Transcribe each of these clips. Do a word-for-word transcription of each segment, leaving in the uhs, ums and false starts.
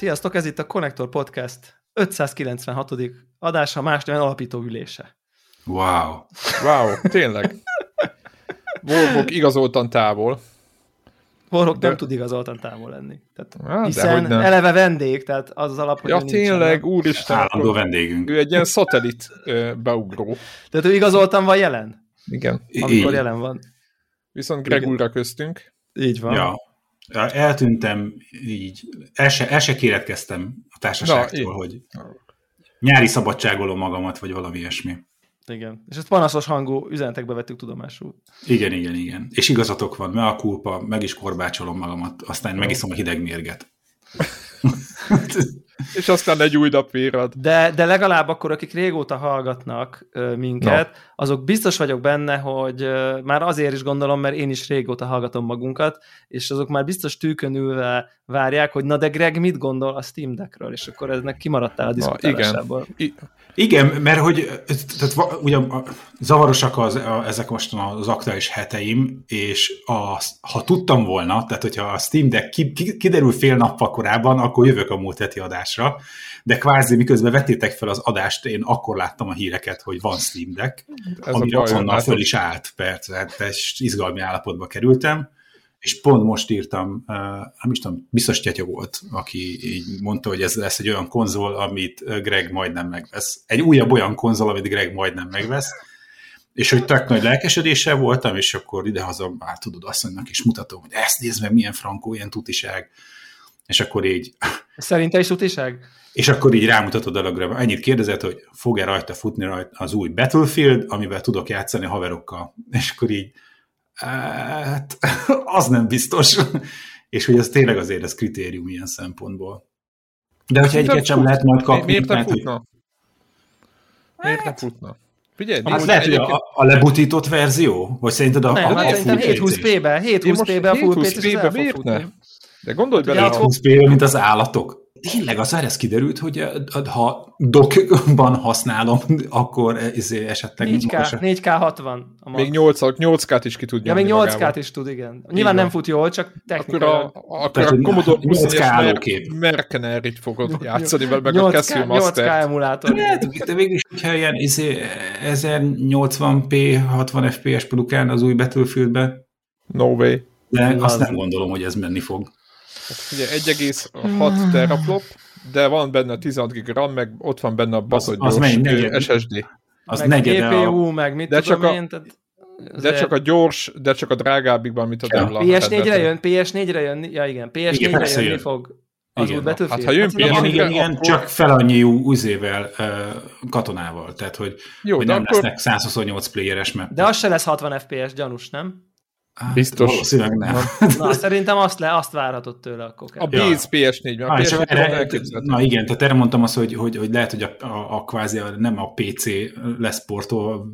Sziasztok, ez itt a Connector Podcast ötszázkilencvenhatodik adása, más néven alapító ülése. Wow. Wow, tényleg. Volvok igazoltan távol. Volvok de... nem tud igazoltan távol lenni. Tehát, hát, hiszen eleve vendég, tehát az az alap, hogy ja, tényleg, úristen. Állandó vendégünk. Ő egy ilyen szatellit beugró. Tehát ő igazoltan van jelen? Igen. Amikor jelen van. Viszont Greg úrra köztünk. Így van. Ja. Eltűntem, így, el se, el se kéretkeztem a társaságtól, na, hogy nyári szabadságolom magamat, vagy valami ilyesmi. Igen, és ezt panaszos hangú üzenetekbe vettük tudomásul. Igen, igen, igen. És igazatok van, me a kulpa, meg is korbácsolom magamat, aztán megiszom a hideg mérget. És aztán egy új nap vérad. De, de legalább akkor, akik régóta hallgatnak minket, no. azok biztos vagyok benne, hogy már azért is gondolom, mert én is régóta hallgatom magunkat, és azok már biztos tűkönülve várják, hogy na de Greg mit gondol a Steam Deckről, és akkor ennek kimaradtál a diskutálásából. Igen. Igen, mert hogy tehát, ugyan, zavarosak az, a, ezek most az aktuális heteim, és a, ha tudtam volna, tehát hogyha a Steam Deck ki, ki, kiderül fél nappal korábban, akkor jövök a múlt heti adásra, de kvázi miközben vettétek fel az adást, én akkor láttam a híreket, hogy van Steam Deck, ami azonnal föl is állt, persze, és izgalmi állapotba kerültem, és pont most írtam, nem is tudom, biztos Tyatya volt, aki így mondta, hogy ez lesz egy olyan konzol, amit Greg majdnem megvesz. Egy újabb olyan konzol, amit Greg majdnem megvesz, és hogy tök nagy lelkesedéssel voltam, és akkor idehaza már tudod, asszonynak is mutatom, hogy ezt nézd meg, milyen frankó, ilyen tutiság, és akkor így... Szerinte is tutiság? És akkor így rámutatod a dologra. Ennyit kérdezett, hogy fog-e rajta futni rajta az új Battlefield, amivel tudok játszani a haverokkal. És akkor így hát, az nem biztos. És hogy az tényleg azért ez kritérium ilyen szempontból. De hogyha egyiket sem lehet majd kapni... Miért nem futna? Miért nem futna? Figyelj, az lehet, hogy a, a lebutított verzió? Vagy szerinted a, nem, a, a full hétszázhúsz pé-ben. hétszázhúsz pé-ben a full pé-ben miért nem? De gondolj bele, hétszázhúsz pé-ben, mint az állatok. Tényleg, az ez kiderült, hogy ha dokban használom, akkor esetleg... négy ká hatvan. Még nyolc ká-t is ki tud nyomni. Ja, még nyolc ká-t is tud, igen. Nyilván nem fut jól, csak technikailag. Akkor a Commodore huszonegyes Merkenerit fogod játszani, meg a Casio Mastert. nyolc ká emulátor. De végülis, hogyha ilyen ezernyolcvan pé hatvan ef pé es produkál az új Battlefieldben. No way. De azt nem gondolom, hogy ez menni fog. Ugye egy egész hat teraplop, de van benne tizenhat giga RAM, meg ott van benne a baszott gyors negyed, es es dé. Az meg gé pé u, a... meg mit de tudom csak a, én. Tehát de csak a gyors, de csak a drágábbikban, mint a Demla. pé es négyre jön, pé es négyre jön, ja igen, pé es négyre jönni jön. Fog. Az új Battlefield. Hát ha jön pé es négyre, csak fel annyi úzével katonával, tehát hogy, jó, hogy nem akkor... lesznek százhuszonnyolc playeres map. De az se lesz hatvan ef pé es, gyanús, nem? Biztos. Nem. Na, szerintem azt, le, azt várhatod tőle akkor. A bé es pé es négyben. A pé es négyben erre, na igen, tehát erre mondtam azt, hogy, hogy, hogy lehet, hogy a, a, a kvázi nem a pé cé lesz portolva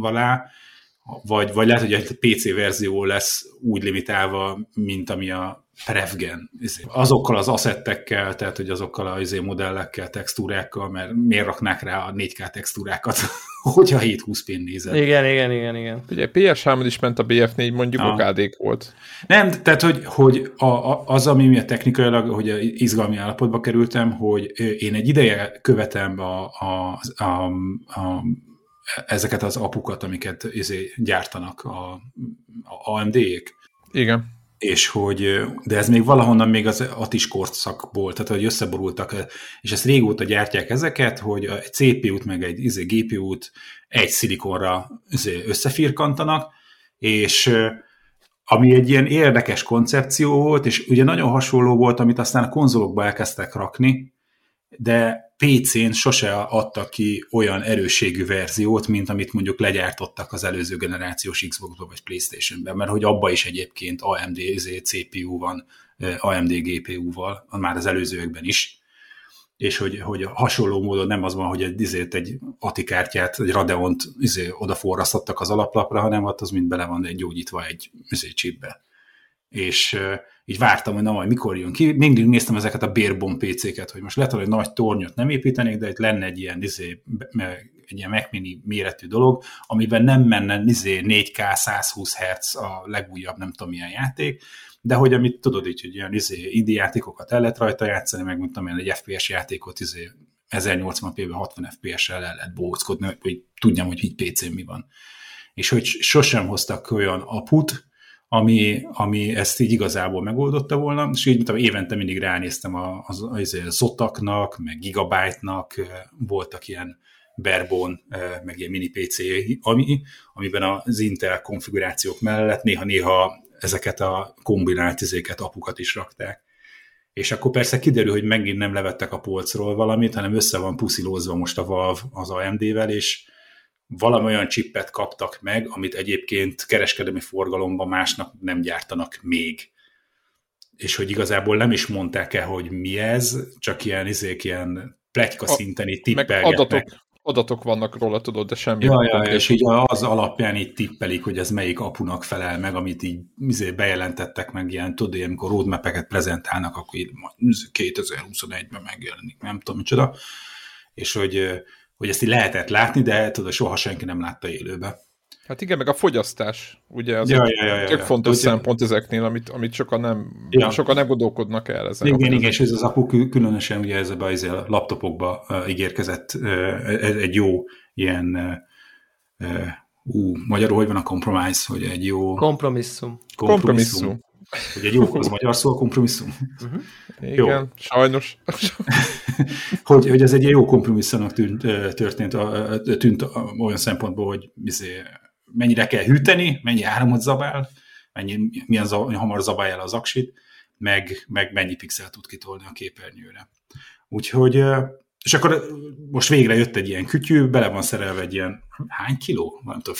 alá, vagy, vagy lehet, hogy a pé cé verzió lesz úgy limitálva, mint ami a Prevgen. Azokkal az assettekkel, tehát hogy azokkal a az modellekkel, textúrákkal, mert miért raknák rá a négy ká textúrákat, hogyha hétszázhúsz pén nézed. Igen, igen, igen, igen. Ugye pé es hármon is ment a bé ef négy, mondjuk a ká dé volt. Nem, tehát hogy, hogy a, a, az, ami miatt technikailag, hogy a izgalmi állapotba kerültem, hogy én egy ideje követem a, a, a, a ezeket az apukat, amiket izé gyártanak a, a á em dé-ék. Igen. És hogy, de ez még valahonnan még az atis korszakból, tehát hogy összeborultak, és ezt régóta gyártják ezeket, hogy egy cé pé út meg egy izé, gé pé út egy szilikonra izé, összefirkantanak, és ami egy ilyen érdekes koncepció volt, és ugye nagyon hasonló volt, amit aztán a konzolokba elkezdtek rakni, de pé cén sose adtak ki olyan erősségű verziót, mint amit mondjuk legyártottak az előző generációs Xbox-ba vagy PlayStation-ben, mert hogy abba is egyébként á em dé cé pé u van, á em dé gé pé u-val, már az előzőekben is, és hogy, hogy hasonló módon nem az van, hogy egy, egy á té i kártyát, egy Radeont odaforrasztottak az alaplapra, hanem ott az mind bele van egy gyógyítva egy chipbe. És így vártam, hogy na majd mikor jön ki, mindig néztem ezeket a bérbom pé céket, hogy most lehet, hogy nagy tornyot nem építenék, de itt lenne egy ilyen, izé, egy ilyen Mac Mini méretű dolog, amiben nem menne izé, négy ká, százhúsz hertz a legújabb, nem tudom milyen játék, de hogy amit tudod így, hogy ilyen izé, indie játékokat el lehet rajta játszani, meg mondtam én, egy ef pé es játékot izé, ezernyolcvan pé-ben hatvan ef pé es-el el lehet bóckodni, hogy tudjam, hogy így pé cén mi van. És hogy sosem hoztak olyan aput, ami, ami ezt így igazából megoldotta volna, és így mondtam, évente mindig ránéztem a, az, az, az Zotaknak, meg Gigabyte-nak, voltak ilyen Barebone, meg ilyen mini pé cé, ami, amiben az Intel konfigurációk mellett néha-néha ezeket a kombinált izéket, apukat is rakták. És akkor persze kiderül, hogy megint nem levettek a polcról valamit, hanem össze van puszilózva most a Valve az á em dé-vel, és valami olyan csippet kaptak meg, amit egyébként kereskedelmi forgalomban másnak nem gyártanak még. És hogy igazából nem is mondták el, hogy mi ez, csak ilyen izék, ilyen pletyka szinten így tippelgetnek. Adatok, adatok vannak róla, tudod, de semmi. Ja, ja, és így az alapján így tippelik, hogy ez melyik apunak felel meg, amit így izé bejelentettek meg ilyen, tudod, ilyen, amikor roadmapeket prezentálnak, akkor így kétezer-huszonegyben megjelenik, nem tudom micsoda. És hogy hogy ezt így lehetett látni, de tudod, soha senki nem látta élőbe. Hát igen, meg a fogyasztás, ugye, az ja, egy ja, ja, ja, fontos ja. szempont ezeknél, amit, amit sokan, nem, ja. sokan nem gondolkodnak el. Ezzel igen, igen, igen, és ez az apu különösen ugye ez a, ez a laptopokba uh, ígérkezett uh, egy jó ilyen uh, uh, ú, magyarul hogy van a kompromisz, hogy egy jó... Kompromisszum. Kompromisszum. kompromisszum. Hogy egy jó, az magyar szó a kompromisszum. Uh-huh. Igen, jó. Sajnos. hogy, hogy ez egy jó kompromisszumnak tűnt, történt, tűnt olyan szempontból, hogy mennyire kell hűteni, mennyi áramot zabál, mennyi, milyen zav, hamar zabálja le az aksit, meg, meg mennyi pixel tud kitolni a képernyőre. Úgyhogy, és akkor most végre jött egy ilyen kütyű, bele van szerelve egy ilyen, hány kiló? Nem tudom,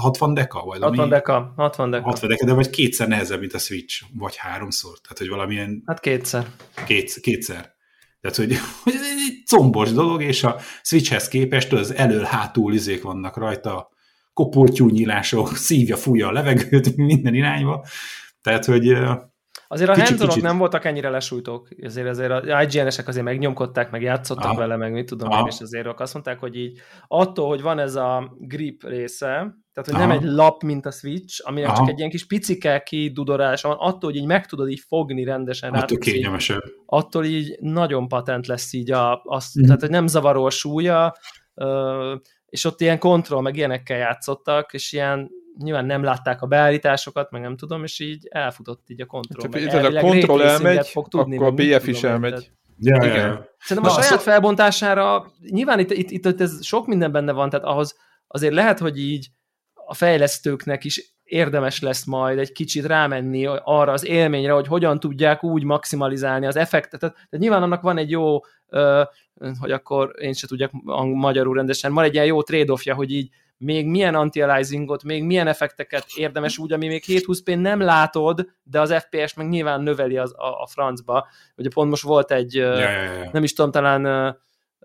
hatvan deka? Vagy hatvan deka. hatvan deka, de vagy kétszer nehezebb, mint a Switch, vagy háromszor. Tehát, hogy valamilyen... Hát kétszer. Kétszer. kétszer. Tehát, hogy, hogy ez egy combos dolog, és a Switchhez képest az elől-hátul izék vannak rajta, koportyú nyílások, szívja, fújja a levegőt minden irányba. Tehát, hogy... Azért a hands-onok nem voltak ennyire lesújtók, azért, azért az i gé en-esek azért megnyomkodták, meg játszottak ah. vele, meg mit tudom ah. én, és azért azt mondták, hogy így attól, hogy van ez a grip része, tehát hogy ah. nem egy lap, mint a Switch, aminek ah. csak egy ilyen kis picike kidudorása van, attól, hogy így meg tudod így fogni rendesen. Attól kényelmesebb. Attól így nagyon patent lesz így, a, az, mm. tehát hogy nem zavaró a súlya, és ott ilyen kontroll, meg ilyenekkel játszottak, és ilyen nyilván nem látták a beállításokat, meg nem tudom, és így elfutott így a kontroll. Tehát a kontroll elmegy, fog tudni, akkor a bé ef is tudom, elmegy. Ja, igen. Ja. Szerintem na, a saját szó... felbontására, nyilván itt, itt, itt, itt ez sok minden benne van, tehát ahhoz azért lehet, hogy így a fejlesztőknek is érdemes lesz majd egy kicsit rámenni arra az élményre, hogy hogyan tudják úgy maximalizálni az effektet. Tehát, tehát nyilván annak van egy jó, hogy akkor én se tudjak magyarul rendesen, van egy ilyen jó trade-offja, hogy így még milyen anti-aliasingot, még milyen effekteket érdemes úgy, ami még hétszázhúsz pé nem látod, de az ef pé es meg nyilván növeli az, a, a francba. Ugye pont most volt egy, ja, ja, ja. nem is tudom, talán ö,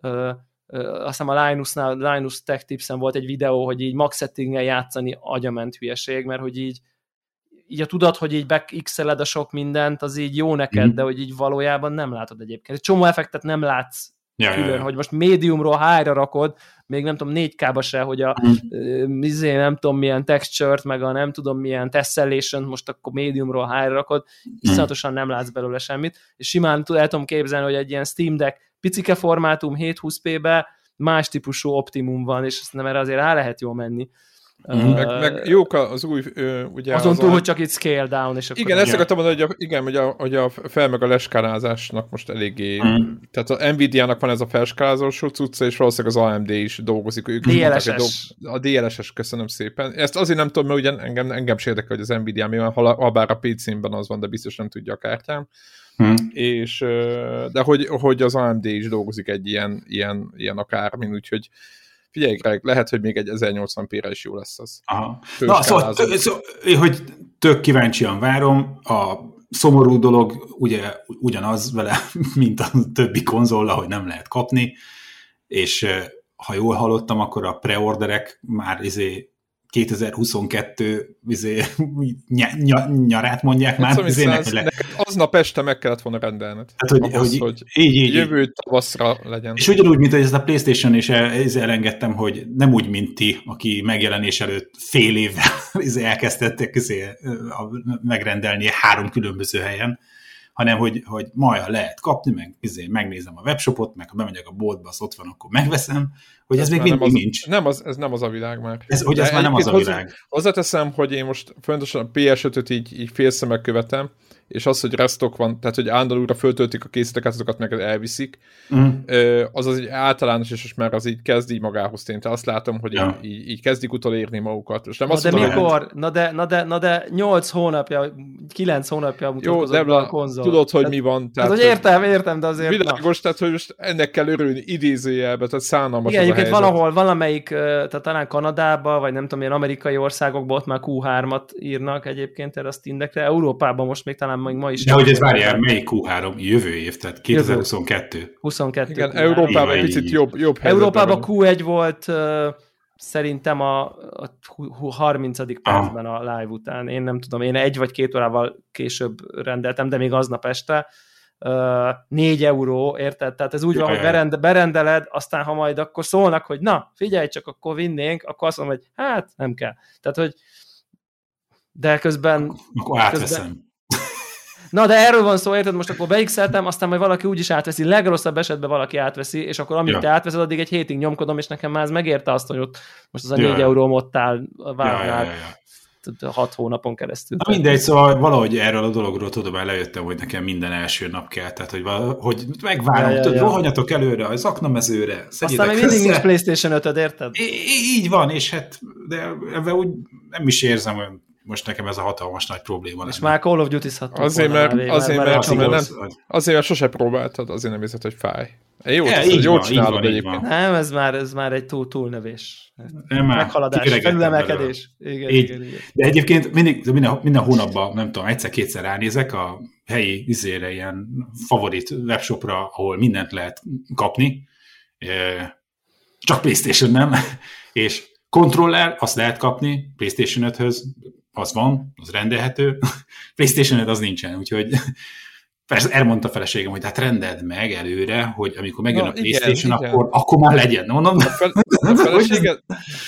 ö, ö, azt hiszem a Linusnál, Linus Tech Tipsen volt egy videó, hogy így max settinggel játszani agyament hülyeség, mert hogy így, így a tudat, hogy így back-x-eled a sok mindent, az így jó neked, mm-hmm. de hogy így valójában nem látod egyébként. Egy csomó effektet nem látsz, Ja, külön, ja, ja. hogy most médiumról high-ra rakod, még nem tudom, négy ká-ba se, hogy a mm. izé, nem tudom milyen texture-t, meg a nem tudom milyen tessellation-t most akkor médiumról high-ra rakod, iszonyatosan nem látsz belőle semmit, és simán el tudom képzelni, hogy egy ilyen Steam Deck picike formátum hétszázhúsz pé-be más típusú optimum van, és azt nem erre azért rá lehet jól menni. Mm-hmm. Meg, meg jók az új... Ugye azon az túl, a... hogy csak itt scale down, és akkor... Igen, ezt akartam mondani, hogy a, igen, hogy a, hogy a fel meg a leskálázásnak most eléggé... Mm. Tehát a Nvidia-nak van ez a felskálázós cucca, és valószínűleg az á em dé is dolgozik. Ők dé el es es. A dé el es es, köszönöm szépen. Ezt azért nem tudom, mert ugye engem, engem sem érdekel, hogy az Nvidia, mivel ha bár a pé cén-ben az van, de biztos nem tudja a kártyám. Hmm. És, de hogy, hogy az á em dé is dolgozik egy ilyen, ilyen, ilyen akármin, úgyhogy figyeljék rá, lehet, hogy még egy ezernyolcvan pé-re is jó lesz az. Aha. Na, szóval, tök, szóval, hogy tök kíváncsian várom, a szomorú dolog ugye ugyanaz vele, mint a többi konzolla, hogy nem lehet kapni, és ha jól hallottam, akkor a preorderek már izé kétezer-huszonkettő izé, ny- ny- nyarát mondják már. Szóval izének, száz, le... aznap este meg kellett volna rendelned. Hát, hogy, ahhoz, hogy így, így, jövő tavaszra legyen. És ugyanúgy, mint ezt a PlayStation is el, elengedtem, hogy nem úgy, mint ti, aki megjelenés előtt fél évvel izé, elkezdtettek izé, megrendelni három különböző helyen, hanem hogy, hogy majd lehet kapni, meg izé, megnézem a webshopot, meg ha bemegyek a boltba, az ott van, akkor megveszem, hogy ez, ez még mindig nem az, nincs. Nem az, ez nem az a világ már. Ez, hogy ez már nem az a hozzá, világ. Hozzáteszem, hogy én most fontosan a pé es ötöt így, így félszemmel követem, és az, hogy resztok van, tehát hogy állandóan föltöltik a készleteket, azokat meg elviszik, mm. az az egy általános, és most már az így kezd így magához tényleg. Azt látom, hogy ja. így, így kezdik utolérni magukat. És nem na, azt de tudom, mikor? Na de, na, de, na de nyolc hónapja, kilenc hónapja mutatkozott be a konzol. Tudod, hogy tehát, mi van. Tehát, az, hogy értem, értem, de azért... Világos, na. Tehát hogy most ennek kell örülni idézőjelbe, tehát szánalmas igen, az a helyzet. Igen, valahol, valamelyik, tehát talán Kanadában, vagy nem tudom, ilyen amerikai országokban ott már kú hármat írnak egyébként erre a Steam Deckre. Európában most még talán még ma is. De hogy ez várjál, melyik kú három? Jövő év, tehát kétezer-huszonkettő. huszonkettő. Igen, kú három. Európában egy picit jobb, jobb helyzetben. Európában van. kú egy volt uh, szerintem a, a harmincadik percben ah. a live után. Én nem tudom, én egy vagy két órával később rendeltem, de még aznap este. Uh, négy euró, érted? Tehát ez úgy ja, van, hogy berende, berendeled, aztán ha majd akkor szólnak, hogy na, figyelj csak, akkor vinnénk, akkor azt mondom, hogy hát, nem kell. Tehát, hogy de közben... Akkor átveszem. Na, de erről van szó, érted, most akkor beixeltem, aztán majd valaki úgyis átveszi, legrosszabb esetben valaki átveszi, és akkor amíg ja. te átveszed, addig egy hétig nyomkodom, és nekem már ez megérte azt, hogy ott most az a ja. négy euróm ott áll a várnál ja, ja, ja, ja. hat hónapon keresztül. Na mindegy, szóval valahogy erről a dologról tudom, már lejöttem, hogy nekem minden első nap kell, tehát hogy, val- hogy megvárom, ja, ja, ja. rohanjatok előre az aknamezőre, szedjétek aztán még mindig nincs PlayStation ötöd, érted? I- így van, és hát de ebben úgy nem is érzem, hogy most nekem ez a hatalmas nagy probléma. És már Call of Duty-zhattunk azért, mert, mert, azért, mert, mert, mert, mert nem, azért, mert sose próbáltad, azért nem érzed, hogy fáj. Jó, ja, teszed, jól van, csinálod egyébként. Nem, ez már, ez már egy túl, túlnövés. Meghaladás, felülemelkedés. Igen, igen, igen. De egyébként mindig, de minden, minden hónapban, nem tudom, egyszer-kétszer ránézek a helyi izére, ilyen favorit webshopra, ahol mindent lehet kapni. Csak PlayStation nem. És kontroller, azt lehet kapni PlayStation öthöz, az van, az rendelhető, PlayStation az nincsen, úgyhogy persze elmondta a feleségem, hogy hát rendeld meg előre, hogy amikor megjön no, a PlayStation, igen, akkor, igen. akkor már legyen, mondom. A, fel, a feleséged,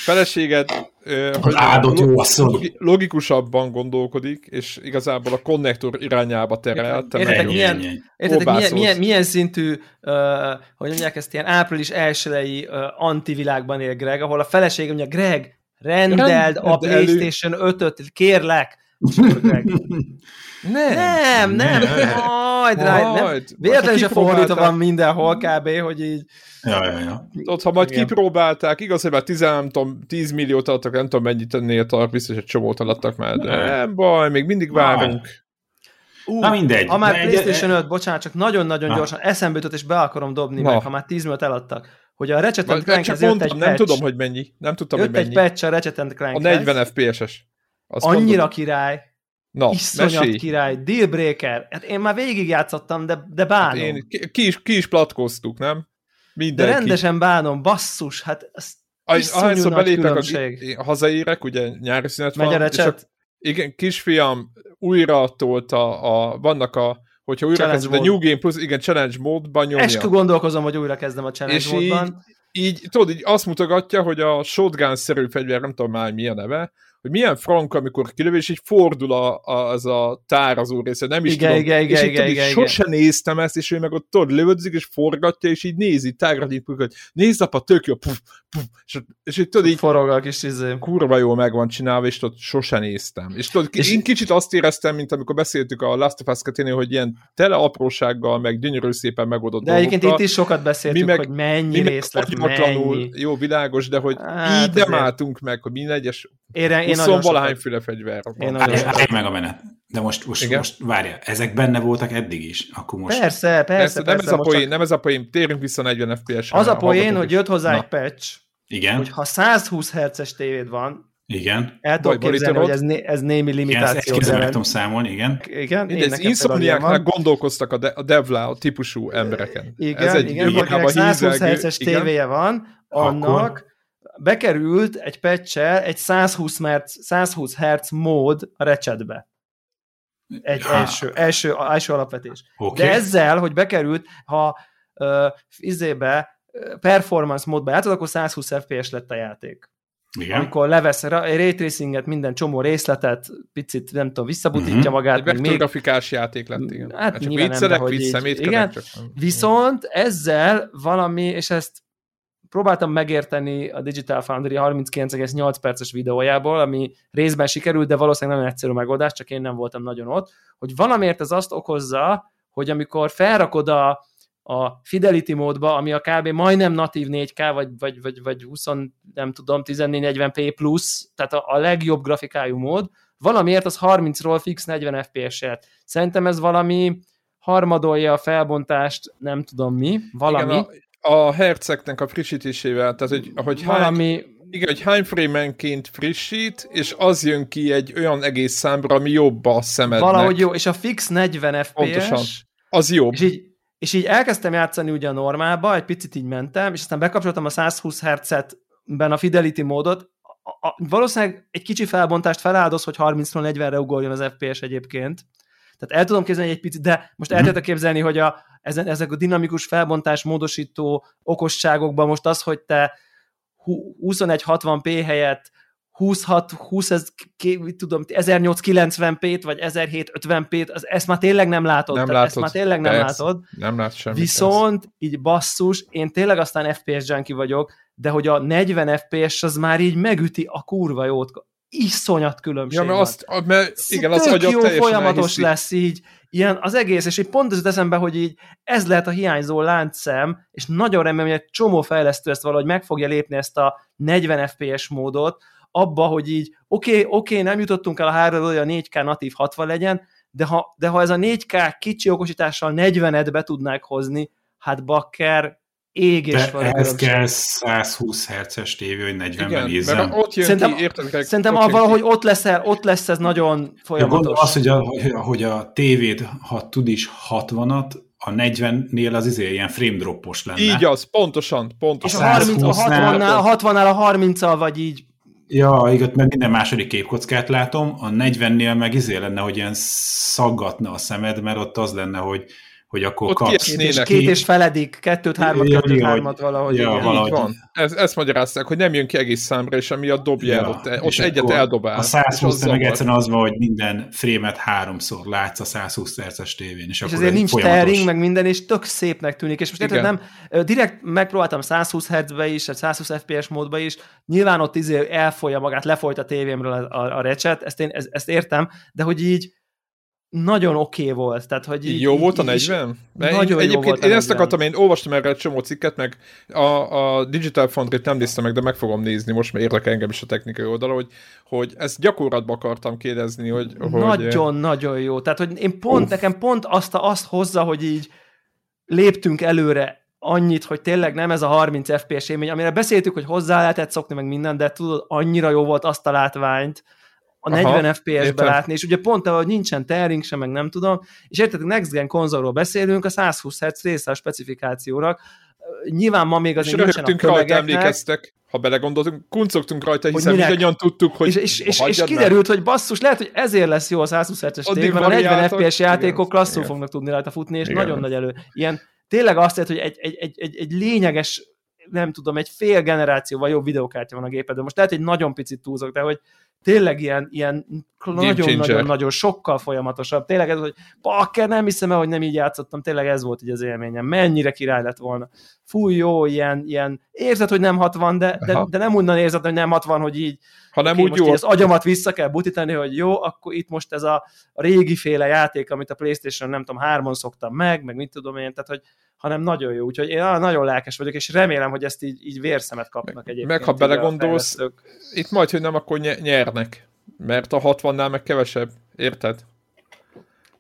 feleséged hogy áldott, jó asszony. Logikusabban gondolkodik, és igazából a konnektor irányába terel. Értetek, milyen, milyen, milyen, milyen szintű, uh, hogy mondják ezt, ilyen április elsőlei uh, antivilágban él Greg, ahol a feleségem mondja, Greg, rendeld a PlayStation ötöt, kérlek! Nem, nem, nem, majd rájt. Véletlenül se fordítva van mindenhol kb, hogy így... Ja, ja, ja. Ott, ha majd igen. kipróbálták, igaz, hogy már tíz milliót adtak, nem tudom mennyit ennél tart, biztos egy csomót adtak már, de nem, nem baj, még mindig várunk. Ú, na mindegy. Ha már PlayStation öt, bocsánat, csak nagyon-nagyon na. gyorsan eszembe jutott, és be akarom dobni na. meg, ha már tíz milliót eladtak. Hogy a Ratchet and Clankhez jött egy patch. Nem tudom, hogy mennyi. Nem tudtam, hogy mennyi. Jött egy patch a Ratchet and Clankhez. A negyven ef pé es-es. Azt annyira mondod. Király. Na, iszonyat mesélj. Király. Dealbreaker. Hát én már végigjátszottam, de, de bánom. Hát én, ki, is, ki is platkoztuk, nem? Mindenki. De rendesen bánom. Basszus. Hát ez iszonyú nagy különbség. A, hazaérek, ugye nyári szünet van. Megy a Ratchet? Igen, kisfiam újra tolta a... Vannak a... hogyha újra kezded a New Game Plus, igen, Challenge módban nyomja. Eskü gondolkozom, hogy újra kezdem a Challenge és módban. Így, így, tudod, így azt mutogatja, hogy a shotgun-szerű fegyver, nem tudom már mi a neve, hogy milyen frank, amikor kilövő, és így fordul a, a, az a tárazó része, nem is igen, tudom. Igen, és igen, így, igen, tudod, igen, sose igen. néztem ezt, és ő meg ott tudod, lövödzik, és forgatja, és így nézi, tágradi, hogy nézd apa, tök jó, puf, puf, és, és így tudod, így forog a kis izé. Kurva jól meg van csinálva, és tudod, sose néztem. És tudod, és én kicsit azt éreztem, mint amikor beszéltük a Last of Us-keténél, hogy ilyen tele aprósággal, meg gyönyörű szépen megoldott dolgokkal. De egyébként dolgokra. Itt is sokat beszéltük, meg, hogy mennyi részlet, mennyi. Jó, világos, de hogy hát, így nem álltunk meg, hogy minden egyes huszonvalahányféle fegyver. Állj meg a menet. De most, most, most várja, ezek benne voltak eddig is. Akkor most... Persze, persze. Nem, persze, ez poén, csak... nem ez a poén, térünk vissza negyven ef pé es-re. Az a poén, hogy jött hozzá na. egy patch, igen. hogy ha százhúsz herces tévéd van, igen. el tudok képzelni, hogy ez, né- ez némi limitáció. Igen, ezt tudom számolni, igen. igen én ez Insomniacnál gondolkoztak a, de- a Devla típusú embereken. Igen, ez egy igen. Akinek százhúsz herces tévéje van, annak... bekerült egy patch-el egy százhúsz hertz mód a Ratchetbe. Egy ja. első, első, első alapvetés. Okay. De ezzel, hogy bekerült, ha uh, izébe performance módba játszod, akkor százhúsz ef pé es lett a játék. Igen. Amikor levesz ray tracinget, minden csomó részletet, picit, nem tudom, visszabutítja uh-huh. magát. Egy még... grafikás játék lett, igen. Hát, hát csak viccelek, viccemétkedek. Igen, csak. Viszont ezzel valami, és ezt próbáltam megérteni a Digital Foundry harminckilenc egész nyolc perces videójából, ami részben sikerült, de valószínűleg nagyon egyszerű megoldás, csak én nem voltam nagyon ott, hogy valamiért ez azt okozza, hogy amikor felrakod a, a Fidelity módba, ami a kb. Majdnem natív négy ká, vagy, vagy, vagy, vagy húsz, nem tudom, ezernégyszáznegyven pé plusz, tehát a, a legjobb grafikájú mód, valamiért az harmincról fix negyven ef pé es-et. Szerintem ez valami harmadolja a felbontást, nem tudom mi, valami... Igen, a... A herceknek a frissítésével, tehát hogy, hogy valami... hány, igen, hogy hány frame-enként frissít, és az jön ki egy olyan egész számra, ami jobb a szemednek. Valahogy jó, és a fix negyven ef pé es... Pontosan, az jobb. És így, és így elkezdtem játszani ugye a normába, egy picit így mentem, és aztán bekapcsoltam a százhúsz hertz-ben a Fidelity módot. A, a, valószínűleg egy kicsi felbontást feláldoz, hogy harmincról negyvenre ugorjon az ef pé es egyébként. Tehát el tudom képzelni egy picit, de most el tudok képzelni, hogy a, ezen, ezek a dinamikus felbontás módosító okosságokban most az, hogy te huszonegy hatvan pé helyett ezernyolcszázkilencven pét vagy ezerhétszázötven pét, az, ezt már tényleg nem látod. Nem látod. Ezt már tényleg nem perc, látod. Nem látsz semmit. Viszont perc. Így basszus, én tényleg aztán ef pé es junkie vagyok, de hogy a negyven ef pé es az már így megüti a kurva jót. Iszonyat különbség. Ja, mert azt, mert, igen, az tök jó, folyamatos lesz így, ilyen az egész, és így pont az eszembe, hogy így ez lehet a hiányzó láncszem, és nagyon remélem, hogy egy csomó fejlesztő ezt valahogy meg fogja lépni ezt a negyven ef pé es módot, abba, hogy így oké, okay, oké, okay, nem jutottunk el a három, hogy a négy ká natív hatvan legyen, de ha, de ha ez a négy ká kicsi okosítással negyvenet be tudnák hozni, hát bakker, ég és de van a különbség. De ez kell százhúsz hertzes tévé, hogy negyvenben nézzem. Szerintem, ki, értem, szerintem ott valahogy ott lesz, el, ott lesz ez nagyon folyamatos. Gondolom azt, hogy a, hogy a tévét, ha tud is hatvanat, a negyvennél az izé ilyen frame droppos lenne. Így az, pontosan. pontosan. A, harmincnál, a hatvannál a harminccal vagy így. Ja, igaz, mert minden második képkockát látom, a negyvennél meg izé lenne, hogy ilyen szaggatna a szemed, mert ott az lenne, hogy hogy akkor kapsz. Két és, két és feledik, kettőt, hármat, ja, kettőt, ja, hármat valahogy. Ja, igen, valahogy. Így van. Ez, ezt magyarázták, hogy nem jön ki egész számra, és amiatt dobja ja, el, ott, ott egyet eldobál. A százhúsz meg egyszerűen az van, hogy minden frémet háromszor látsz a százhúsz hertzes tévén. És, és azért nincs tearing, meg minden, és tök szépnek tűnik. És most érted, nem, direkt megpróbáltam százhúsz hertzbe is, vagy százhúsz ef pé es módba is, nyilván ott izé elfolyja magát, lefolyt a tévémről a, a, a recset, ezt én ezt értem, de hogy így nagyon oké okay volt. Tehát, hogy így, jó volt a negyven? Nagyon jó volt a negyven. Én ezt akartam, én olvastam erre egy csomó cikket, meg a, a Digital Foundry-t nem néztem meg, de meg fogom nézni, most már érdekel engem is a technikai oldala, hogy, hogy ezt gyakorlatban akartam kérdezni, hogy... Nagyon-nagyon hogy... jó. Tehát, hogy én pont, Uff. nekem pont azt, azt hozza, hogy így léptünk előre annyit, hogy tényleg nem ez a harminc ef pé es élmény, amire beszéltük, hogy hozzá lehetett szokni meg minden, de tudod, annyira jó volt azt a látványt, a negyven aha, ef pé es-be látni, és ugye pont ahogy nincsen tearing sem, meg nem tudom, és érted, Next Gen konzolról beszélünk, a százhúsz hertz része a specifikációnak, nyilván ma még azért nincsen a kövegeknek. És röhögtünk rajta, emlékeztek, ha belegondoltunk, kuncogtunk rajta, hiszen mindannyian tudtuk, hogy... És, és, és, és kiderült, hogy basszus, lehet, hogy ezért lesz jó a százhúsz hertzes tévé, mert a negyven ef pé es játékok klasszul fognak tudni rajta futni, és igen. nagyon nagy elő. Ilyen tényleg azt jelenti, hogy egy, egy, egy, egy, egy lényeges, nem tudom, egy fél generációval jobb videókártya van a gépedben. Most lehet, hogy nagyon picit túlzok, de hogy tényleg ilyen, ilyen nagyon-nagyon-nagyon sokkal folyamatosabb. Tényleg ez, hogy bakker, nem hiszem el, hogy nem így játszottam, tényleg ez volt így az élményem. Mennyire király lett volna. Fú, jó, ilyen, ilyen érzed, hogy nem hatvan, de, de, de nem onnan érzed, hogy nem hatvan, hogy így, hanem okay, úgy most jó. Így az agyamat vissza kell butítani, hogy jó, akkor itt most ez a régi féle játék, amit a PlayStation nem tudom, hármon szoktam meg, meg mit tudom én, tehát hogy hanem nagyon jó, úgyhogy én nagyon lelkes vagyok, és remélem, hogy ezt így, így vérszemet kapnak egyébként. Meg ha belegondolsz, itt majd, hogy nem, akkor nyernek, mert a hatvannál meg kevesebb, érted?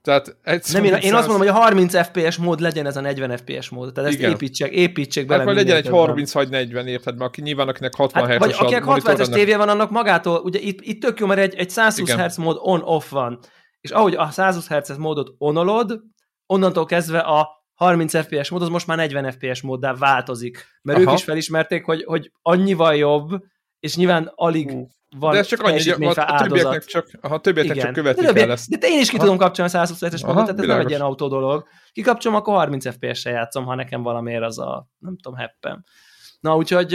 Tehát nem, én, én azt mondom, hogy a harminc ef pé es mód legyen ez a negyven ef pé es mód, tehát ezt igen. építsek, építsek bele. Hát legyen egy harminc vagy negyven, érted, mert aki nyilván akinek hatvan hát, hertzes a monitor. Vagy akinek hatvan hertzes tévé van, annak magától, ugye itt, itt tök jó, mert egy, egy százhúsz igen. Hz mód on-off van, és ahogy a százhúsz hertzes módot onolod, onnantól kezdve a harminc ef pé es mód, az most már negyven ef pé es móddá változik. Mert Aha. ők is felismerték, hogy, hogy annyival jobb, és nyilván alig Hú. Van de csak annyi, a, a többieknek csak, aha, többieknek csak követni de kell ezt. De én is ki aha. tudom kapcsolni a százhuszonhetes módot, tehát ez nem egy ilyen autó dolog. Kikapcsolom, akkor harminc ef pé es-sel játszom, ha nekem valamiért az a, nem tudom, heppem. Na, úgyhogy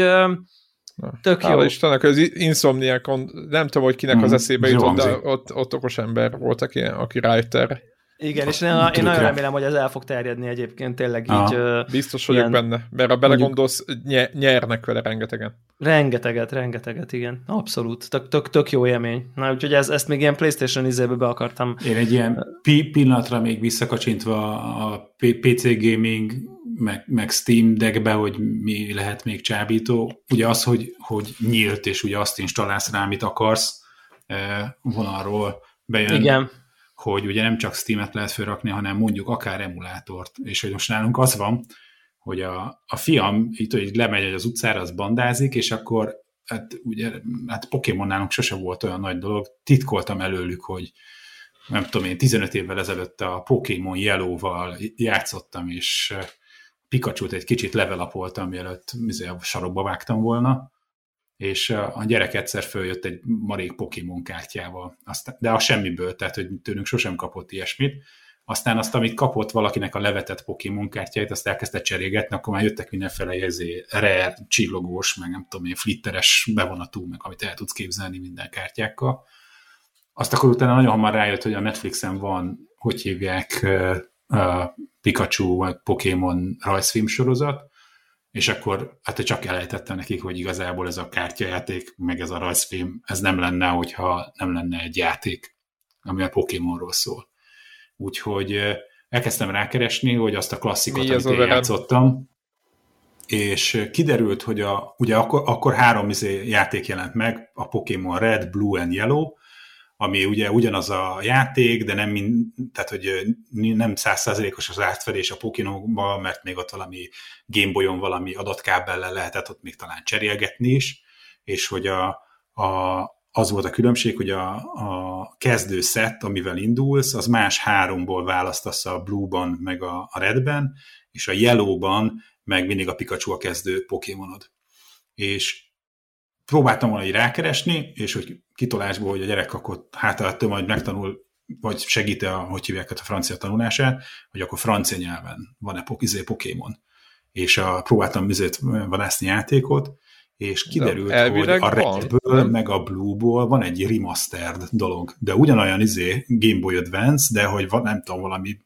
tök jó. Hála Istennek, az Insomniac, nem tudom, hogy kinek hmm. az eszébe jutott, de ott, ott okos ember volt, aki, aki writer. Igen, és én, én nagyon jön. remélem, hogy ez el fog terjedni egyébként, tényleg ah, így... Biztos vagyok ilyen, benne, mert ha belegondolsz, nyernek vele rengetegen. Rengeteget, rengeteget, igen. Abszolút. Tök, tök, tök jó élmény. Na, úgyhogy ez, ezt még ilyen PlayStation izébe be akartam. Én egy ilyen pi- pillanatra még visszakacsintva a pé cé Gaming, meg, meg Steam Deckbe, hogy mi lehet még csábító. Ugye az, hogy, hogy nyílt, és ugye azt installálsz rá, amit akarsz, vonalról bejön. Igen. Hogy ugye nem csak Steam-et lehet felrakni, hanem mondjuk akár emulátort. És hogy most nálunk az van, hogy a, a fiam itt, hogy lemegy az utcára, az bandázik, és akkor hát ugye, hát Pokémon nálunk sose volt olyan nagy dolog, titkoltam előlük, hogy nem tudom én, tizenöt évvel ezelőtt a Pokémon Yellow-val játszottam, és Pikachu-t egy kicsit levelapoltam, mielőtt a sarokba vágtam volna, és a gyerek egyszer följött egy marék Pokémon kártyával, aztán, de a semmiből, tehát hogy tőlünk sosem kapott ilyesmit. Aztán azt, amit kapott valakinek a levetett Pokémon kártyáit, azt elkezdte cserélgetni, akkor már jöttek mindenféle jelzé, rare, csillogós, meg nem tudom én, flitteres bevonatú, meg amit el tudsz képzelni minden kártyákkal. Azt akkor utána nagyon hamar rájött, hogy a Netflixen van, hogy hívják, Pikachu, vagy Pokémon rajzfilm sorozat, és akkor hát csak elejtettem nekik, hogy igazából ez a kártyajáték, meg ez a rajzfilm, ez nem lenne, hogyha nem lenne egy játék, ami a Pokémonról szól. Úgyhogy elkezdtem rákeresni, hogy azt a klasszikot, amit én játszottam, és kiderült, hogy a, ugye akkor, akkor három izé játék jelent meg, a Pokémon Red, Blue and Yellow, ami ugye ugyanaz a játék, de nem mind, tehát hogy nem száz százalékos az átfedés a Pokémonban, mert még ott valami Game Boyon valami adatkábellel lehetett ott még talán cserélgetni is, és hogy a, a, az volt a különbség, hogy a, a kezdő szett, amivel indulsz, az más háromból választasz a Blue-ban, meg a, a Red-ben, és a Yellow-ban meg mindig a Pikachu a kezdő Pokémonod. És próbáltam valahogy rákeresni, és hogy kitolásból, hogy a gyerek akkor hátaláttől majd megtanul, vagy segíti a, hogy hívják a francia tanulását, hogy akkor francia nyelven van-e izé Pokémon. És a, próbáltam izét vadászni játékot, és kiderült, hogy a Redből, meg a Blueból van egy remastered dolog, de ugyanolyan izé Game Boy Advance, de hogy nem tudom, valami,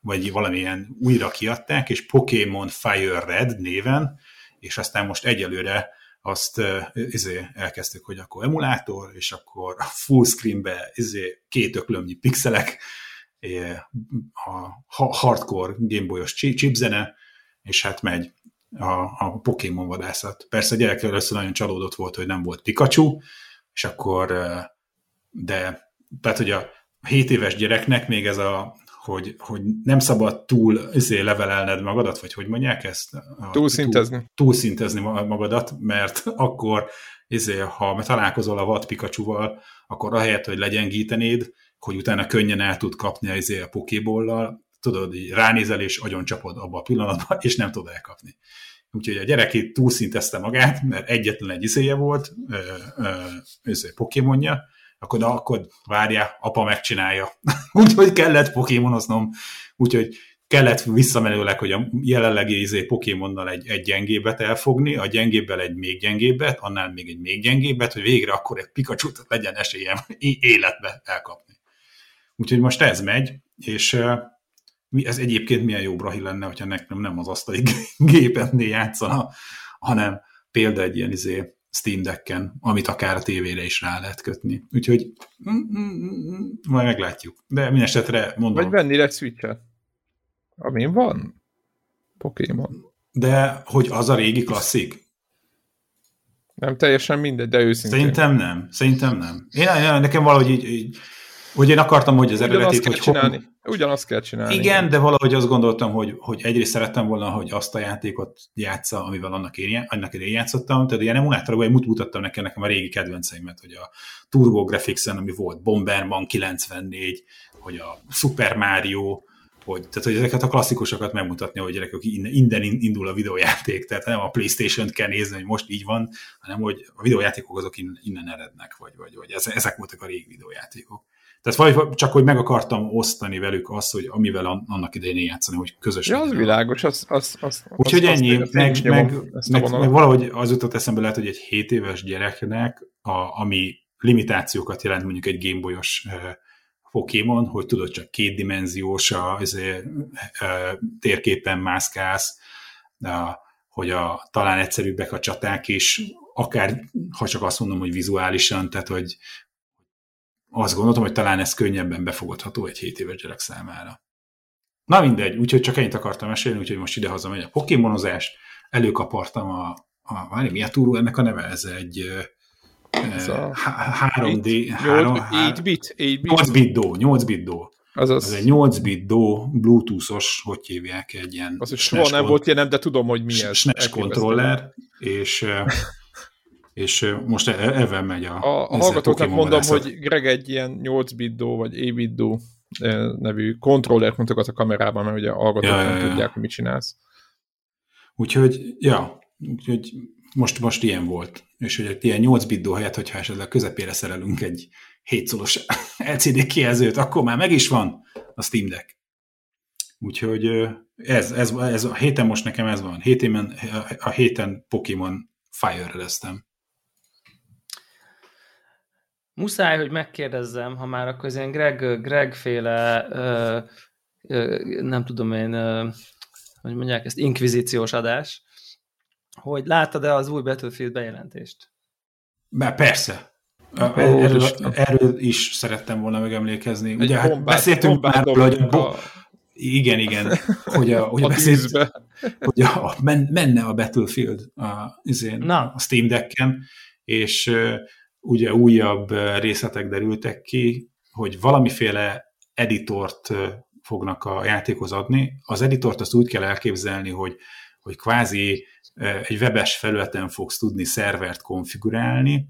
vagy valamilyen újra kiadták, és Pokémon Fire Red néven, és aztán most egyelőre azt izé, elkezdtük, hogy akkor emulátor, és akkor a full screenbe izé, két öklömnyi pixelek, a hardcore Gameboy-os chipzene, és hát megy a, a Pokémon vadászat. Persze a gyerek először nagyon csalódott volt, hogy nem volt Pikachu, és akkor de, tehát hogy a hét éves gyereknek még ez a Hogy, hogy nem szabad túl izé, levelelned magadat, vagy hogy mondják ezt? Túlszintezni. Túl, túlszintezni magadat, mert akkor, izé, ha találkozol a vad Pikachu-val, akkor ahelyett, hogy legyengítenéd, hogy utána könnyen el tud kapni izé, a Pokébollal, tudod, így ránézel és agyoncsapod abba a pillanatban, és nem tud elkapni. Úgyhogy a gyerekét túlszintezte magát, mert egyetlen egy izéje volt, izé, Pokémonja, akkor, de akkor várjál, apa megcsinálja. Úgyhogy kellett pokémonoznom, úgyhogy kellett visszamenőleg, hogy a jelenlegi izé Pokémonnal egy, egy gyengébbet elfogni, a gyengébbel egy még gyengébbet, annál még egy még gyengébbet, hogy végre akkor egy Pikachu-t legyen esélyem életbe elkapni. Úgyhogy most ez megy, és ez egyébként milyen jó brahi lenne, hogyha nekem nem az asztali gépetnél játszana, hanem például egy ilyen izé Steam Decken, amit akár a tévére is rá lehet kötni. Úgyhogy mm, mm, mm, majd meglátjuk. De mindesetre mondom... Vagy venni egy Switch-et. Amin van Pokémon. De hogy az a régi klasszik? Nem teljesen mindegy, de őszintén. Szerintem nem. Szerintem nem. Én, én, nekem valahogy így, így... Hogy én akartam, hogy az eredetét... Ugyanazt kell csinálni. Ugyanazt kell csinálni. Igen, de valahogy azt gondoltam, hogy, hogy egyrészt szerettem volna, hogy azt a játékot játsza, amivel annak én, annak én játszottam. Tehát ilyen emulátorokban én mutattam nekem, nekem a régi kedvenceimet, hogy a Turbo Graphics-en, ami volt Bomberman kilencvennégy, hogy a Super Mario, Hogy, tehát, hogy ezeket a klasszikusokat megmutatni, hogy gyerekek, innen, innen indul a videójáték, tehát nem a PlayStation-t kell nézni, hogy most így van, hanem hogy a videójátékok azok innen erednek, vagy, vagy, vagy ezek voltak a régi videójátékok. Tehát csak, hogy meg akartam osztani velük azt, hogy amivel annak idején játszani, hogy közös. Ja, az világos. Az, az, az, úgyhogy az, ennyi, azt meg, meg, meg, meg valahogy az jutott eszembe, lehet, hogy egy hét éves gyereknek, a, ami limitációkat jelent mondjuk egy Gameboyos Pokémon, hogy tudod, csak kétdimenziós a térképen mászkálsz, hogy a, talán egyszerűbbek a csaták is, akár, ha csak azt mondom, hogy vizuálisan, tehát hogy azt gondoltam, hogy talán ez könnyebben befogadható egy hét éves gyerek számára. Na mindegy, úgyhogy csak ennyit akartam mesélni, úgyhogy most idehaza megy a pokémonozás, előkapartam a, a várj, mi a túró ennek a neve? Ez egy ez a három dé... nyolc bit, nyolc bit do, nyolc bit do. Azaz. Ez egy nyolc bit do Bluetooth-os, hogy hívják, egy ilyen... Az soha nem volt ilyen, de tudom, hogy mi ez. es en e es kontroller, és... és most ebben megy a... A, a hallgatóknak mondom, leszed. Hogy Greg egy ilyen nyolc bit do, vagy eight bit do nevű kontrollert mutogat a kamerában, mert ugye a hallgatók ja, nem ja, tudják, ja. hogy mit csinálsz. Úgyhogy, ja, úgyhogy most, most ilyen volt. És hogy egy ilyen nyolc bit do helyett, hogyha esetleg közepére szerelünk egy hétszoros el cé dé kijelzőt, akkor már meg is van a Steam Deck. Úgyhogy ez, ez, ez a héten most nekem ez van. Héten, a héten Pokémon Fire-re lesztem. Muszáj, hogy megkérdezzem, ha már akkor ilyen Greg, Greg-féle, ö, ö, nem tudom én, ö, hogy mondják ezt, inkvizíciós adás, hogy láttad-e az új Battlefield bejelentést? Bár persze. Oh, erről, erről is szerettem volna megemlékezni. Ugye, hát bombát, beszéltünk már, hogy a... Bo- igen, igen. Hogy a, hogy a, beszélt, hogy a, a men, menne a Battlefield a, izén, a Steam Decken, és uh, ugye újabb részletek derültek ki, hogy valamiféle editort fognak a játékhoz adni. Az editort azt úgy kell elképzelni, hogy, hogy kvázi uh, egy webes felületen fogsz tudni szervert konfigurálni.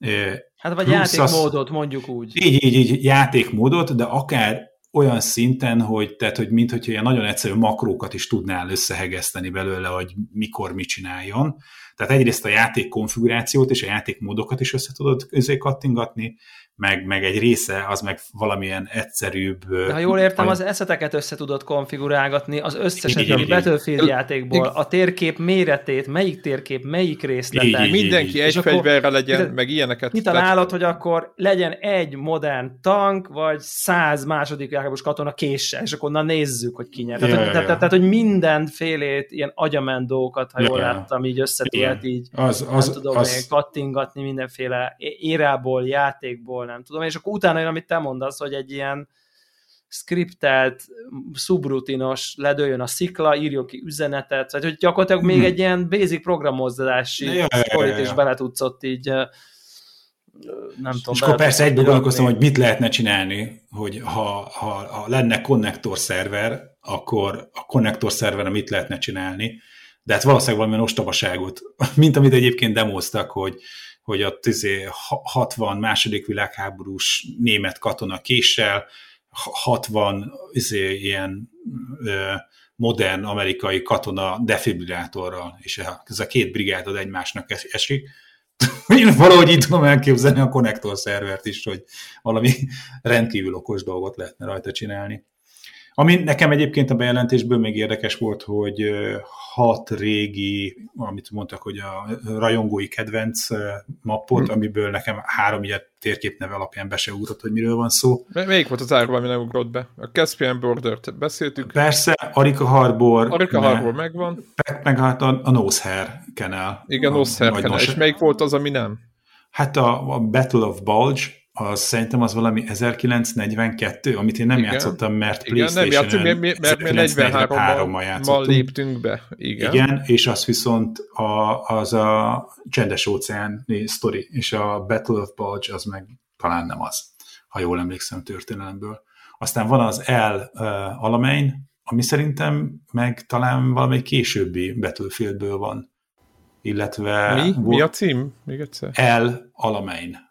Uh, hát vagy játékmódot, mondjuk úgy. Így, így, így játékmódot, de akár olyan szinten, hogy, tehát, hogy minthogyha ilyen nagyon egyszerű makrókat is tudnál összehegeszteni belőle, hogy mikor mit csináljon. Tehát egyrészt a játék konfigurációt és a játékmódokat is össze tudod közé kattingatni, meg, meg egy része, az meg valamilyen egyszerűbb... De ha jól értem, az eszeteket össze tudod konfigurálgatni, az összeset, ami Battlefield játékból, a térkép méretét, melyik térkép, melyik részlete. Mindenki egy fegyverre legyen, meg ilyeneket. Mit találod, hogy akkor legyen egy modern tank, vagy száz második játékos katona késsel, és akkor onnan nézzük, hogy ki nyer. Tehát, hogy mindenfélét, ilyen agyamendókat, ha jól láttam, így össze tudod így, nem tudom, kattingatni mindenféle érából, játékból, nem tudom, és akkor utána jön, amit te mondasz, hogy egy ilyen skriptelt, szubrutinos, ledőjön a szikla, írjon ki üzenetet, vagy hogy gyakorlatilag hmm. még egy ilyen basic programozási ja, sztorit ja, ja, is ja. bele tudsz ott így nem és tudom. És akkor persze egyből gondolkoztam, hogy mit lehetne csinálni, hogy ha, ha, ha lenne konnektor szerver, akkor a konnektor szerveren mit lehetne csinálni, de hát valószínűleg valamilyen ostobaságot, mint amit egyébként demoztak, hogy hogy a hatvan második világháborús német katona késsel, hatvan izé, ilyen ö, modern amerikai katona defibrillátorral, és ez a két brigádod egymásnak esik. Én valahogy így tudom elképzelni a konnektor szervert is, hogy valami rendkívül okos dolgot lehetne rajta csinálni. Ami nekem egyébként a bejelentésből még érdekes volt, hogy hat régi, amit mondtak, hogy a rajongói kedvenc mappot, amiből nekem három ilyen térképneve alapján be se ugrott, hogy miről van szó. Melyik volt az árva, ami nem ugrott be? A Caspian Border-t beszéltük. Persze, Arica Harbor. Arica me, Harbor megvan. Meg hát a, a Nosehair Canal. Igen, a Nosehair Canal. Nos... És melyik volt az, ami nem? Hát a, a Battle of Bulge. Az, szerintem az valami ezerkilencszáznegyvenkettő, amit én nem igen. játszottam, mert PlayStation-en ezerkilencszáznegyvenhárommal játszottunk. Léptünk be. Igen. igen, és az viszont a, az a csendes óceáni sztori, és a Battle of Bulge az meg talán nem az, ha jól emlékszem történelemből. Aztán van az L Alamein, ami szerintem meg talán valami későbbi Battlefieldből van. Illetve... Mi? Volt Mi a cím? Még egyszer. L Alamein.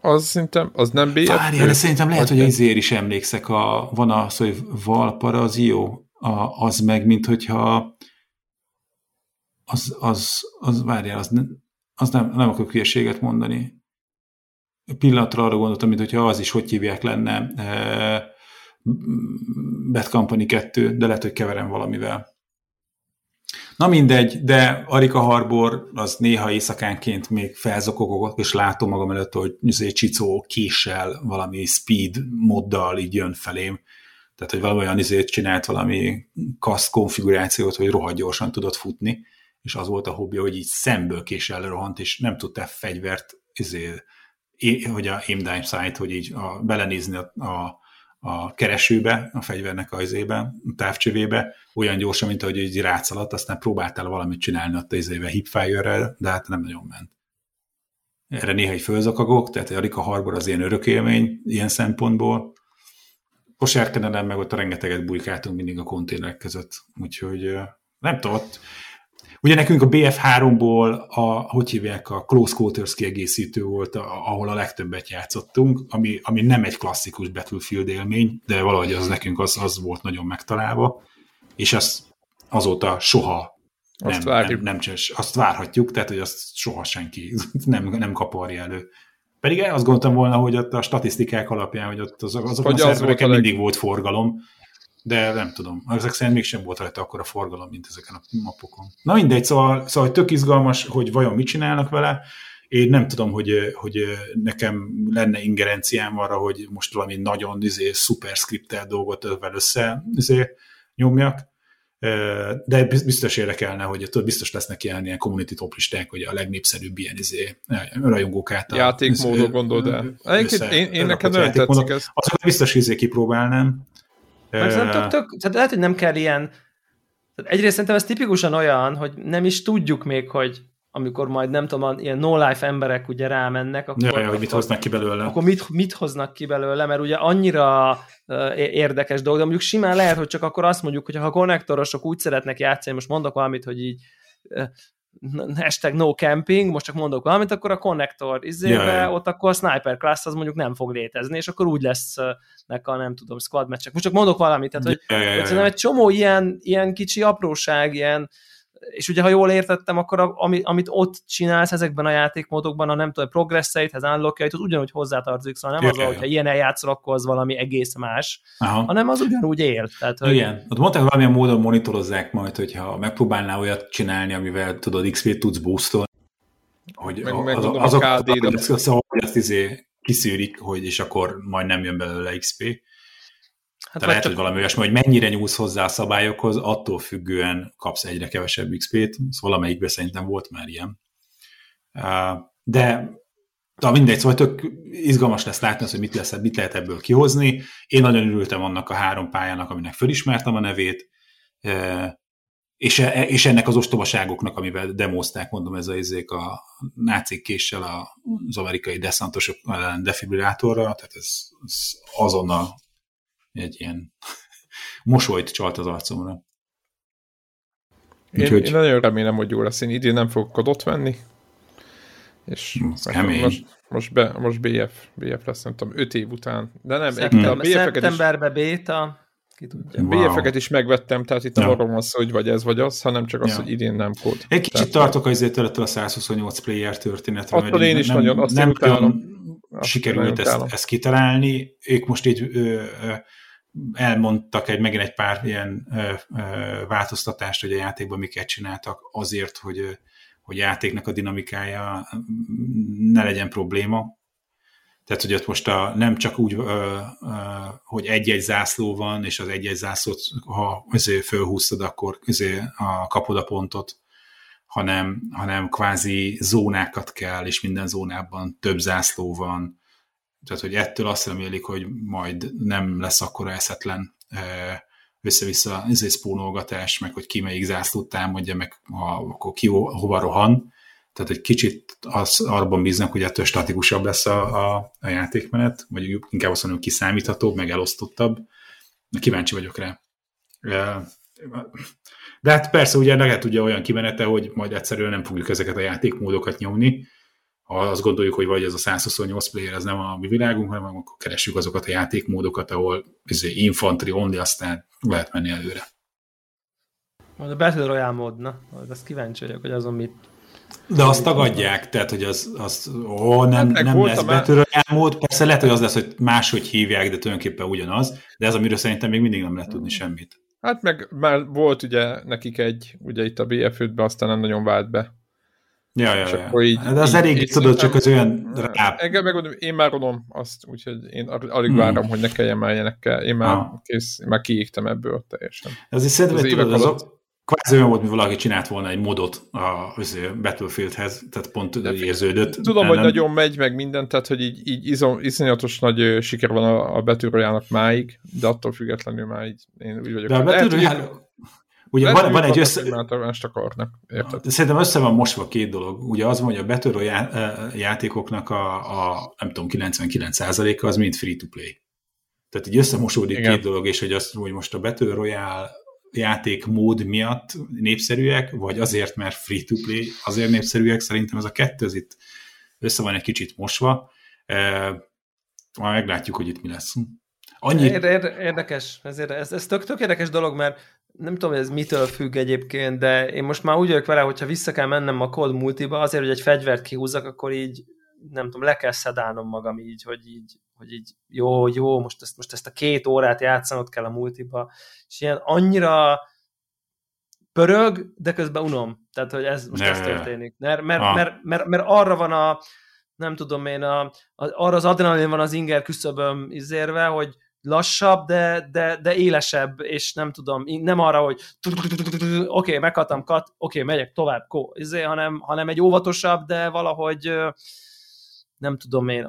az szerintem, az nem bé ef négy. Várjál, de szerintem lehet, hogy ezért is emlékszek, a, van a szó, hogy Valparazió, az meg, mint hogyha az, az, az várjál, az, az nem, nem akarok hülyeséget mondani. Pillanatra arra gondoltam, mint hogyha az is, hogy hívják, lenne Bad Company kettő, de lehet, hogy keverem valamivel. Na mindegy, de Arica Harbor az néha éjszakánként még felzokogok, és látom magam előtt, hogy csicó késsel, valami speed moddal így jön felém. Tehát, hogy valami olyan izét csinált valami kaszt konfigurációt, hogy rohadt gyorsan tudott futni, és az volt a hobbja, hogy így szemből késsel lerohant, és nem tudta fegyvert, izé, hogy a aim down sight, hogy így a, belenézni a, a a keresőbe, a fegyvernek a izébe, a távcsövébe, olyan gyorsan, mint ahogy így rátszaladt, aztán próbáltál valamit csinálni ott az izébe hipfire-rel, de hát nem nagyon ment. Erre néha így fölzakagok, tehát Arica Harbor az ilyen örök élmény, ilyen szempontból. Kosárkeneden meg ott rengeteget bujkáltunk mindig a konténerek között, úgyhogy nem tudom, ott. Ugye nekünk a bé ef háromból a, hogy hívják, a Close Quarters kiegészítő volt, ahol a legtöbbet játszottunk, ami, ami nem egy klasszikus Battlefield élmény, de valahogy az nekünk az, az volt nagyon megtalálva, és azt azóta soha nem, azt várjuk. Nem, nem, azt várhatjuk, tehát hogy azt soha senki nem, nem kaparja elő. Pedig azt gondoltam volna, hogy ott a statisztikák alapján, hogy ott az, azokon hogy a szervereken az mindig leg... volt forgalom, de nem tudom, ezek szerint mégsem volt rajta akkora forgalom, mint ezeken a mapokon. Na mindegy, szóval, szóval tök izgalmas, hogy vajon mit csinálnak vele. Én nem tudom, hogy, hogy nekem lenne ingerenciám arra, hogy most valami nagyon izé, szuper scriptel dolgot övel össze izé, nyomjak, de biztos érdekelne, hogy biztos lesznek ilyen, ilyen community toplisták, hogy a legnépszerűbb ilyen izé, rajongók által. Játékmódok gondold el. Én, én nekem nem tetszik ez. Azokat biztos izé kipróbálnám. Meg szerintem tök, tehát lehet, hogy nem kell ilyen... Egyrészt szerintem ez tipikusan olyan, hogy nem is tudjuk még, hogy amikor majd nem tudom, ilyen no-life emberek ugye rámennek, akkor, Jaj, akkor, mit, hoznak ki belőle. akkor mit, mit hoznak ki belőle, mert ugye annyira uh, érdekes dolog, de mondjuk simán lehet, hogy csak akkor azt mondjuk, hogy ha a konnektorosok úgy szeretnek játszani, most mondok valamit, hogy így uh, hashtag no camping, most csak mondok valamit, akkor a konnektor izébe, yeah. ott akkor a sniper class az mondjuk nem fog létezni, és akkor úgy lesznek a nem tudom, squad meccsek. Most csak mondok valamit, tehát hogy yeah, yeah, yeah. szerintem egy csomó ilyen, ilyen kicsi apróság, ilyen, és ugye ha jól értettem, akkor a, ami, amit ott csinálsz ezekben a játékmódokban, a nem tudom, progresszeidhez, unlockjait, az ugyanúgy hozzátartozik, szóval nem yeah, az, yeah, hogyha yeah. ilyen eljátszol, akkor az valami egész más, Aha. hanem az ugyanúgy él. Tehát, hogy... Igen, ott mondták, hogy valamilyen módon monitorozzák majd, hogyha megpróbálnál olyat csinálni, amivel tudod, iksz pét tudsz boostolni, hogy meg, az, meg azok a ká dé-t, szóval azt izé kiszűrik, hogy és akkor majd nem jön belőle iksz pé. Hát lehet, csak... hogy valami olyasmi, hogy mennyire nyúlsz hozzá a szabályokhoz, attól függően kapsz egyre kevesebb iksz pét, szóval amelyikben szerintem volt már ilyen. De, de mindegy, szóval tök izgalmas lesz látni az, hogy mit, lesz, mit lehet ebből kihozni. Én nagyon örültem annak a három pályának, aminek fölismertem a nevét, és, és ennek az ostobaságoknak, amivel demozták, mondom, ez a izék a nácik késsel, az amerikai deszantosok ellen defibrillátorral, tehát ez, ez azonnal egy ilyen mosolyt csalt az arcomra. Én, Úgyhogy... én nagyon remélem, hogy jó lesz. Én idén nem fogok kodot venni. És most, most, be, most bé ef, bé ef lesz, nem tudom, öt év után. De nem, Szeptember, a bé ef-eket szeptemberbe béta. Wow. bé ef-eket is megvettem, tehát itt nem arról van szó, hogy vagy ez vagy az, hanem csak az, ja. hogy idén nem kód. Egy kicsit tehát... tartok azért előttől a százhuszonnyolc player történetre. Attól én is nem, nagyon, azt nem utálom. Sikerült ezt, ezt kitalálni. Ők most így ö, ö, elmondtak egy, megint egy pár ilyen ö, ö, változtatást, hogy a játékban miket csináltak azért, hogy, hogy játéknak a dinamikája ne legyen probléma. Tehát, hogy ott most a, nem csak úgy, ö, ö, hogy egy-egy zászló van, és az egy-egy zászlót, ha fölhúztad, akkor a, kapod a pontot, hanem, hanem kvázi zónákat kell, és minden zónában több zászló van. Tehát, hogy ettől azt remélik, hogy majd nem lesz akkora eszetlen össze-vissza spónolgatás, meg hogy ki melyik zászlót támadja, meg ha, akkor ki hova rohan. Tehát egy kicsit az, arban bíznak, hogy ettől statikusabb lesz a, a, a játékmenet, vagy inkább azt mondom, kiszámíthatóbb, meg elosztottabb. Kíváncsi vagyok rá. De hát persze ugye lehet ugye olyan kimenete, hogy majd egyszerűen nem fogjuk ezeket a játékmódokat nyomni, ha azt gondoljuk, hogy vagy ez a százhuszonnyolc player, ez nem a mi világunk, hanem akkor keressük azokat a játékmódokat, ahol infantry only, aztán lehet menni előre. A Battle Royale mód, na, azt kíváncsi vagyok, hogy azon mit... De azt tagadják, tehát, hogy az, az ó, nem, hát nem lesz Battle Royale mód, persze lehet, hogy az lesz, hogy máshogy hívják, de tulajdonképpen ugyanaz, de ez, amiről szerintem még mindig nem lehet tudni semmit. Hát meg már volt ugye nekik egy, ugye itt a bé ef ötben aztán nem nagyon vált be. Ja, ja, ja. Így, de az elég tudod, csak az olyan ráp. Engem megmondom, én már unom azt, úgyhogy én alig várom, hmm. hogy ne kelljen már ilyenekkel. Én már, kész, én már kiégtem ebből teljesen. Azért szerintem, az tudod, azok kvázi olyan volt, mint valaki csinált volna egy modot a Battlefieldhez, tehát pont de érződött. Tudom, ellen. Hogy nagyon megy meg minden, tehát hogy így, így izom, iszonyatos nagy siker van a, a Battle Royale-nak máig, de attól függetlenül már így én úgy vagyok. De a Battle Royale... Ugye van, van egy össze... Szerintem össze van mosva két dolog. Ugye az van, hogy a Battle Royale játékoknak a, a nem tudom, kilencvenkilenc százaléka az mind free-to-play. Tehát így összemosódik igen. Két dolog, és hogy azt, hogy most a Battle Royale játékmód miatt népszerűek, vagy azért, mert free-to-play azért népszerűek, szerintem ez a kettő, ez itt össze van egy kicsit mosva. Majd meglátjuk, hogy itt mi lesz. Annyi... Érdekes. Ez, ez, ez tök, tök érdekes dolog, mert nem tudom, hogy ez mitől függ egyébként, de én most már úgy vagyok vele, hogyha vissza kell mennem a Cold Multiba, azért, hogy egy fegyvert kihúzzak, akkor így, nem tudom, le kell szedálnom magam így, hogy így, hogy így jó, jó, most ezt, most ezt a két órát játszanod kell a multiba, és ilyen annyira pörög, de közben unom. Tehát, hogy ez most ne. Ez történik. Mert, mert, mert, mert, mert arra van a, nem tudom én, a, a, arra az adrenalin van az inger küszöböm izérve, hogy lassabb, de, de, de élesebb, és nem tudom, nem arra, hogy oké, okay, meghaltam, kat, oké, okay, megyek tovább, kó, izé, hanem, hanem egy óvatosabb, de valahogy nem tudom én,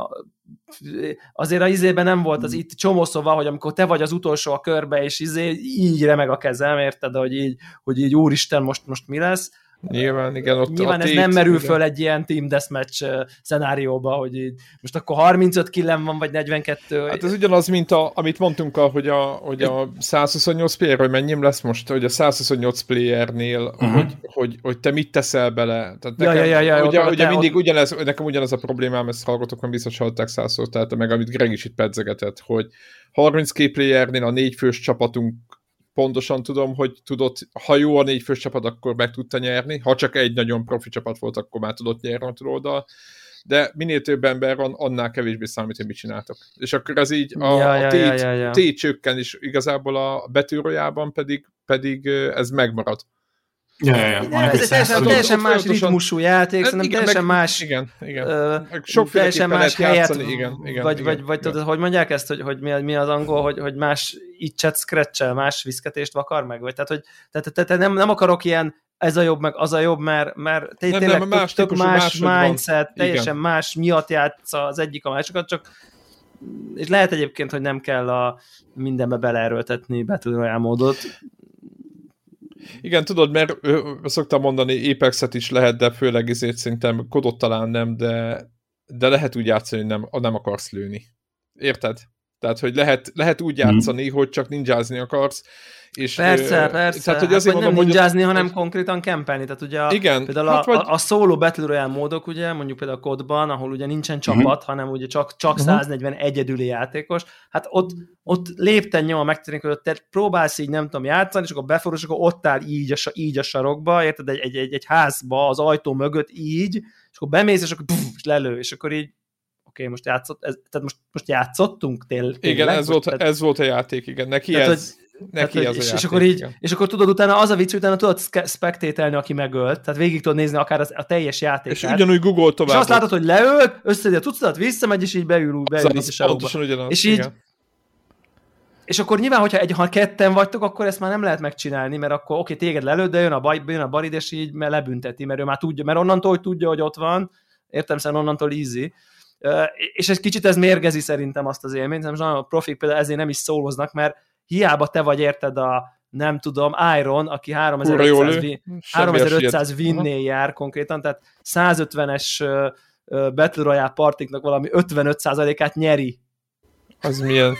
azért az izében nem volt az itt csomó szóval, hogy amikor te vagy az utolsó a körbe, és izé, így remeg a kezem, érted, hogy így, hogy így úristen, most, most mi lesz? Nyilván, igen, ott, Nyilván ott ez nem merül igen. föl egy ilyen team deathmatch szenárióba, hogy így, most akkor harmincöt killem van, vagy negyvenkettő. Hát ez ugyanaz, mint a, amit mondtunk, hogy a, hogy a százhuszonnyolc player, hogy mennyim lesz most, hogy a százhuszonnyolc playernél, uh-huh. hogy, hogy, hogy te mit teszel bele. Tehát nekem, ja, ja, ja, ja, ugye, ugye mindig ott... ugyanez, nekem ugyanaz a problémám, ezt hallgatok, mert biztos hallották százszor, tehát meg amit Greg is itt pedzegetett, hogy harminckét playernél a négyfős csapatunk pontosan tudom, hogy tudod, ha jó a négyfős csapat, akkor meg tudta nyerni, ha csak egy nagyon profi csapat volt, akkor már tudott nyerni a túloldal, de minél több ember van, annál kevésbé számít, hogy mit csináltok. És akkor ez így a, ja, ja, a tét, ja, ja, ja. tét csökken, és igazából a betűrójában pedig, pedig ez megmarad. Ja, ja, ja. De, ez teljesen, teljesen más ritmusú játék, hát, szerintem igen, teljesen meg, más igen, igen. Uh, teljesen más helyet, igen, igen, igen, vagy, igen, vagy, vagy igen. Tudod, hogy mondják ezt, hogy, hogy mi az angol, hogy, hogy más itch-et scratch-el, más viszketést vakar meg, vagy tehát, hogy tehát, tehát, tehát nem, nem akarok ilyen ez a jobb, meg az a jobb, mert, mert tényleg nem, nem, más, tök, tök más mindset, teljesen igen. Más miatt játsz az egyik a másikat, csak és lehet egyébként, hogy nem kell a mindenbe beleerőltetni Battle Royale módot. Igen, tudod, mert szoktam mondani, Apexet is lehet, de főleg ezért szerintem kodot talán nem, de, de lehet úgy játszani, hogy nem, nem akarsz lőni. Érted? Tehát, hogy lehet, lehet úgy játszani, hogy csak ninjázni akarsz. És, persze, ö, persze. Tehát, hogy hát, mondom, nem hogy ninjázni, az, hanem az... konkrétan kempelni. Tehát ugye a, igen, például hát a, vagy... a szóló Battle Royale módok, ugye, mondjuk például a kodban, ahol ugye nincsen csapat, uh-huh. hanem ugye csak, csak uh-huh. száznegyven egyedüli játékos, hát ott, ott lépten nyoma megtörténik, hogy te próbálsz így nem tudom játszani, és akkor beforulsz, akkor ott áll így a, így a sarokba, érted, egy, egy, egy, egy házba, az ajtó mögött így, és akkor bemész, és akkor pff, és lelő, és akkor így oké, okay, most játszott, ez, tehát most, most játszottunk tél, tényleg. Igen, ez, most, volt, tehát, ez volt a játék, igen, neki tehát, ez, hogy, neki tehát, ez és, a játék. És akkor, így, és akkor tudod, utána az a vicc, utána tudod spektételni, aki megölt, tehát végig tudod nézni akár az, a teljes játékát. És ugyanúgy Google tovább. És azt látod, hogy leölt, összedi a tudszadat, visszamegy, és így beül, beül is a és így. Igen. És akkor nyilván, hogyha egy, ha ketten vagytok, akkor ezt már nem lehet megcsinálni, mert akkor oké, okay, téged lelőtt, de jön a, baj, jön a barid, és így mert lebünteti, mert ő már tudja, mert onnantól hogy tudja, hogy ott van, értem szerint onnantól easy. Uh, és egy kicsit ez mérgezi szerintem azt az élményt, nem nagyon a profik például ezért nem is szóloznak, mert hiába te vagy érted a, nem tudom, Iron, aki háromezer-ötszáz vinnél jár konkrétan, tehát százötvenes uh, Battle Royale partiknak valami ötvenöt százalékát nyeri. Az milyen...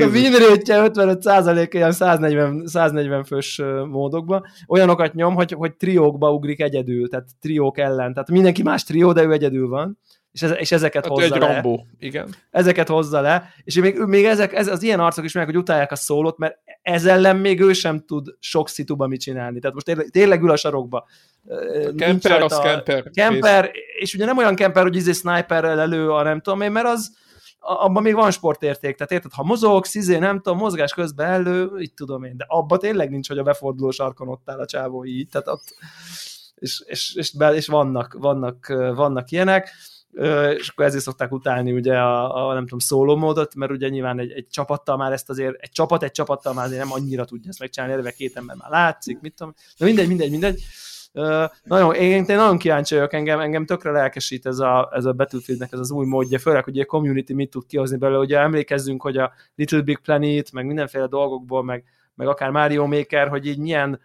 A win rate-je ötvenöt százalék ilyen száznegyven fős módokban. Olyanokat nyom, hogy, hogy triókba ugrik egyedül, tehát triók ellen. Tehát mindenki más trió, de ő egyedül van. És, ez, és ezeket hát hozza egy le. Rambó. Igen. Ezeket hozza le, és még, még ezek, ez, az ilyen arcok is mondják, hogy utálják a szólót, mert ez ellen még ő sem tud sok szituba mit csinálni. Tehát most tényleg, tényleg ül a sarokba. A kemper, az kemper. Kemper, és ugye nem olyan kemper, hogy izé sniperrel elő, a nem tudom én, mert az, abban még van sportérték. Tehát érted, ha mozogsz, izé nem tudom, mozgás közben elő, így tudom én, de abban tényleg nincs, hogy a beforduló sarkon ott áll a csávó így. Tehát ott, és, és, és, és vannak, vannak, vannak ilyenek. És akkor ezért szokták utálni ugye a, a nem tudom, szólómódot, mert ugye nyilván egy, egy csapattal már ezt azért, egy csapat egy csapattal már azért nem annyira tudja ezt megcsinálni, eleve két ember már látszik, mit tudom, de mindegy, mindegy, mindegy. Uh, nagyon, én nagyon kíváncsi vagyok, engem, engem tökre lelkesít ez a, ez a Battlefieldnek ez az új módja, főleg, hogy a community mit tud kihozni belőle, ugye emlékezzünk, hogy a Little Big Planet, meg mindenféle dolgokból, meg, meg akár Mario Maker, hogy így milyen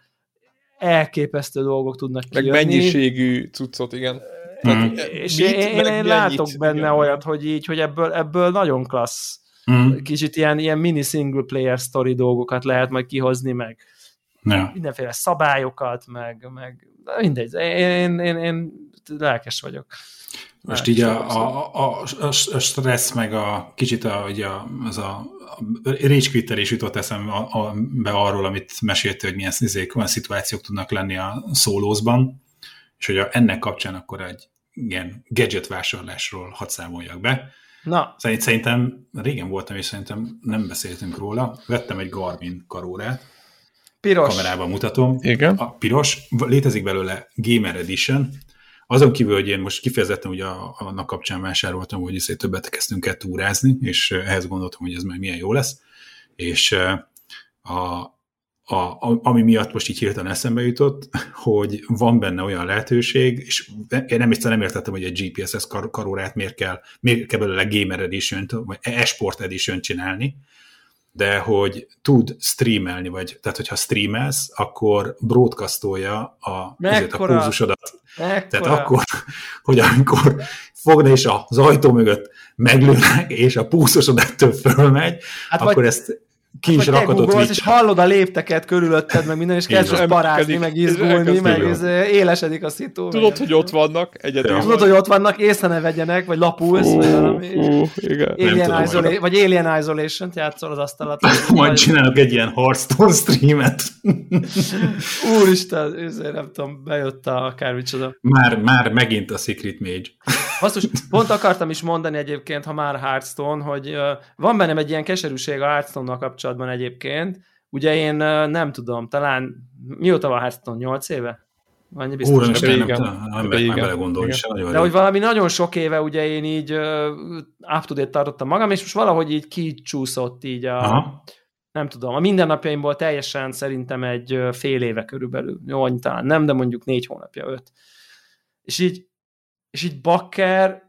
elképesztő dolgok tudnak kijönni. Meg mennyiségű cuccot, igen. Mm. És mit, én, én látok benne jön. Olyat, hogy így, hogy ebből, ebből nagyon klassz, mm. kicsit ilyen, ilyen mini single player story dolgokat lehet majd kihozni, meg ja. mindenféle szabályokat, meg, meg mindegy, én, én, én lelkes vagyok. Most így a, a, a stressz, meg a kicsit a, ugye a, az a, a rage quitter is jutott eszembe a, a, be arról, amit meséltél, hogy milyen, izék, milyen szituációk tudnak lenni a szólózban. És hogy a, ennek kapcsán akkor egy ilyen gadget vásárlásról hadd számoljak be. Na. Szerintem régen voltam, és szerintem nem beszéltünk róla. Vettem egy Garmin karórát. Piros. Kamerában mutatom. Igen. A piros. Létezik belőle Gamer Edition. Azon kívül, hogy én most kifejezetten ugye annak kapcsán vásároltam, hogy iszé többet kezdtünk el túrázni, és ehhez gondoltam, hogy ez már milyen jó lesz. És a... A, ami miatt most így hirtelen eszembe jutott, hogy van benne olyan lehetőség, és én nem, nem értettem, hogy egy gé pé es-es kar, karórát miért kell, miért kell belőle Gamer Edition-t, vagy e-sport Edition-t csinálni, de hogy tud streamelni, vagy tehát hogyha streamelsz, akkor broadcastolja a, a pulzusodat. Tehát akkor, hogy amikor fogna és az ajtó mögött meglőnek, és a pulzusod ettől fölmegy, hát akkor vagy... ezt ki is rakadott vicc. És hallod a lépteket körülötted, meg minden, és kezdesz parázni, meg izgulni, meg élesedik a szitó. Tudod, hogy ott vannak egyedül. Tudod, hogy ott vannak, észre ne vegyenek, vagy lapulsz, vagy valami. Vagy Alien Isolation-t játszol az asztalat. Majd csinálok egy ilyen Hearthstone streamet. Úristen, őszintén nem tudom, bejött akármicsoda. Már megint a Secret Mage. Basszus, pont akartam is mondani egyébként, ha már Hearthstone, hogy van bennem egy ilyen keserűség a Hearthstone-nal kapcsolatban egyébként. Ugye én nem tudom, talán mióta van Hearthstone? nyolc éve? Annyi biztos, Úr, nem, nem, nem belegondolni sem. De hogy valami nagyon sok éve ugye én így up-to-date tartottam magam, és most valahogy így kicsúszott így a... Aha. Nem tudom, a mindennapjaimból teljesen szerintem egy fél éve körülbelül. Jó, talán nem, de mondjuk négy hónapja, öt. És így és így bakker,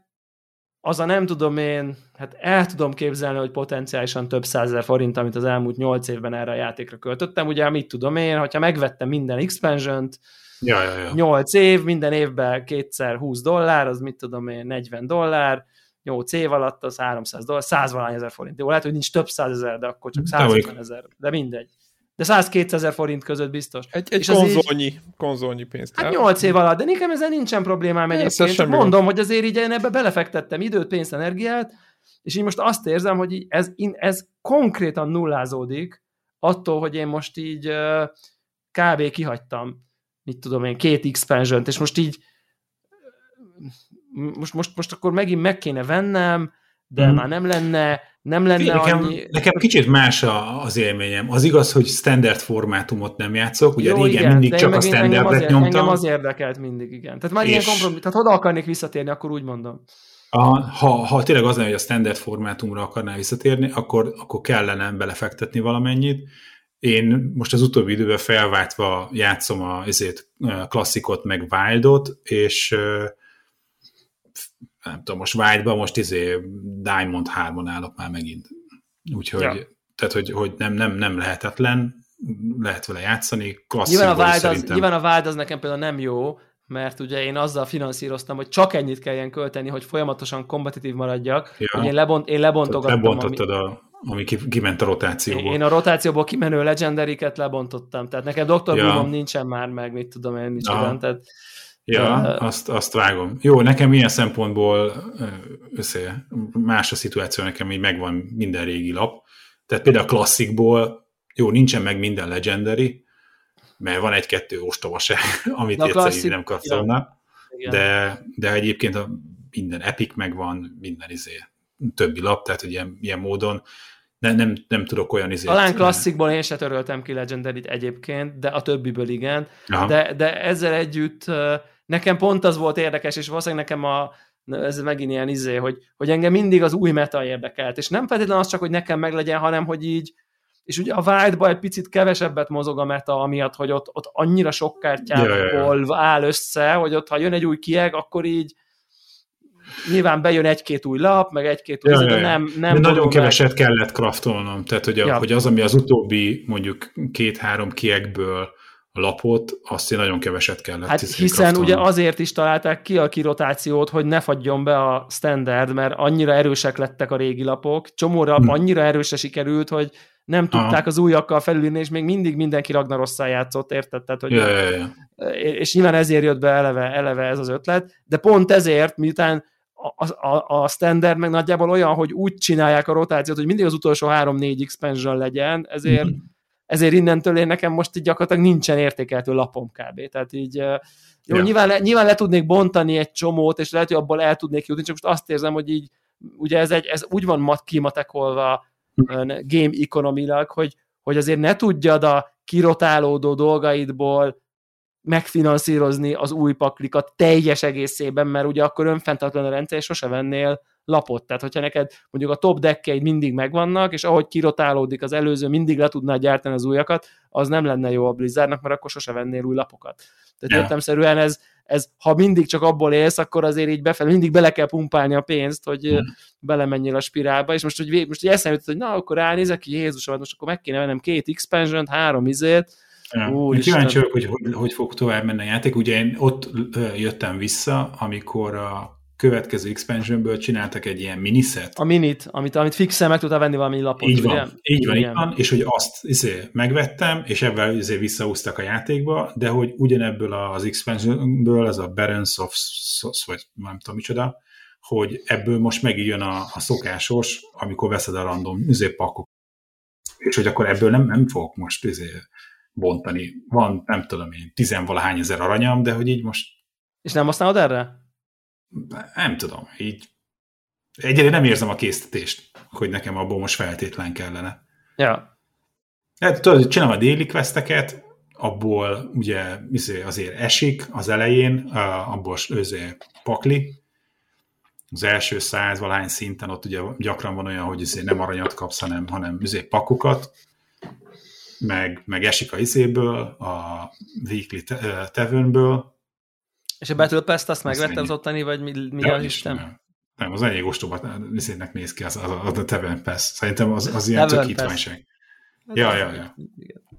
az a nem tudom én, hát el tudom képzelni, hogy potenciálisan több százezer forint, amit az elmúlt nyolc évben erre a játékra költöttem, ugye mit tudom én, hogyha megvettem minden expansion-t, ja, ja, ja. nyolc év, minden évben kétszer húsz dollár, az mit tudom én, negyven dollár, nyolc év alatt az háromszáz dollár, száz valahány ezer forint. Jó, lehet, hogy nincs több százezer, de akkor csak száz ötven ezer, de mindegy. De száz-kétezer forint között biztos. Egy, egy konzolnyi, így, konzolnyi pénzt. Hát nyolc év alatt, de nekem ezzel nincsen problémám egyébként. Mondom, hogy azért így én ebbe belefektettem időt, pénzt, energiát, és így most azt érzem, hogy ez, ez konkrétan nullázódik attól, hogy én most így kb. Kihagytam, mit tudom én, két expansion-t, és most így most, most, most akkor megint meg kéne vennem, de hmm. már nem lenne, nem lenne nekem, annyi... Nekem kicsit más a, az élményem. Az igaz, hogy standard formátumot nem játszok, ugye jó, régen igen, mindig csak a standardet nyomtam. Engem az érdekelt mindig, igen. Tehát már és... ilyen kompromiss, tehát oda akarnék visszatérni, akkor úgy mondom. A, ha, ha tényleg az lenne, hogy a standard formátumra akarnál visszatérni, akkor, akkor kellene belefektetni valamennyit. Én most az utóbbi időben felváltva játszom a ezért klasszikot, meg Wildot, és... nem tudom, most White-ban most izé Diamond hármon állok már megint. Úgyhogy, ja. tehát, hogy, hogy nem, nem, nem lehetetlen, lehet vele játszani, klasszikból szerintem. Nyilván a Wild az nekem például nem jó, mert ugye én azzal finanszíroztam, hogy csak ennyit kelljen költeni, hogy folyamatosan kompetitív maradjak, ja. hogy én, lebont, én lebontogattam. Lebontottad a, ami kiment a rotációból. Én a rotációból kimenő legendary-ket lebontottam, tehát nekem doktor ja. Blue-om nincsen már meg, mit tudom én, mit tudom, tehát... Ja, de... azt, azt vágom. Jó, nekem ilyen szempontból össze, más a szituáció, nekem így megvan minden régi lap. Tehát például a klasszikból, jó, nincsen meg minden legendary, mert van egy-kettő ostobaság, amit na, egyszer klasszik... így nem kapsz volna, de, de egyébként a minden epic megvan, minden izé, többi lap, tehát ilyen, ilyen módon ne, nem, nem tudok olyan izé. Talán klasszikból én se töröltem ki legendarit egyébként, de a többiből igen, de, de ezzel együtt nekem pont az volt érdekes, és valószínűleg nekem a, ez megint ilyen izé, hogy, hogy engem mindig az új meta érdekelt, és nem feltétlenül az csak, hogy nekem meglegyen, hanem hogy így, és ugye a Wild-ba egy picit kevesebbet mozog a meta, amiatt, hogy ott, ott annyira sok kártyából áll össze, hogy ott, ha jön egy új kieg, akkor így nyilván bejön egy-két új lap, meg egy-két új, ja, de nem... nem de nagyon keveset meg... kellett craftolnom, tehát hogy, a, ja. hogy az, ami az utóbbi mondjuk két-három kiekből a lapot, azt én nagyon keveset kellett hát hiszen craftolnom. Ugye azért is találták ki a kirotációt, hogy ne fagyjon be a standard, mert annyira erősek lettek a régi lapok, csomóra hm. annyira erőse sikerült, hogy nem tudták az újakkal felülírni, és még mindig mindenki Ragnarosszal játszott, érted? Tehát, hogy ja, ja, ja. És nyilván ezért jött be eleve, eleve ez az ötlet, de pont ezért, miután A, a, a standard meg nagyjából olyan, hogy úgy csinálják a rotációt, hogy mindig az utolsó három-négy expansion legyen, ezért, mm-hmm. ezért innentől én nekem most így gyakorlatilag nincsen értékeltő lapom kb. Tehát így jó, ja. nyilván, le, nyilván le tudnék bontani egy csomót, és lehet, hogy abból el tudnék jutni, csak most azt érzem, hogy így ugye ez, egy, ez úgy van kimatekolva game economilag, hogy, hogy azért ne tudjad a kirotálódó dolgaidból megfinanszírozni az új paklikat teljes egészében, mert ugye akkor önfenntartlan a rendszer, és sose vennél lapot. Tehát, hogyha neked mondjuk a top deckeid mindig megvannak, és ahogy kirotálódik az előző, mindig le tudnád gyártani az újakat, az nem lenne jó a Blizzardnak, mert akkor sose vennél új lapokat. Tehát yeah. értelmszerűen ez, ez, ha mindig csak abból élsz, akkor azért így befelé, mindig bele kell pumpálni a pénzt, hogy yeah. belemenjél a spirálba, és most, hogy, most hogy eszembe jut, hogy na, akkor ránézek, Jézusom, most akkor meg kéne vennem két expansion-t, három izét, Úr, én kíváncsi vagyok, hogy, hogy hogy fog tovább menni a játék. Ugye én ott jöttem vissza, amikor a következő expansionből csináltak egy ilyen miniszet. A minit, amit, amit fixen meg tudtál venni valami lapot. Így van, ugye? Így van, így van, és hogy azt izé, megvettem, és ebben izé, visszaúztak a játékba, de hogy ugyanebből az expansionből, ez a Barons of Souls, vagy nem tudom micsoda, hogy ebből most megint jön a, a szokásos, amikor veszed a random izé, pakok. És hogy akkor ebből nem, nem fogok most izé, bontani. Van, nem tudom én, tizenvalahány ezer aranyam, de hogy így most... És nem használod erre? Nem tudom, így... Egyre nem érzem a késztetést, hogy nekem abból most feltétlen kellene. Ja. Hát tudod, csinálom a daily questeket, abból ugye azért esik az elején, abból azért pakli. Az első százvalahány szinten ott ugye gyakran van olyan, hogy azért nem aranyat kapsz, hanem, hanem azért pakokat. Meg, meg esik a izéből, a weekly te, tevőnből. És a Battle Pass-t azt megvettem az ottani, vagy mi, mi a Isten? Nem, nem, az elég ostoba viszének néz ki az, az, az a Tevőn Pass. Szerintem az, az ilyen tök hitványság. Ja, ja, ja.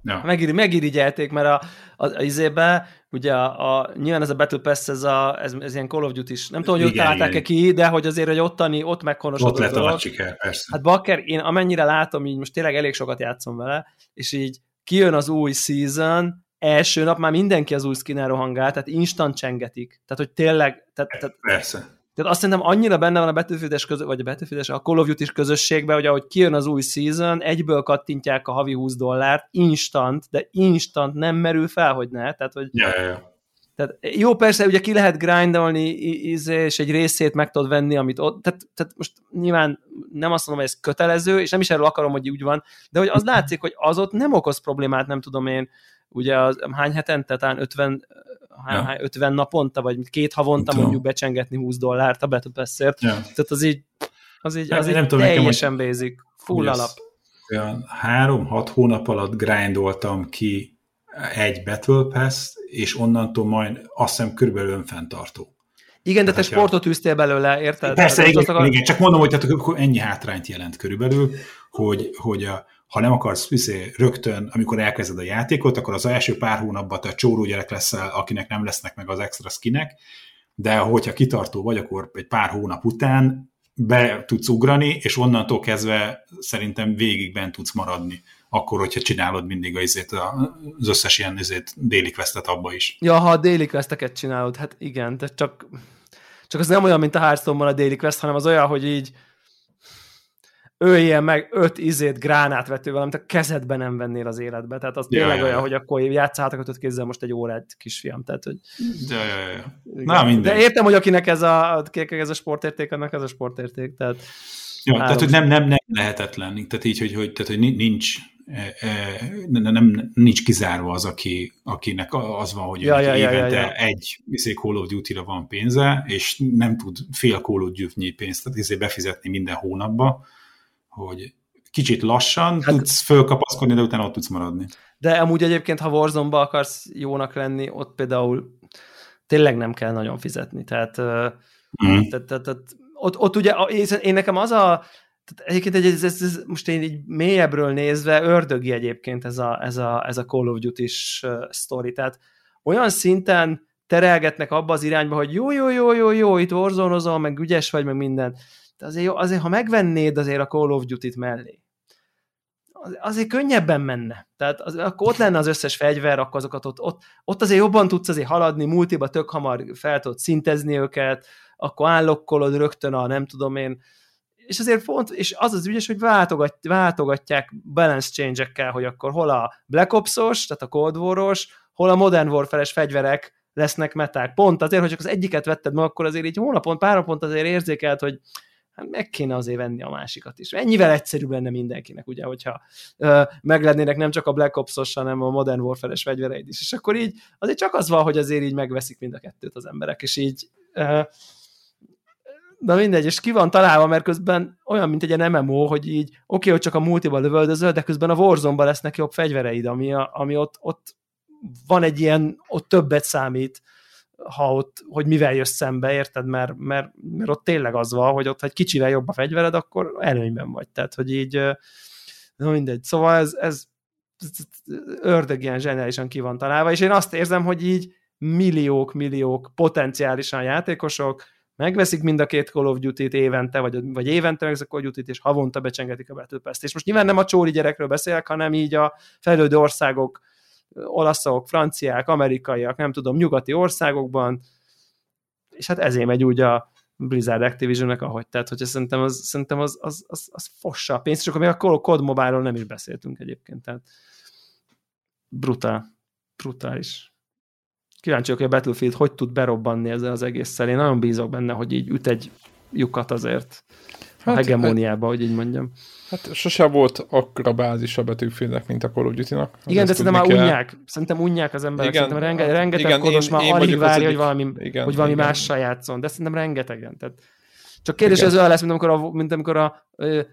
ja. Megír, megirigyelték, mert a, a, a izébe, ugye a, a, nyilván ez a Battle Pass, ez, a, ez, ez ilyen Call of Duty-s, nem tudom, hogy igen, ott állták-e ki, de hogy azért, hogy ottani, ott meghonosodott. Ott lett a nagy siker, persze. Hát bakker, én amennyire látom, így most tényleg elég sokat játszom vele, és így kijön az új season, első nap már mindenki az új skin-el rohangál, tehát instant csengetik. Tehát, hogy tényleg... Tehát, tehát, persze. Tehát azt szerintem annyira benne van a Battlefield-es közö- vagy a Battlefield-es, a Call of Duty-s közösségben, hogy ahogy kijön az új season, egyből kattintják a havi húsz dollárt, instant, de instant nem merül fel, hogy ne. Tehát, hogy, ja, ja, ja. Tehát, jó, persze, ugye ki lehet grindolni, és egy részét meg tudod venni, amit ott, tehát, tehát most nyilván nem azt mondom, hogy ez kötelező, és nem is erről akarom, hogy úgy van, de hogy az látszik, hogy az ott nem okoz problémát, nem tudom én, ugye az, hány hetente, talán ötven... Ja. ötven naponta, vagy két havonta mondjuk becsengetni húsz dollárt a Battle Pass-ért. Ja. Tehát az így, az így, az nem, így nem tudom, teljesen nekem, basic, full alap. Olyan három-hat hónap alatt grindoltam ki egy Battle Pass-t, és onnantól majd azt hiszem körülbelül önfenntartó. Igen, de te sportot üztél belőle, érted? Persze, igen, akar... igen, csak mondom, hogy ennyi hátrányt jelent körülbelül, hogy, hogy a ha nem akarsz izé, rögtön, amikor elkezded a játékot, akkor az első pár hónapban te csóró gyerek leszel, akinek nem lesznek meg az extra skinek, de hogyha kitartó vagy, akkor egy pár hónap után be tudsz ugrani, és onnantól kezdve szerintem végig bent tudsz maradni. Akkor, hogyha csinálod mindig az, az összes ilyen daily questet abba is. Ja, ha a daily questeket csinálod, hát igen, de csak, csak az nem olyan, mint a Hearthstone-ban a daily quest, hanem az olyan, hogy így öljél meg öt izét gránátvetővel, amit a kezedbe nem vennél az életbe. Tehát az ja, tényleg ja, olyan, ja. hogy akkor játszáltak ötöt kézzel most egy órát, kisfiam. Tehát, hogy... ja, ja, ja. Na, minden. De értem, hogy akinek ez a, ez a sportérték, annak ez a sportérték. Tehát, ja, tehát hogy nem, nem, nem lehetetlen. Tehát így, hogy, hogy, tehát, hogy nincs Nem, nem, nincs kizárva az, aki, akinek az van, hogy ja, ja, évente ja, ja. egy Call of Duty-ra van pénze, és nem tud fél Call of Duty-nyi pénzt tehát befizetni minden hónapba, hogy kicsit lassan hát, tudsz fölkapaszkodni, de utána ott tudsz maradni. De amúgy egyébként, ha Warzone-ba akarsz jónak lenni, ott például tényleg nem kell nagyon fizetni. Tehát, mm. tehát, tehát, tehát ott, ott ugye, én nekem az a Tehát egyébként egy, ez, ez, ez, most én így mélyebbről nézve ördögi egyébként ez a, ez a, ez a Call of Duty-s uh, sztori. Tehát olyan szinten terelgetnek abba az irányba, hogy jó, jó, jó, jó, jó, itt warzone-ozol, meg ügyes vagy, meg minden. De azért, jó, azért ha megvennéd azért a Call of Duty-t mellé, az, azért könnyebben menne. Tehát az, akkor ott lenne az összes fegyver, akkor azokat ott, ott, ott azért jobban tudsz azért haladni, multiba tök hamar fel tudod szintezni őket, akkor állokkolod rögtön a nem tudom én, és azért fontos, és az az ügyes, hogy váltogat, váltogatják balance change-ekkel, hogy akkor hol a Black Ops-os, tehát a Cold War-os, hol a Modern Warfare-es fegyverek lesznek meták. Pont azért, hogy csak az egyiket vetted meg, akkor azért így hónapon, pár napont azért érzékelt, hogy hát meg kéne azért venni a másikat is. Ennyivel egyszerűbb lenne mindenkinek, ugye, hogyha ö, meglennének nem csak a Black Ops-os, hanem a Modern Warfare-es fegyvereid is. És akkor így azért csak az van, hogy azért így megveszik mind a kettőt az emberek, és így... Ö, de mindegy, és ki van találva, mert közben olyan, mint egy em em o, hogy így oké, okay, hogy csak a multiba lövöldözöl, de közben a Warzone-ban lesznek jobb fegyvereid, ami, a, ami ott, ott van egy ilyen, ott többet számít, ha ott, hogy mivel jössz szembe, érted? Mert, mert, mert ott tényleg az van, hogy ott, ha egy kicsivel jobb a fegyvered, akkor előnyben vagy. Tehát, hogy így, na mindegy. Szóval ez, ez, ez ördög ilyen zseniálisan ki van találva, és én azt érzem, hogy így milliók, milliók potenciálisan játékosok, megveszik mind a két Call of Duty-t évente, vagy, vagy évente megveszik a Call of Duty-t, és havonta becsengetik a Battle Pass-t. És most nyilván nem a csóri gyerekről beszélek, hanem így a fejlődő országok, olaszok, franciák, amerikaiak, nem tudom, nyugati országokban, és hát ezért megy úgy a Blizzard Activision-nek, ahogy tehát, hogy szerintem az, szerintem az, az, az, az fossa a pénz, és akkor még a Call of Mobile-ról nem is beszéltünk egyébként, tehát brutál, brutális. Kíváncsi vagyok, hogy a Battlefield hogy tud berobbanni ezzel az egésszel. Én nagyon bízok benne, hogy így üt egy lyukat azért hát, a hegemóniába, hát, hogy így mondjam. Hát sose volt akkora bázis a Battlefieldnek, mint a Call of Duty-nak. Igen, de szerintem már unják. Szerintem unják az emberek. Igen, szerintem renge, hát, rengeteg igen, koros én, már én alig várja, hogy valami, igen, hogy valami igen. mással játszon. De szerintem rengetegen. Tehát csak kérdés, igen. ez olyan lesz, mint amikor a, mint amikor a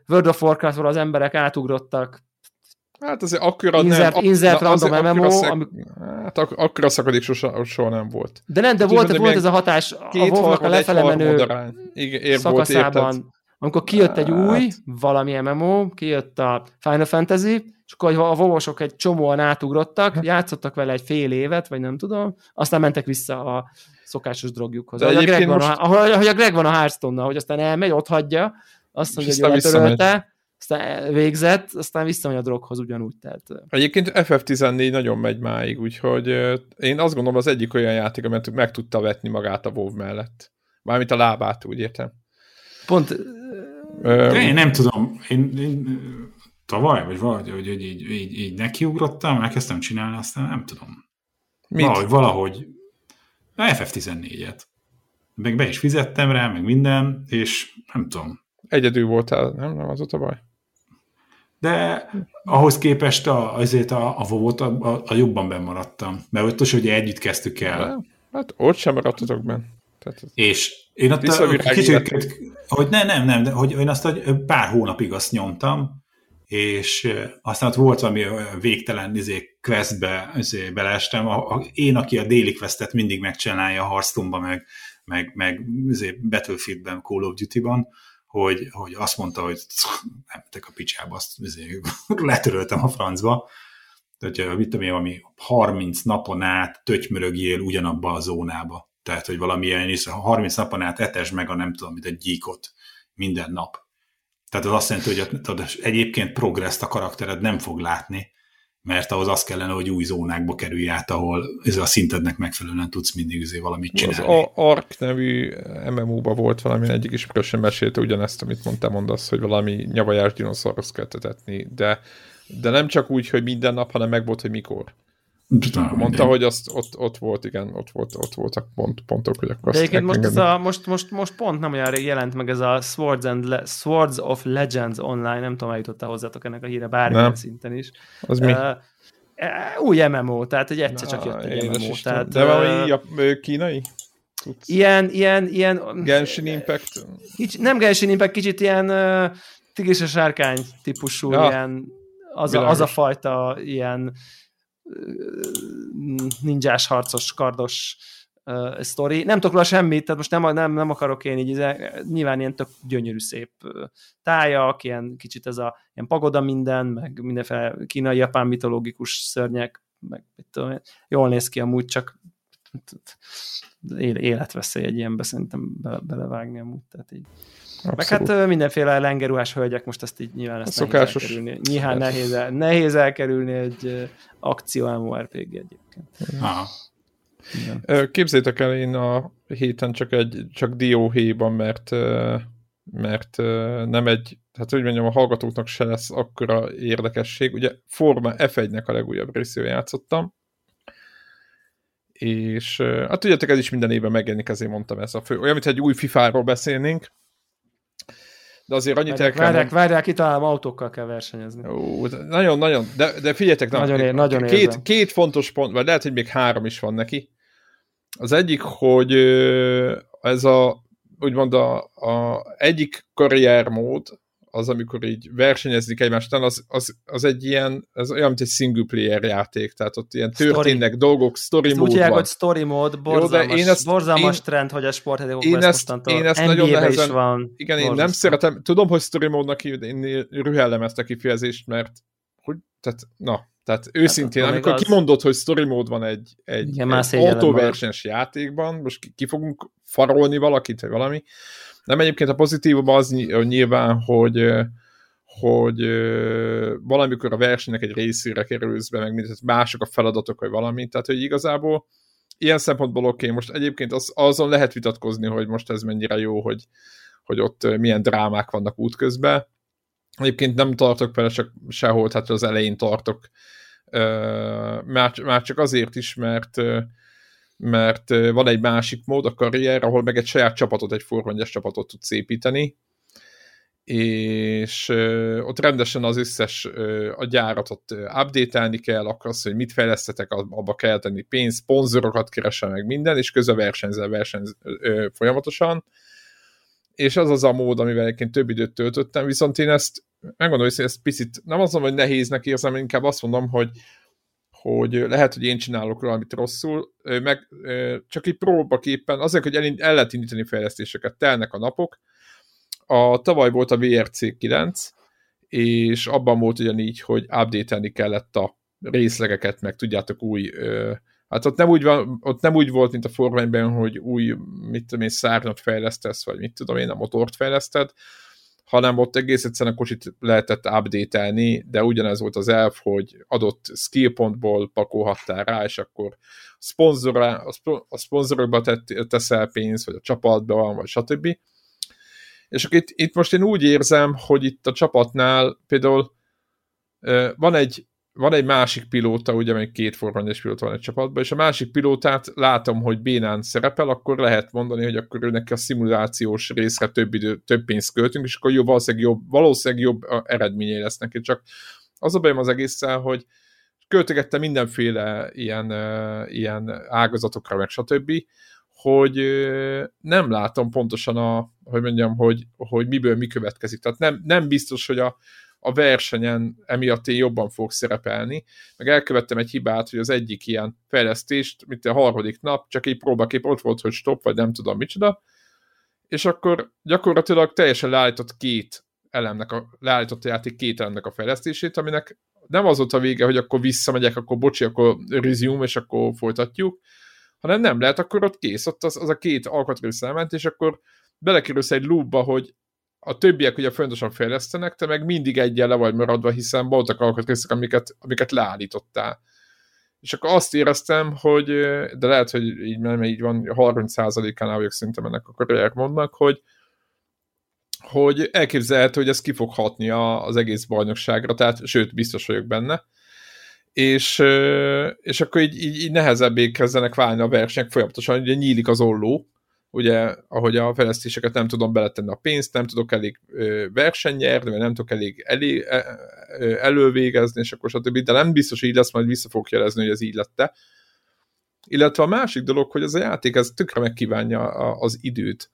World of Warcraft-ról az emberek átugrottak. Hát azért akkora nem... Inzert random em em o, szek, ami... Hát akkora szakadék soha, soha nem volt. De nem, de hát volt, mondom, volt ez a hatás a Wolfnak a lefele menő szakaszában. Volt, amikor kijött egy új, hát... valami em em o, kijött a Final Fantasy, és akkor a WoW-osok egy csomóan átugrottak, hát. játszottak vele egy fél évet, vagy nem tudom, aztán mentek vissza a szokásos drogjukhoz. Ahogy a, most... a, ahogy a Greg van a Hearthstone-nal, hogy aztán elmegy, ott hagyja, azt mondja, hogy letörölte, aztán végzett, aztán visszamegy a droghoz ugyanúgy, tehát... Egyébként F F tizennégy nagyon megy máig, úgyhogy én azt gondolom, az egyik olyan játék, amit meg tudta vetni magát a WoW mellett. Mármint a lábát, úgy értem. Pont... Ö... Én nem tudom, én, én tavaly, vagy valahogy, hogy így, így, így nekiugrottam, elkezdtem csinálni, aztán nem tudom. Mit? Valahogy, valahogy... Na, F F tizennégyet. Meg be is fizettem rá, meg minden, és nem tudom. Egyedül voltál, nem? Nem az ott a baj. De ahhoz képest a, azért a, a WoW-ot a, a, a jobban bennmaradtam. Mert ott is, hogy együtt kezdtük el. De, hát ott sem maradtatok benn. Tehát, és én ott a, a kicsit, hogy nem, nem, nem, de hogy én azt hogy pár hónapig azt nyomtam, és aztán ott volt valami végtelen izé, questbe izé, beleestem. A, a, én, aki a daily questet mindig megcsinálja a Hearthstone-ban, meg, meg, meg izé, Battlefield-ben, Call of Duty-ban, Hogy, hogy azt mondta, hogy nem tek a picsába, azt azért, letöröltem a francba. Tehát, mit tudom én, ami harminc napon át tötymörögjél ugyanabba a zónába. Tehát, hogy valamilyen, harminc napon át etesd meg a nem tudom, mint egy gyíkot. minden nap. Tehát az azt jelenti, hogy a, egyébként progresszt a karaktered nem fog látni, mert ahhoz az kellene, hogy új zónákba kerülj át, ahol ez a szintednek megfelelően tudsz mindig valamit csinálni. Az Ark nevű em em o-ba volt valami, egyik ismerősöm mesélte ugyanezt, amit mondtam, mondasz, hogy valami nyavajás dinoszaurusz kell tetetni, de, de nem csak úgy, hogy minden nap, hanem meg volt, hogy mikor. Na, mondta, hogy azt ott, ott volt, igen, ott, volt, ott voltak pont, pontok, hogy akkor de azt most, ez a, most, most, most pont nem olyan rég jelent meg ez a Swords, and Le- Swords of Legends online, nem tudom, eljutottál hozzátok ennek a híre bármilyen szinten is. Az uh, mi? Uh, új em em o, tehát egy egyszer csak jött egy em em o. Tehát, de valami uh, kínai? Tudsz. Ilyen, ilyen, ilyen... Genshin Impact? Kicsit, nem Genshin Impact, kicsit ilyen uh, tigris és sárkány típusú, ja, ilyen, az, a, az a fajta ilyen ninjás, harcos, kardos uh, sztori. Nem tudok róla semmit, tehát most nem, nem, nem akarok én így, nyilván ilyen tök gyönyörű szép tájak, ilyen kicsit ez a ilyen pagoda minden, meg mindenféle kínai, japán mitológikus szörnyek, meg tudom én, jól néz ki amúgy, csak életveszély egy ilyenbe szerintem be, belevágni amúgy, tehát így. Abszolút. Meg hát mindenféle lengerruhás hölgyek, most ezt így nyilván ezt nehéz elkerülni. Nyilván nehéz, el, nehéz elkerülni egy akció em o er pé gé egyébként. Aha. Képzeljétek el, én a héten csak egy, csak dióhéjban, mert, mert nem egy, hát úgy mondjam, a hallgatóknak se lesz akkora érdekesség. Ugye Forma ef egynek a legújabb részével játszottam, és hát tudjátok, ez is minden évben megjelenik, ezért mondtam ezt a fő. Olyan, mintha egy új fifáról beszélnénk, de azért annyit el kell... Várják, várják, itt állam autókkal kell versenyezni. Nagyon-nagyon, de, de figyeljetek, nagyon, na, nagyon két, két fontos pont, vagy lehet, hogy még három is van neki. Az egyik, hogy ez a, úgymond a, a egyik karriermód, az, amikor így versenyezni kell egymást, az, az, az egy ilyen, ez olyan, mint egy single player játék, tehát ott ilyen történnek story dolgok, story mód van. Úgy jelent, hogy story mód, borzalmas, Jó, ezt, borzalmas én, trend, hogy a sporthetekokban ezt, ezt mostantól. Én ezt nagyon nehezen, is van. Igen, én borzasztó. Nem szeretem, tudom, hogy story módnak én rühellem ezt a kifejezést, mert hogy, tehát, na, tehát őszintén, hát, amikor az... kimondod, hogy story mód van egy, egy, igen, egy autóversenyes játékban, most ki, ki fogunk farolni valakit, vagy valami. Nem, egyébként a pozitívum az nyilván, hogy, hogy valamikor a versenynek egy részére kerülsz be, meg mindent, mások a feladatok, vagy valami, tehát hogy igazából ilyen szempontból oké, okay, most egyébként az, azon lehet vitatkozni, hogy most ez mennyire jó, hogy, hogy ott milyen drámák vannak útközben. Egyébként nem tartok vele csak sehol, tehát az elején tartok. Már, már csak azért is, mert mert van egy másik mód, a karrier, ahol meg egy saját csapatot, egy formangyes csapatot tudsz építeni, és ott rendesen az összes a gyáratot update-elni kell, akkor az, hogy mit fejlesztetek, abba kell tenni pénz, szponzorokat keresel meg minden, és közben versenyzel, versenyzel folyamatosan, és az az a mód, amivel egyébként több időt töltöttem, viszont én ezt, megmondom, hogy ezt picit, nem azt mondom, hogy nehéznek érzem, inkább azt mondom, hogy hogy lehet, hogy én csinálok valamit rosszul, meg csak így próbaképpen, azért, hogy el, el lehet indítani fejlesztéseket, telnek a napok. A tavaly volt a vé er cé kilenc, és abban volt ugyanígy, hogy update-elni kellett a részlegeket, meg tudjátok új, hát ott nem úgy, van, ott nem úgy volt, mint a formányban, hogy új, mit tudom én, szárnyat fejlesztesz, vagy mit tudom én, a motort fejleszted, hanem ott egész egyszerűen a kocsit lehetett update-elni, de ugyanez volt az elv, hogy adott skillpontból pakolhattál rá, és akkor a szponzorokba teszel pénzt, vagy a csapatban van, vagy stb. És itt, itt most én úgy érzem, hogy itt a csapatnál például van egy, van egy másik pilóta, ugye, mert két formányos pilóta van egy csapatban, és a másik pilótát látom, hogy bénán szerepel, akkor lehet mondani, hogy akkor őnek a szimulációs részre több, idő, több pénzt költünk, és akkor jó, valószínűleg jobb, valószínűleg jobb eredményei lesz neki. Csak az a bajom az egésszel, hogy költögettem mindenféle ilyen, ilyen ágazatokra, meg stb., hogy nem látom pontosan a, hogy mondjam, hogy, hogy miből mi következik. Tehát nem, nem biztos, hogy a a versenyen emiatt én jobban fogok szerepelni, meg elkövettem egy hibát, hogy az egyik ilyen fejlesztést, mint a harmadik nap, csak egy próbaképp ott volt, hogy stop, vagy nem tudom micsoda, és akkor gyakorlatilag teljesen leállított két elemnek, a, leállított a játék két elemnek a fejlesztését, aminek nem az volt a vége, hogy akkor visszamegyek, akkor bocsi, akkor resume, és akkor folytatjuk, hanem nem lehet, akkor ott kész, ott az, az a két alkatrész elment, és akkor belekerülsz egy loopba, hogy a többiek ugye fontosan fejlesztenek, te meg mindig egyen le vagy maradva, hiszen voltak alkot részek, amiket, amiket leállítottál. És akkor azt éreztem, hogy, de lehet, hogy így, nem, így van, harminc százalékánál vagyok szerintem ennek a karrier mondnak, hogy, hogy elképzelhető, hogy ez ki fog hatni az egész bajnokságra, tehát sőt, biztos vagyok benne. És, és akkor így, így, így nehezebbé kezdenek válni a versenyek folyamatosan, ugye nyílik az olló, ugye, ahogy a fejlesztéseket nem tudom beletenni a pénzt, nem tudok elég versenynyerni, vagy nem tudok elég elé, elővégezni, és akkor stb. De nem biztos, hogy így lesz, majd vissza fogok jelezni, hogy ez így lett-e. Illetve a másik dolog, hogy ez a játék, ez tökre megkívánja az időt.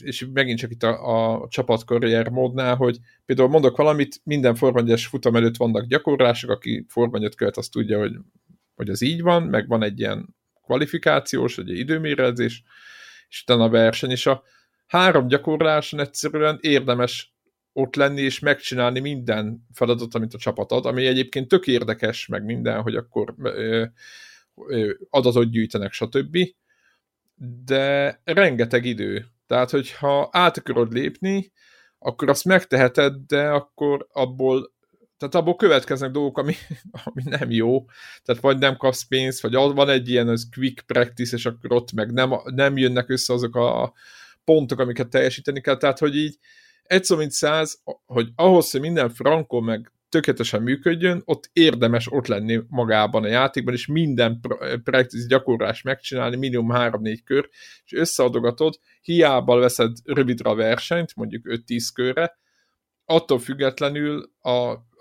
És megint csak itt a, a csapatkarrier módnál, hogy például mondok valamit, minden formanyes futam előtt vannak gyakorlások, aki formanyot költ, azt tudja, hogy, hogy ez így van, meg van egy ilyen kvalifikációs, vagy időmérőzés, és utána a verseny, és a három gyakorláson egyszerűen érdemes ott lenni, és megcsinálni minden feladatot, amit a csapat ad, ami egyébként tök érdekes, meg minden, hogy akkor ö, ö, adatot gyűjtenek, stb. De rengeteg idő. Tehát, hogyha át akarod lépni, akkor azt megteheted, de akkor abból Tehát abból következnek dolgok, ami, ami nem jó. Tehát vagy nem kapsz pénzt, vagy van egy ilyen az quick practice, és akkor ott meg nem, nem jönnek össze azok a pontok, amiket teljesíteni kell. Tehát, hogy így egyszer, mint száz, hogy ahhoz, hogy minden frankon meg tökéletesen működjön, ott érdemes ott lenni magában a játékban, és minden practice gyakorlást megcsinálni, minimum három-négy kör, és összeadogatod, hiába veszed rövidre a versenyt, mondjuk öt-tíz körre, attól függetlenül a,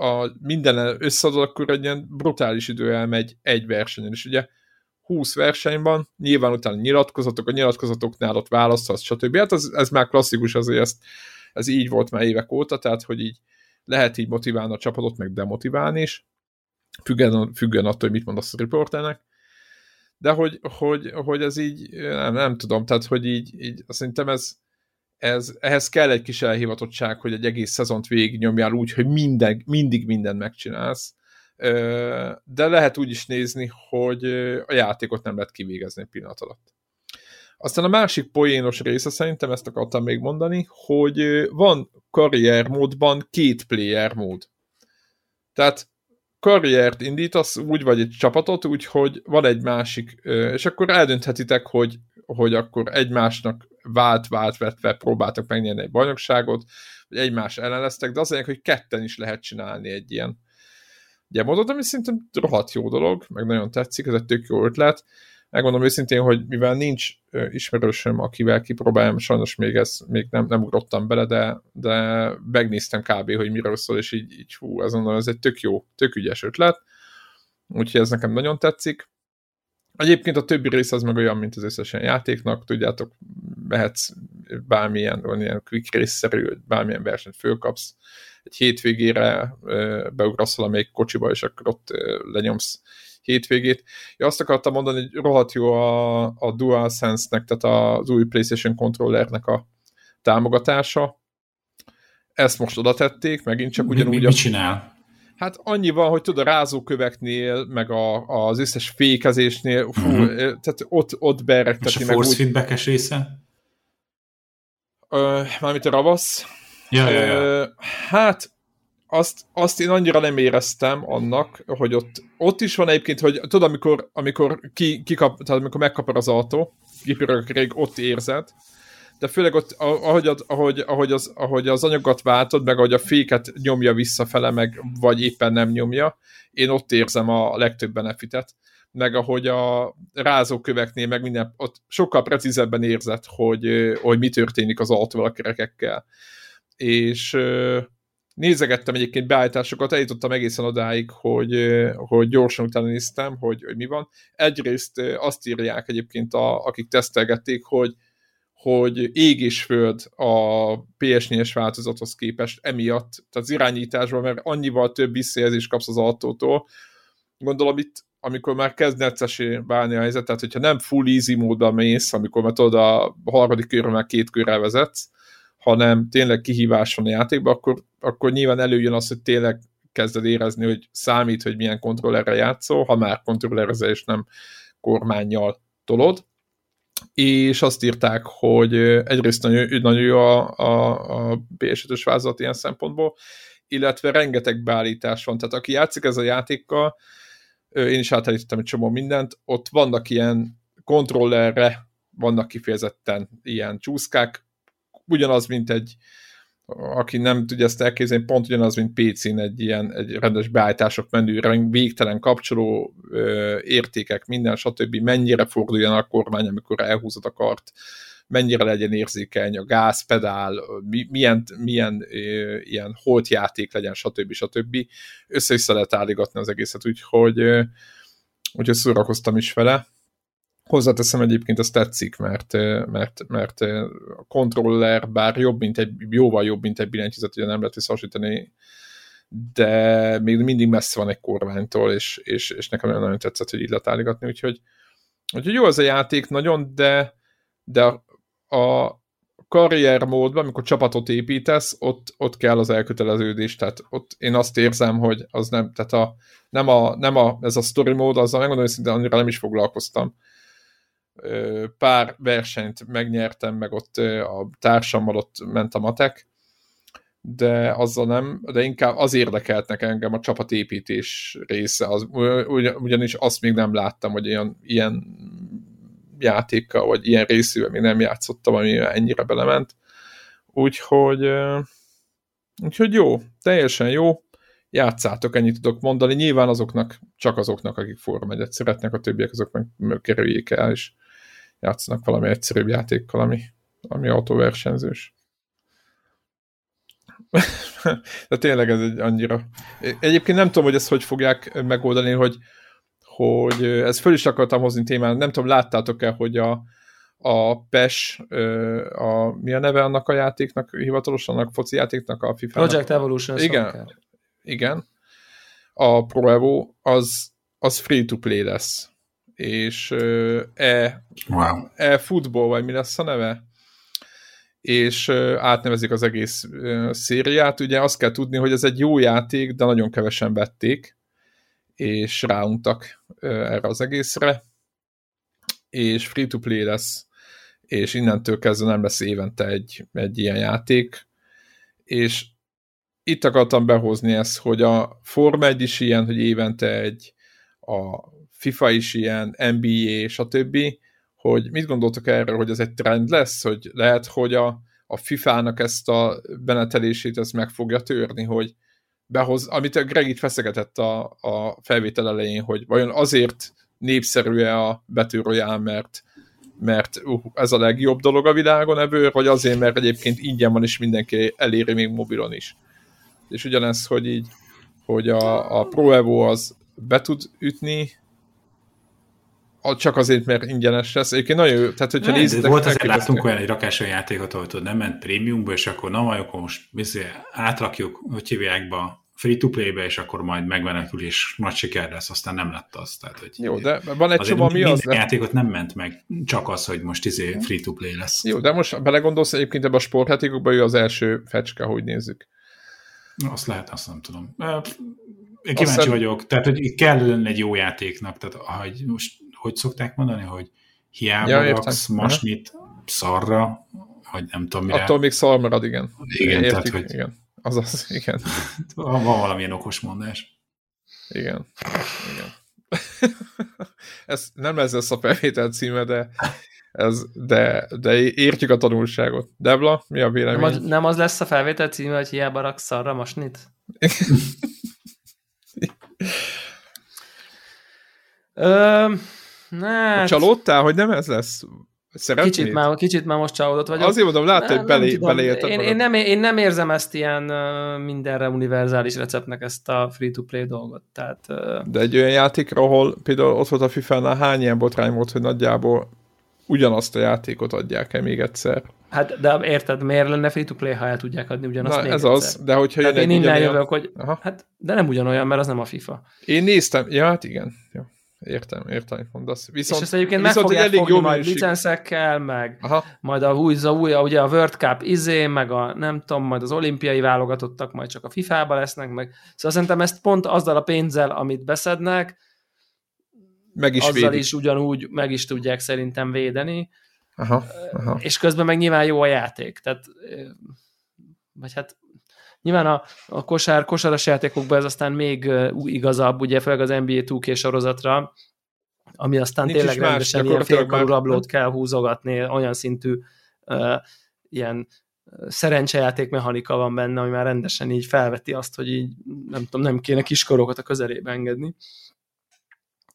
a minden összeadod, akkor egy ilyen brutális idő elmegy egy versenyen. És ugye húsz verseny van, nyilván utána nyilatkozatok, a nyilatkozatoknál ott választhatsz, stb. Hát ez, ez már klasszikus, azért ezt, ez így volt már évek óta, tehát hogy így lehet így motiválni a csapatot, meg demotiválni is, függően, függően attól, hogy mit mondasz a riporternek. De hogy, hogy, hogy ez így, nem, nem tudom, tehát hogy így, így szerintem ez Ez, ehhez kell egy kis elhivatottság, hogy egy egész szezont végignyomjál úgy, hogy minden, mindig mindent megcsinálsz. De lehet úgy is nézni, hogy a játékot nem lehet kivégezni egy pillanat alatt. Aztán a másik poénos része, szerintem ezt akartam még mondani, hogy van karriermódban két player mód. Tehát karriert indítasz úgy, vagy egy csapatot, úgyhogy van egy másik, és akkor eldönthetitek, hogy, hogy akkor egymásnak vált-vált vetve próbáltak megnyerni egy bajnokságot, vagy egymás ellen lesztek, de az lényeg, hogy ketten is lehet csinálni egy ilyen módot, ami szerintem rohadt jó dolog, meg nagyon tetszik, ez egy tök jó ötlet. Megmondom őszintén, hogy mivel nincs ismerősöm, akivel kipróbáljam, sajnos még, ez, még nem, nem ugrottam bele, de, de megnéztem kb. Hogy miről szól, és így, így hú, ez mondom, ez egy tök jó, tök ügyes ötlet, úgyhogy ez nekem nagyon tetszik. Egyébként a többi rész az meg olyan, mint az összesen játéknak, tudjátok, mehetsz bármilyen, olyan quick race-szerű, bármilyen versenyt fölkapsz, egy hétvégére beugrasz valamelyik kocsiba, és akkor ott lenyomsz hétvégét. Ja, azt akartam mondani, hogy rohadt jó a, a DualSense-nek, tehát az új PlayStation controllernek a támogatása. Ezt most oda tették, megint csak ugyanúgy... Mi, mi, mit csinál? Hát annyi van, hogy tudod, a rázóköveknél, meg a, az összes fékezésnél, fú, uh-huh. tehát ott, ott berektetni. És a force feedback-es része? Ö, mármint a ravasz. Ja, ja, ja. Ö, hát azt, azt én annyira nem éreztem annak, hogy ott, ott is van egyébként, hogy tudod, amikor, amikor, ki, ki kap, tehát amikor megkapod az autó, kipirög, ott érzed, de főleg ott, ahogy, ahogy, ahogy, az, ahogy az anyagot váltod, meg ahogy a féket nyomja visszafele, meg vagy éppen nem nyomja, én ott érzem a legtöbb benefitet, meg ahogy a rázóköveknél, meg minden, ott sokkal precízebben érzed, hogy, hogy mi történik az autóval, a kerekekkel. És nézegettem egyébként beállításokat, eljutottam egészen odáig, hogy, hogy gyorsan utána néztem, hogy, hogy mi van. Egyrészt azt írják egyébként, a, akik tesztelgették, hogy hogy ég és föld a pé es négyes változathoz képest emiatt, tehát az irányításban, mert annyival több visszajelzést kapsz az autótól. Gondolom itt, amikor már kezd neccesé válni a helyzet, tehát hogyha nem full easy módban mész, amikor már tudod a harmadik körben már két körre vezetsz, hanem tényleg kihívás van a játékban, akkor, akkor nyilván előjön az, hogy tényleg kezded érezni, hogy számít, hogy milyen kontrollerre játszol, ha már kontrollerre és nem kormánnyal tolod. és azt írták, hogy egyrészt nagyon, nagyon jó a, a, a pé es ötös vázlat ilyen szempontból, illetve rengeteg beállítás van, tehát aki játszik ezzel a játékkal, én is átállítottam egy csomó mindent, ott vannak ilyen kontrollerre, vannak kifejezetten ilyen csúszkák, ugyanaz, mint egy, aki nem tudja ezt elképzelni, pont ugyanaz, mint pé cén egy ilyen egy rendes beállítások menüre, végtelen kapcsoló ö, értékek, minden, stb. Mennyire forduljon a kormány, amikor elhúzod a kart, mennyire legyen érzékeny a gázpedál, milyen, milyen ö, ilyen holtjáték legyen, stb. stb. Össze-vissza lehet állítgatni az egészet, úgyhogy, ö, úgyhogy szórakoztam is vele. Hozzáteszem, egyébként ezt tetszik, mert, mert, mert a kontroller bár jobb, mint egy, jóval jobb, mint egy billentyűzet, ugye nem lehet visszahasonlítani, de még mindig messze van egy kormánytól, és, és, és nekem nagyon tetszett, hogy így lehet állítgatni, úgyhogy, úgyhogy jó az a játék nagyon, de, de a karriermódban, amikor csapatot építesz, ott, ott kell az elköteleződés, tehát ott én azt érzem, hogy az nem, tehát a, nem, a, nem a, ez a story mód, azzal megmondom, hogy szinte annyira nem is foglalkoztam. Pár versenyt megnyertem, meg ott a társammal ott ment a matek, de azzal nem, de inkább az érdekeltnek engem a csapatépítés része, az, ugyanis azt még nem láttam, hogy ilyen, ilyen játékkal, vagy ilyen részűvel még nem játszottam, ami ennyire belement. Úgyhogy, úgyhogy jó, teljesen jó, játszátok, ennyit tudok mondani. Nyilván azoknak, csak azoknak, akik Forma egyet szeretnek, a többiek azok meg, meg kerüljék el, és játszanak valami egyszerűbb játékkal, ami, ami autóversenyzős. De tényleg ez egy annyira... Egyébként nem tudom, hogy ezt hogy fogják megoldani, hogy, hogy ezt föl is akartam hozni témán, nem tudom, láttátok-e, hogy a, a pé e es, a, mi a neve annak a játéknak, hivatalosan annak foci játéknak, a FIFA-nak? Project Evolution. Igen. Szakár. Igen, a Pro Evo az, az free-to-play lesz, és e, wow. e futball, vagy mi lesz a neve, és átnevezik az egész szériát. Ugye azt kell tudni, hogy ez egy jó játék, de nagyon kevesen vették, és ráuntak erre az egészre, és free-to-play lesz, és innentől kezdve nem lesz évente egy, egy ilyen játék, és itt akartam behozni ezt, hogy a Forma egy is ilyen, hogy évente egy, a FIFA is ilyen, en bé á, stb. Hogy mit gondoltok erről, hogy ez egy trend lesz, hogy lehet, hogy a, a FIFA-nak ezt a benetelését ezt meg fogja törni, hogy behoz, amit a Greg itt feszegetett a, a felvétel elején, hogy vajon azért népszerű-e a Battle Royale, mert, mert uh, ez a legjobb dolog a világon ebből, vagy azért, mert egyébként ingyen van, és mindenki eléri még mobilon is. És ugyanez, hogy így, hogy a, a Pro Evo az be tud ütni, csak azért, mert ingyenes lesz. Egyébként nagyon jó, tehát hogyha nézitek... Volt azért, láttunk olyan egy rakás olyan játékot, ahol nem ment prémiumba, és akkor na majd, akkor most átrakjuk, hogy hívják be, free-to-play-be, és akkor majd megmenekül, és nagy siker lesz, aztán nem lett az. Tehát, hogy jó, de van egy csomó, mi az? Minden játékot nem ment meg, csak az, hogy most izé free-to-play lesz. Jó, de most belegondolsz, egyébként ebben a sportjátékokban ő az első fecske, hogy nézzük. Azt lehet, azt nem tudom. Én kíváncsi aztán... vagyok. Tehát, hogy kell lenni egy jó játéknak. Tehát, ahogy most, hogy szokták mondani, hogy hiába ja, raksz masnit szarra, vagy nem tudom mire. Attól még szar marad, igen. Igen, értik, tehát, hogy... Igen. Azaz, igen. Van valamilyen okos mondás. Igen. Igen. Ez nem ez lesz a felvétel címe, de... Ez, de, de értjük a tanulságot. Debla, mi a vélemény? Nem az, nem az lesz a felvétel címe, hogy hiába raksz szarra masnit? Ö, hát... Csalódtál, hogy nem ez lesz? Szeretnéd? Kicsit már, kicsit már most csalódott vagyok. Azért mondom, látod, hogy belé, beleéltem. Én, én, nem, én nem érzem ezt ilyen mindenre univerzális receptnek, ezt a free-to-play dolgot. Tehát, de egy olyan játékra, ahol például ott volt a FIFA-nál, hány ilyen botrány volt, hogy nagyjából ugyanazt a játékot adják-e még egyszer. Hát, de érted, miért lenne free-to-play, ha el tudják adni ugyanazt? Na, még ez egyszer. Az, de hogyha jön én innen ugyanolyan... jövök, hogy hát, de nem ugyanolyan, mert az nem a FIFA. Én néztem, ja, hát igen. Ja, értem, értem, hogy mondasz. Viszont, és ezt egyébként meg fogják fogni majd licenszekkel, meg aha. majd a új, a új, ugye a World Cup izé, meg a nem tudom, majd az olimpiai válogatottak, majd csak a FIFA-ba lesznek, meg szóval szerintem ezt pont azzal a pénzzel, amit beszednek, meg is azzal védik. Is ugyanúgy meg is tudják szerintem védeni, Aha, aha. És közben meg nyilván jó a játék. Tehát, vagy hát nyilván a, a kosár, kosaras játékokban ez aztán még igazabb, ugye főleg az N B A two K sorozatra, ami aztán nincs tényleg rendesen ilyen félkarú rablót kell húzogatni, olyan szintű uh, ilyen szerencsejáték mechanika van benne, ami már rendesen így felveti azt, hogy így nem tudom, nem kéne kiskorokat a közelébe engedni.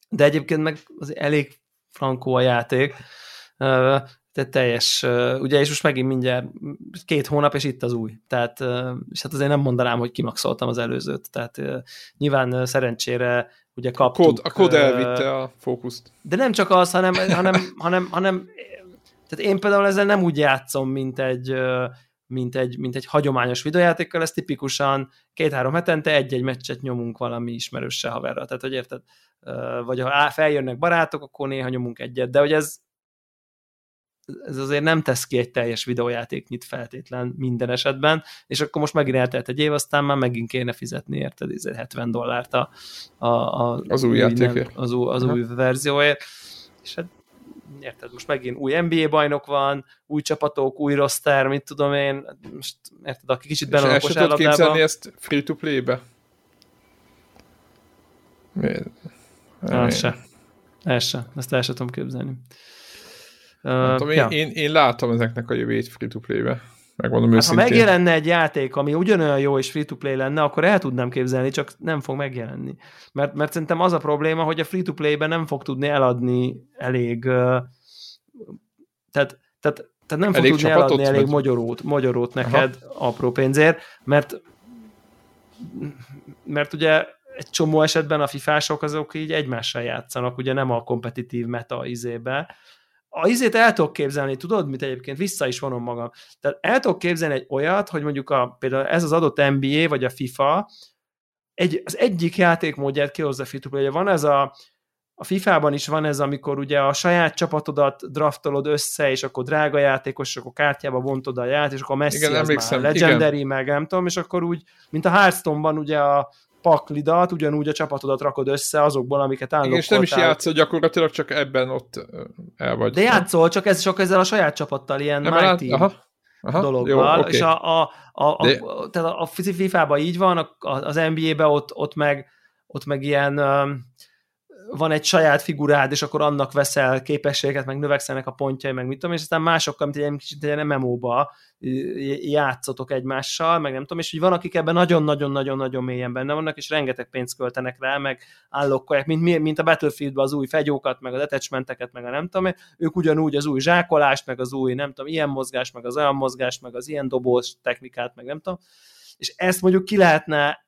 De egyébként meg az elég frankó a játék, tehát teljes, ugye, és most megint mindjárt két hónap, és itt az új. Tehát, és hát azért nem mondanám, hogy kimaxoltam az előzőt, tehát nyilván szerencsére ugye kaptuk. A kód, a kód elvitte a fókuszt. De nem csak az, hanem, hanem, hanem, hanem tehát én például ezzel nem úgy játszom, mint egy, mint egy, mint egy hagyományos videójátékkal, ez tipikusan két-három hetente egy-egy meccset nyomunk valami ismerőse haverra, tehát hogy érted? Vagy ha feljönnek barátok, akkor néha nyomunk egyet, de hogy ez ez azért nem tesz ki egy teljes videójátéknyit feltétlen minden esetben, és akkor most megint eltelt egy év, aztán már megint kéne fizetni, érted, ezért hetven dollárt a, a, a, az új játékért. Az, új, az új verzióért. És hát érted, most megint új N B A bajnok van, új csapatok, új roster, mit tudom én, most érted, aki kicsit benne van a kosárlabdában. És el se tudod képzelni ezt free-to-play-be? El se. El se. Ezt el se tudom képzelni. Uh, tudom, ja. én, én, én látom ezeknek a jövőjét free-to-play-be. Megmondom hát, őszintén. Ha megjelenne egy játék, ami ugyanolyan jó és free-to-play lenne, akkor el tudnám képzelni, csak nem fog megjelenni. Mert, mert szerintem az a probléma, hogy a free-to-play-ben nem fog tudni eladni elég tehát, tehát, tehát nem fog elég tudni csapatot, eladni elég magyarót, magyarót neked aha. apró pénzért, mert mert ugye egy csomó esetben a fifások azok így egymással játszanak, ugye nem a kompetitív meta izébe. A izét el tudok képzelni, tudod, mit egyébként vissza is vonom magam. Tehát el tudok képzelni egy olyat, hogy mondjuk a, például ez az adott N B A vagy a FIFA egy, az egyik játékmódját kihozza free-to-play. Van ez a, a FIFA-ban is van ez, amikor ugye a saját csapatodat draftolod össze, és akkor drága játékos, és akkor kártyába bontod a játék, és akkor Messi igen, az már legendary, igen. Meg nem tudom, és akkor úgy, mint a Hearthstone-ban ugye a paklidat, ugyanúgy a csapatodat rakod össze azokból, amiket állokkoltál. És nem is játszol gyakorlatilag, csak ebben ott el vagy. De játszol, csak, ez, csak ezzel a saját csapattal, ilyen nem, my team aha, aha, dologgal. Jó, okay. És a, a, a, De... a, tehát a FIFA-ban így van, az N B A-ben ott, ott, meg, ott meg ilyen van egy saját figurád, és akkor annak veszel képességeket, meg növekszenek a pontjai, meg mit tudom, és aztán másokkal, mint egy kicsit egy M M O-ba játszotok egymással, meg nem tudom, és hogy van, akik ebben nagyon-nagyon-nagyon-nagyon mélyen benne vannak, és rengeteg pénzt költenek rá, meg állokkolják, mint, mint a Battlefieldben az új fegyókat, meg az attachmenteket, meg a nem tudom, ők ugyanúgy az új zsákolást, meg az új, nem tudom, ilyen mozgás, meg az olyan mozgás, meg az ilyen dobós technikát, meg nem tudom, és ezt mondjuk ki lehetne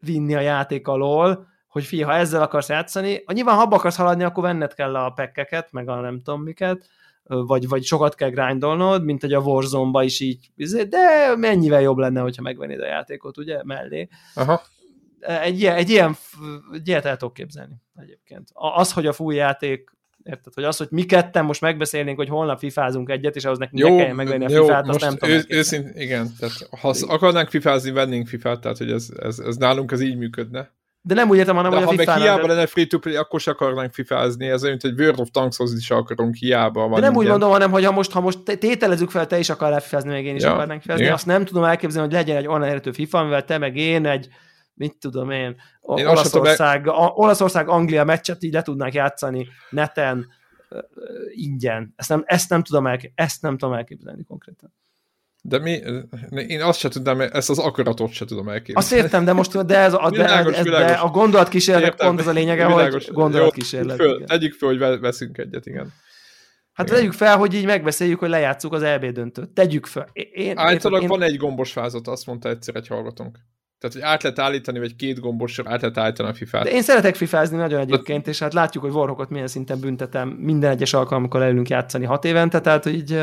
vinni a játék alól, hogy figyelj, ha ezzel akarsz játszani, ha nyilván ha abba akarsz haladni, akkor venned kell a packeket, meg a nem tudom miket, vagy, vagy sokat kell grindolnod, mint egy a Warzone-ba is így, de mennyivel jobb lenne, hogyha megvennéd a játékot, ugye, mellé. Aha. Egy, ilyen, egy, ilyen, egy ilyet el tudok képzelni egyébként. Az, hogy a full játék, érted, hogy az, hogy mi ketten most megbeszélnénk, hogy holnap fifázunk egyet, és ahhoz nekünk ne kelljen megvenni a fifát, azt nem tudom. Ő, őszint, igen, tehát ha akarnánk fifázni, vennénk fifát, tehát hogy ez, ez, ez nálunk ez így működne. De nem úgy értem, hanem, de hogy a FIFA-nál... De ha meg hiába de... lenne free-to-play, akkor se akarnánk fifázni, ez olyan, mint egy World of Tankshoz is akarunk, hiába van. De nem úgy mondom, hanem, hogy ha most, ha most tételezzük fel, te is akarnál fifázni, meg én is ja. akarnánk fifázni, azt nem tudom elképzelni, hogy legyen egy online érhető FIFA, amivel te meg én egy, mit tudom én, én Olaszország, meg... Olaszország-Anglia meccset így le tudnánk játszani neten, ingyen. Ezt nem, ezt nem tudom elképzelni, ezt nem tudom elképzelni konkrétan. De mi, én azt se tudnám, ezt az akaratot se tudom elképzelni. Azt értem, de most de ez, a, világos, ez, de a gondolatkísérlet pont az a lényege, világos, hogy gondolatkísérlet. Föl, tegyük föl, hogy veszünk egyet, igen. Hát igen. Tegyük fel, hogy így megbeszéljük, hogy lejátszuk az E B döntőt. Tegyük fel. Én, Általában én... van egy gombos fázat, azt mondta egyszer egy hallgatónk. Tehát, hogy át lehet állítani, vagy két gombosra át lehet állítani a fifát. De én szeretek fifázni nagyon egyébként, és hát látjuk, hogy Warhawkot milyen szinten büntetem minden egyes alkalommal leülünk játszani hat évente, tehát így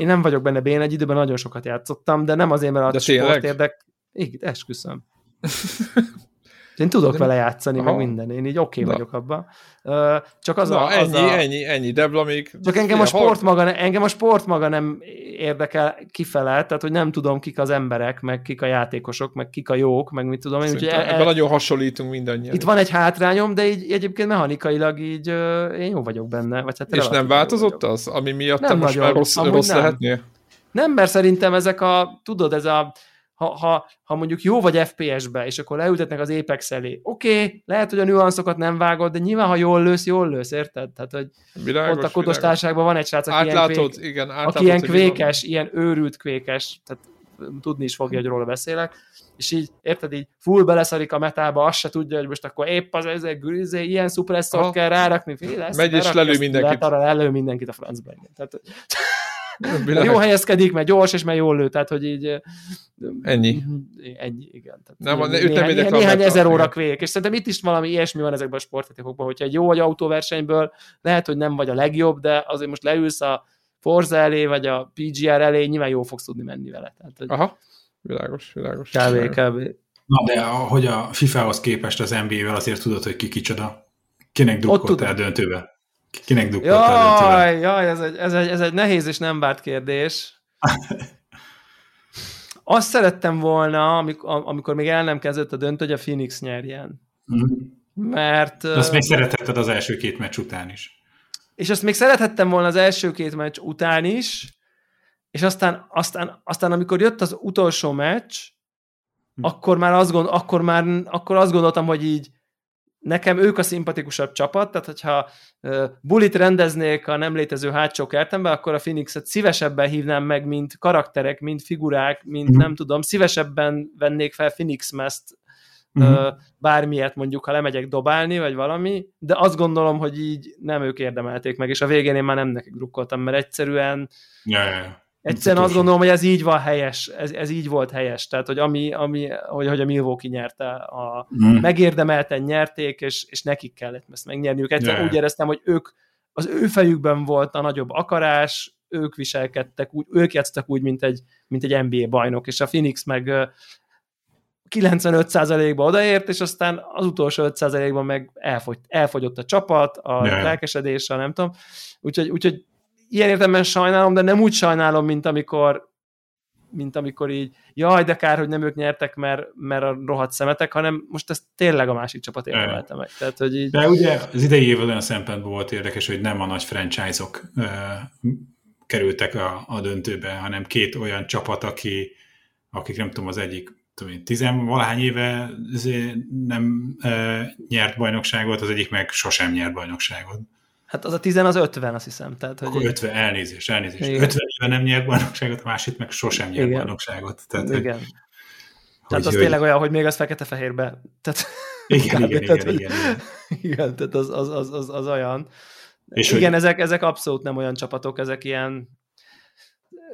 én nem vagyok benne bén, egy időben nagyon sokat játszottam, de nem azért, mert a de sport érdek... Így, esküszöm. Én tudok de vele játszani, aha, meg minden. Én így oké okay vagyok abban. Csak az, na, a, az ennyi, a... ennyi, ennyi deblamik. Csak engem a, sport maga, engem a sport maga nem érdekel kifele, tehát hogy nem tudom, kik az emberek, meg kik a játékosok, meg kik a jók, meg mit tudom. Én, e, ebben nagyon hasonlítunk mindannyian. Itt van egy hátrányom, de így egyébként mechanikailag így én jó vagyok benne. Vagy hát és nem változott az, ami miatt nem te most már rossz, rossz lehetnél? Nem, mert szerintem ezek a, tudod, ez a Ha, ha, ha mondjuk jó vagy ef pé es-be, és akkor leültetnek az Apex elé, oké, okay, lehet, hogy a nüanszokat nem vágod, de nyilván, ha jól lősz, jól lősz, érted? Tehát, hogy világos, ott a kodos társágban van egy srác, aki átlátod, ilyen, igen, átlátod, aki ilyen kvékes, ilyen őrült kvékes, tehát tudni is fogja, hogy róla beszélek, és így, érted, így full beleszarik a metába, azt se tudja, hogy most akkor épp az ezek gülizé, ilyen szupresszort kell rárakni, fél lesz, megy és lelő mindenkit. Lelő mindenkit a francban. Tehát... jó helyezkedik, mert gyors, és mert jól lő, tehát, hogy így... Ennyi. Ennyi, igen. Tehát nem, néhány, nem néhány, néhány ezer óra kvék, és szerintem itt is valami ilyesmi van ezekben a sportjátékokban, hogyha egy jó vagy autóversenyből, lehet, hogy nem vagy a legjobb, de azért most leülsz a Forza elé, vagy a pé gé er elé, nyilván jól fogsz tudni menni vele. Tehát, hogy... aha, világos, világos. Kb. Kb. Na, de ahogy a FIFA-hoz képest az en bé á-vel azért tudod, hogy ki kicsoda. Kinek drukkoltál döntőben? Kinek dugtad? Jaj, jaj ez, egy, ez, egy, ez egy nehéz és nem várt kérdés. Azt szerettem volna, amikor, amikor még el nem kezdett a döntő, hogy a Phoenix nyerjen. Mm-hmm. Mert... azt még szerethetted az első két meccs után is. És azt még szerethettem volna az első két meccs után is, és aztán, aztán, aztán amikor jött az utolsó meccs, hm. akkor, már azt gond, akkor, már, akkor azt gondoltam, hogy így nekem ők a szimpatikusabb csapat, tehát hogyha uh, bulit rendeznék a nem létező hátsó kertembe, akkor a Phoenixet szívesebben hívnám meg, mint karakterek, mint figurák, mint mm-hmm. nem tudom, szívesebben vennék fel Phoenix Mest, uh, mm-hmm. bármilyet mondjuk, ha lemegyek dobálni, vagy valami, de azt gondolom, hogy így nem ők érdemelték meg, és a végén én már nem nekik drukkoltam, mert egyszerűen yeah, yeah, yeah. egyszerűen azt gondolom, hogy ez így van helyes, ez, ez így volt helyes, tehát, hogy, ami, ami, hogy, hogy a Milwaukee nyerte, a mm. megérdemelten nyerték, és, és nekik kellett ezt megnyerniük. Egyszerűen yeah. úgy éreztem, hogy ők, az ő fejükben volt a nagyobb akarás, ők viselkedtek úgy, ők játsztak úgy, mint egy, mint egy en bé á bajnok, és a Phoenix meg kilencvenöt százalékba odaért, és aztán az utolsó öt százalékban meg elfogy, elfogyott a csapat, a yeah. lelkesedéssel, nem tudom, úgyhogy, úgyhogy ilyen értelemben sajnálom, de nem úgy sajnálom, mint amikor, mint amikor így, jaj, de kár, hogy nem ők nyertek, mert, mert a rohadt szemetek, hanem most ezt tényleg a másik csapat érdemelte meg. Tehát, hogy így... de ugye az idei évvel olyan szempontból volt érdekes, hogy nem a nagy franchise-ok uh, kerültek a, a döntőbe, hanem két olyan csapat, aki, akik nem tudom, az egyik tizenvalahány éve nem uh, nyert bajnokságot, az egyik meg sosem nyert bajnokságot. Hát az a tizen az ötven, azt hiszem. Tehát, hogy akkor ötven, elnézést, elnézést. Igen. ötven éve nem nyert bajnokságot, a másik meg sosem nyert igen. bajnokságot. Tehát, igen. Hogy, tehát hogy, az hogy... tényleg olyan, hogy még az fekete-fehérbe. Tehát, igen, igen, igen, tehát, igen, igen, igen. Igen, tehát az, az, az, az, az olyan. És igen, hogy... ezek, ezek abszolút nem olyan csapatok, ezek ilyen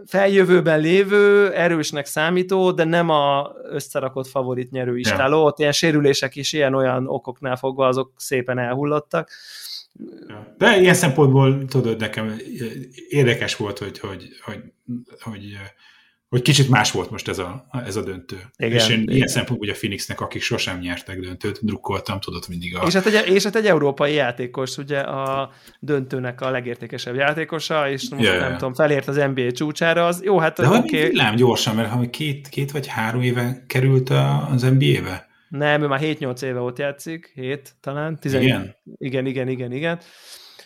feljövőben lévő, erősnek számító, de nem a összerakott favorit nyerő istáló. Ott ilyen sérülések is ilyen-olyan okoknál fogva, azok szépen elhullottak. De ilyen szempontból, tudod, nekem érdekes volt, hogy, hogy, hogy, hogy, hogy kicsit más volt most ez a, ez a döntő. Igen, és én igen. ilyen szempontból, hogy a Phoenixnek, akik sosem nyertek döntőt, drukkoltam, tudod, mindig a... És hát egy, és hát egy európai játékos, ugye a döntőnek a legértékesebb játékosa, és most yeah. nem tudom, felért az en bé á csúcsára, az jó, hát... De hogy okay. villám gyorsan, mert két, két vagy három éve került az en bé á-be. Nem, ő már hét-nyolc éve ott játszik, hét talán, tizen... igen. igen, igen, igen, igen.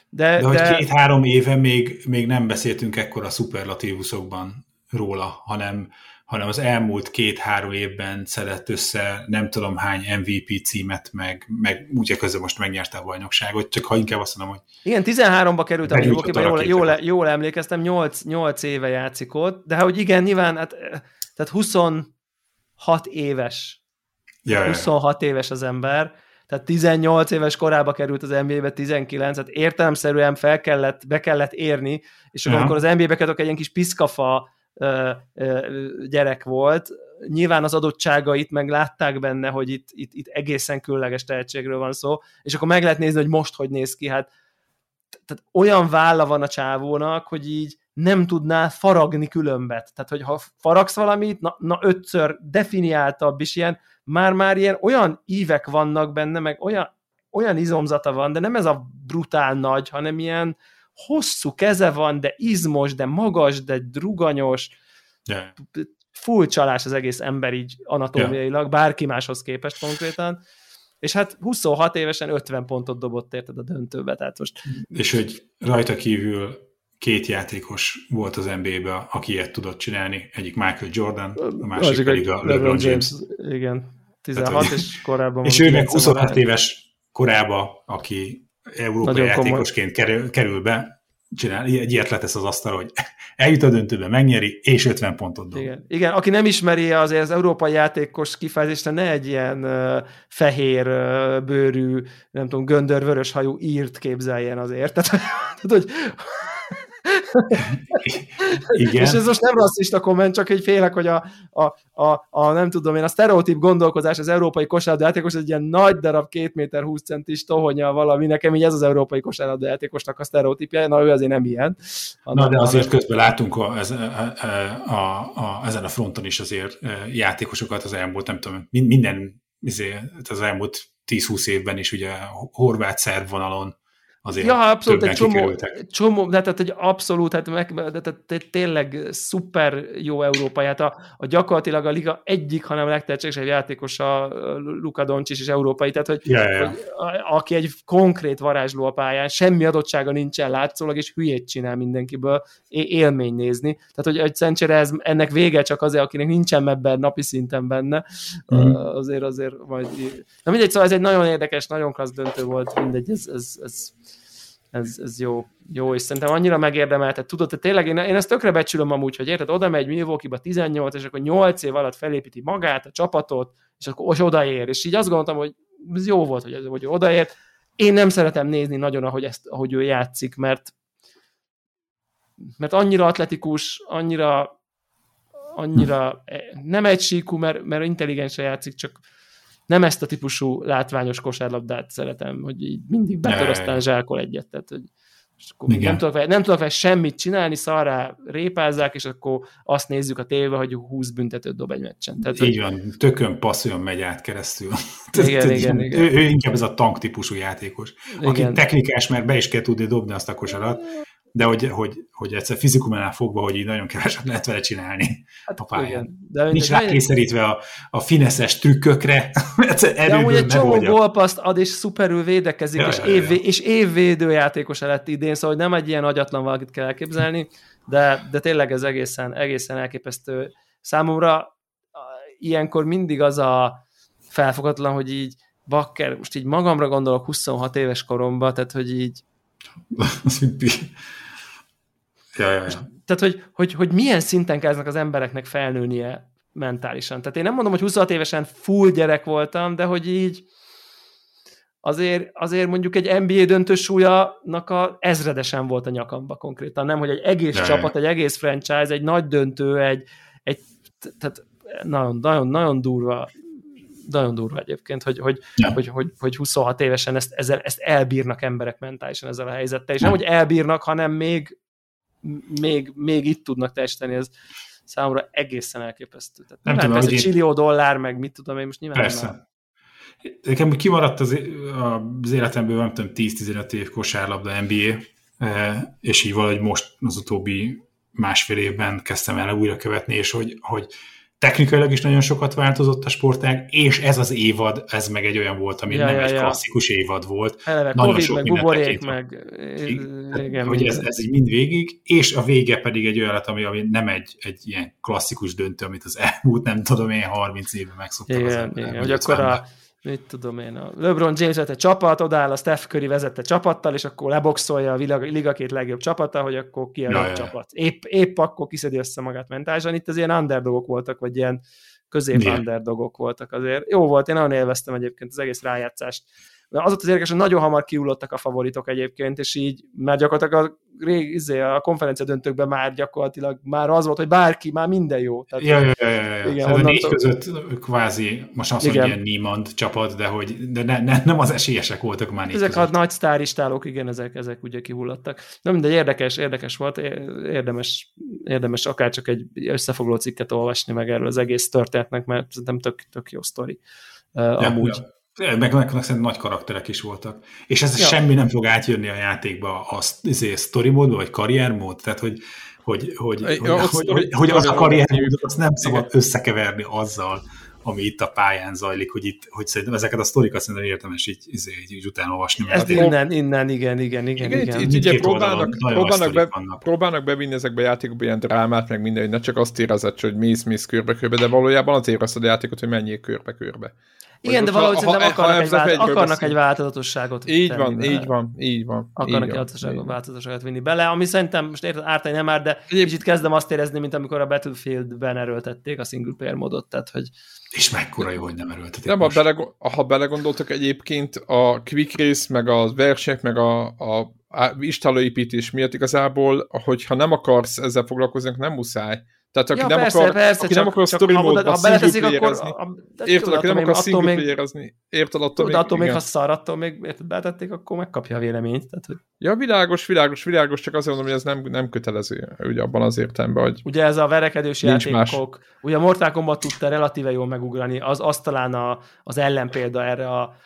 De, de hogy de... két-három éve még, még nem beszéltünk ekkora szuperlatívuszokban róla, hanem, hanem az elmúlt két-három évben szedett össze nem tudom hány em vé pé címet, meg, meg úgyhogy közben most megnyerte a bajnokságot, csak ha inkább azt mondom, hogy... Igen, tizenháromba került a bajnokságban, jól, jól, jól emlékeztem, nyolc, nyolc éve játszik ott, de hogy igen, nyilván, hát, tehát huszonhat éves Yeah. huszonhat éves az ember, tehát tizennyolc éves korába került az en bé á-be, tizenkilenc, tehát értelemszerűen fel kellett, be kellett érni, és akkor, amikor az en bé á-be került, egy ilyen kis piszkafa ö, ö, gyerek volt, nyilván az adottságait meg látták benne, hogy itt, itt, itt egészen különleges tehetségről van szó, és akkor meg lehet nézni, hogy most hogy néz ki, hát tehát olyan válla van a csávónak, hogy így nem tudnál faragni különbet. Tehát, hogy ha faragsz valamit, na, na ötször definiáltabb is ilyen, már-már ilyen olyan ívek vannak benne, meg olyan, olyan izomzata van, de nem ez a brutál nagy, hanem ilyen hosszú keze van, de izmos, de magas, de druganyos, yeah. full csalás az egész ember így anatómiailag, yeah. bárki máshoz képest konkrétan, és hát huszonhat évesen ötven pontot dobott érted a döntőbe, tehát most... És hogy rajta kívül két játékos volt az en bé á-ben, aki ilyet tudott csinálni, egyik Michael Jordan, a másik Azzik, pedig a LeBron James. James. Igen, tizenhat tehát, és korábban... És ő meg huszonhat éves korában, aki Európa játékosként kerül, kerül be, csinál, egy ilyet letesz az asztalra, hogy eljut a döntőbe, megnyeri, és ötven pontot dob. Igen. Igen, aki nem ismeri azért az európai játékos kifejezést, ne egy ilyen uh, fehér uh, bőrű, nem tudom, göndörvörös hajú írt képzeljen azért. Tehát, hogy... Igen. És ez most nem rasszista komment, csak így félek, hogy a, a, a, a nem tudom én, a sztereotíp gondolkozás az európai kosárlabdajátékos egy ilyen nagy darab két méter húsz centis tohonya valami, nekem így ez az európai kosárlabdajátékosnak a sztereotípja, na ő azért nem ilyen. Na de azért közben látunk a, a, a, a, a, ezen a fronton is azért játékosokat az elmúlt, nem tudom, minden az elmúlt tíz-húsz évben is ugye horvát-szerb vonalon azért ja, abszolút, egy csomó, csomó, de tehát egy abszolút, hát meg, de tehát tényleg szuper jó európai, hát a, a gyakorlatilag a liga egyik, hanem legtehetségesebb játékos a Luka Doncic is európai, tehát hogy, ja, ja. hogy a, aki egy konkrét varázsló a pályán, semmi adottsága nincsen látszólag, és hülyét csinál mindenkiből, élmény nézni, tehát hogy szerencsére ez, ennek vége csak azért, akinek nincsen ebben napi szinten benne, mm. azért azért majd, na mindegy, szóval ez egy nagyon érdekes, nagyon klassz döntő volt, mindegy, ez, ez, ez Ez, ez jó, jó, és szerintem annyira megérdemelt, tehát tudod, te tényleg én, én ezt tökre becsülöm amúgy, hogy érted, oda megy Milwaukee-ba tizennyolc, és akkor nyolc év alatt felépíti magát, a csapatot, és akkor most odaér, és így azt gondoltam, hogy ez jó volt, hogy, hogy odaért. Én nem szeretem nézni nagyon, ahogy, ezt, ahogy ő játszik, mert mert annyira atletikus, annyira annyira nem egysíkú, mert, mert intelligensen játszik, csak nem ezt a típusú látványos kosárlabdát szeretem, hogy így mindig betör, aztán zsákol egyet. Tehát, hogy nem tudok vele, nem tudok vele semmit csinálni, szarrá répázzák, és akkor azt nézzük a tévébe, hogy húsz büntetőt dob egy meccsen. Tehát, így hogy... van, tökön passzoljon, megy át keresztül. Igen, igen, igen. Ő, ő inkább ez a tank típusú játékos. Aki igen. technikás, mert be is kell tudni dobni azt a kosarat, de hogy, hogy, hogy egyszer fizikumánál fogva, hogy így nagyon keveset lehet vele csinálni hát, a pályán. Nincs rákényszerítve a, a fineszes trükkökre, mert erőből megoldja. De egy csomó gólpaszt ad, és szuperül védekezik, ja, és, ja, évvé, ja. és évvédő játékosa lett idén, szóval nem egy ilyen agyatlan valakit kell elképzelni, de, de tényleg ez egészen, egészen elképesztő. Számomra ilyenkor mindig az a felfoghatatlan, hogy így bakker, most így magamra gondolok huszonhat éves koromban, tehát hogy így ja, ja, ja. Tehát, hogy, hogy, hogy milyen szinten kezdnek az embereknek felnőnie mentálisan. Tehát én nem mondom, hogy huszonhat évesen full gyerek voltam, de hogy így azért, azért mondjuk egy en bé á döntő súlyanak a ezredesen volt a nyakamba konkrétan. Nem, hogy egy egész ja, csapat, ja. egy egész franchise, egy nagy döntő, egy, egy tehát nagyon, nagyon, nagyon durva nagyon durva egyébként, hogy, hogy, ja. hogy, hogy, hogy huszonhat évesen ezt, ezzel, ezt elbírnak emberek mentálisan ezzel a helyzettel, és nem, hogy elbírnak, hanem még, még, még itt tudnak teljesíteni, ez számomra egészen elképesztő. Tehát nem, nem tudom, persze csillió én... dollár, meg mit tudom én most nyilván persze. Nem. Nekem úgy kimaradt az, az életemből, nem tudom, tíz-tizenöt év kosárlabda en bé á, és így valahogy most az utóbbi másfél évben kezdtem el újra követni, és hogy, hogy technikailag is nagyon sokat változott a sportág, és ez az évad, ez meg egy olyan volt, ami ja, nem ja, egy ja. klasszikus évad volt. Eleve, nagyon COVID, sok meg buborék, meg... Igen, hogy ez, ez így mindvégig, és a vége pedig egy olyan lett, ami, ami nem egy, egy ilyen klasszikus döntő, amit az elmúlt, nem tudom én, harminc évben megszoktam. Igen, az ember, igen, hogy akkor a, mit tudom én, a LeBron James vezette csapat, odáll a Steph Curry vezette csapattal, és akkor leboxolja a világ, liga két legjobb csapata, hogy akkor ki a ja, ja. csapat. Épp, épp akkor kiszedi össze magát mentálisan. Itt az ilyen underdogok voltak, vagy ilyen közép-underdogok voltak azért. Jó volt, én nagyon élveztem egyébként az egész rájátszást. az ott az érdekes, hogy nagyon hamar kiullottak a favoritok egyébként, és így már gyakorlatilag a, rég, izé, a konferencia döntőkben már gyakorlatilag már az volt, hogy bárki, már minden jó. Tehát, ja, ja, ja, ja. Igen, a négy között kvázi, most azt mondja, ilyen Niemand csapat, de, hogy, de ne, ne, nem az esélyesek voltak már négy ezek között. Ezek a nagy sztáristálók, igen, ezek, ezek ugye kihullottak. De mindegy, érdekes, érdekes volt, érdemes, érdemes akárcsak egy összefoglaló cikket olvasni meg erről az egész történetnek, mert szerintem tök, tök jó sztori. Uh, ja, amúgy. Ja. Meg, meg szerintem nagy karakterek is voltak. És ez ja. semmi nem fog átjönni a játékba, a sztorimódba, vagy karriermód, tehát hogy, hogy, hogy, ja, hogy, az, hogy, hogy, hogy az a karriermódot azt nem szabad összekeverni azzal, ami itt a pályán zajlik, hogy, itt, hogy szerintem ezeket a sztorikat szerintem érdemes így, így, így, így után olvasni. Ezt innen, innen, igen, igen, igen. igen, igen. Itt, itt ugye próbálnak, próbálnak, be, próbálnak bevinni ezekbe a játékokba ilyen drámát, meg minden, hogy ne csak azt érezed, hogy mész-mész körbe-körbe, de valójában az érezted a játékot, hogy menjél körbe-körbe. Igen, de valahogy szerintem akarnak, ha egy, akarnak egy változatosságot. Így van, bele. így van, így van. Akarnak így egy van, változatosságot vinni bele, ami szerintem most érted ártani nem már, de kicsit kezdem azt érezni, mint amikor a Battlefieldben erőltették a single player modot, tehát hogy... És mekkora jó, hogy nem erőltetik nem, most. Ha, belegondol, ha belegondoltak egyébként a quick race, meg a versek, meg a, a istálóépítés miatt igazából, hogyha nem akarsz ezzel foglalkozni, nem muszáj. Tehát aki ja, nem persze, akar, persze, aki csak, nem akar a story módban szinglőpléjerezni, érted, aki nem akar szinglőpléjerezni, érted, attól még... Attól még, ha szar, attól még betették, akkor megkapja a véleményt. Tehát, hogy... Ja, világos, világos, világos, csak azért mondom, hogy ez nem, nem kötelező, ugye abban az értelemben, hogy... Ugye ez a verekedős játékok, ugye a Mortal Kombat tudta relatíve jól megugrani, az, az talán a, az ellenpélda erre a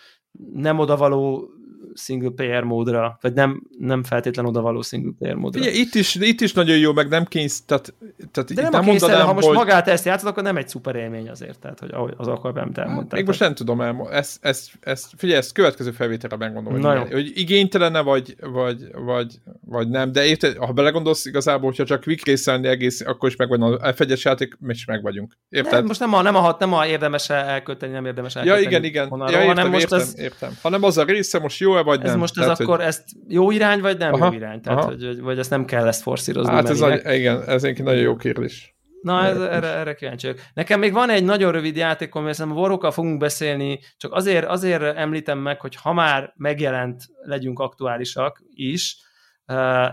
nem odavaló single player módra, vagy nem, nem feltétlen odavaló single player módra. Ugye, itt, is, itt is nagyon jó, meg nem kényszer, tehát, tehát de nem, nem a kényszer, mondanám, ha most hogy... magát ezt játszod, akkor nem egy szuper élmény azért, tehát, hogy ahogy az akkor nem te elmondtál. Hát, még most nem tudom elmondani, ezt, ezt, ezt, figyelj, ezt következő felvételre megmondom, hogy, hogy igénytelene vagy, vagy, vagy, vagy nem, de érted, ha belegondolsz igazából, hogyha csak quick race-elni egész, akkor is megvan a fegyes játék, és megvagyunk. Érted? Nem, most nem a, nem a, nem a érdemes elkölteni, nem érdemes elkölteni. Ja, igen, igen. Honnan, ja, értem, értem, az... értem. Hanem az a része most jó vagy ez nem. Most ez tehát, akkor hogy... ezt jó irány, vagy nem aha, jó irány? Tehát, hogy, vagy, vagy ezt nem kell ezt forszírozni. Hát ez a, igen, ez egy nagyon jó kérdés. Na, ez, erre, erre kíváncsiak. Nekem még van egy nagyon rövid játékom, mert szerintem a Warhawkkal fogunk beszélni, csak azért, azért említem meg, hogy ha már megjelent, legyünk aktuálisak is.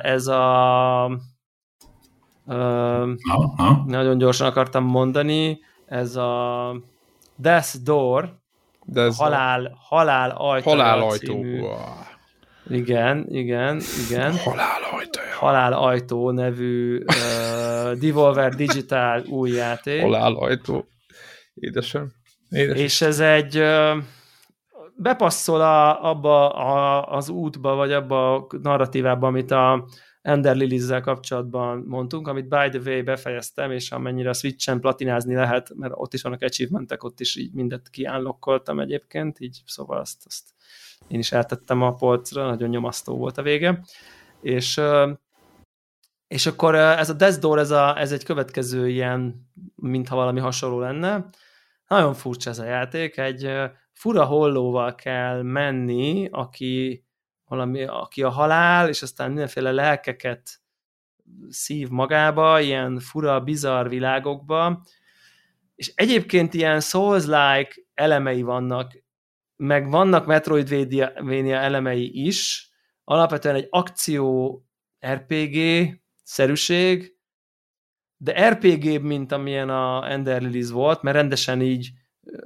Ez a... Aha. Nagyon gyorsan akartam mondani. Ez a Death's Door, de halál, halál ajtaja halál ajtó. Igen, igen, igen. Halál ajtaja. Halál ajtó nevű uh, Devolver Digital új játék. Halál ajtó. Édesem. Édesem. És ez egy uh, bepasszol a, abba a, az útba, vagy abba a narratívába, amit a Ender Lilies-zel kapcsolatban mondtunk, amit by the way befejeztem, és amennyire a Switch-en platinázni lehet, mert ott is vannak achievementek, ott is így mindet kiánlokkoltam egyébként, így szóval azt, azt én is eltettem a polcra, nagyon nyomasztó volt a vége. És, és akkor ez a Death's Door, ez, a, ez egy következő ilyen, mintha valami hasonló lenne. Nagyon furcsa ez a játék, egy fura hollóval kell menni, aki valami, aki a halál, és aztán mindenféle lelkeket szív magába, ilyen fura, bizarr világokba, és egyébként ilyen Souls-like elemei vannak, meg vannak Metroidvania elemei is, alapvetően egy akció er pé gé-szerűség, de er pé gé-b, mint amilyen a Ender Lilies volt, mert rendesen így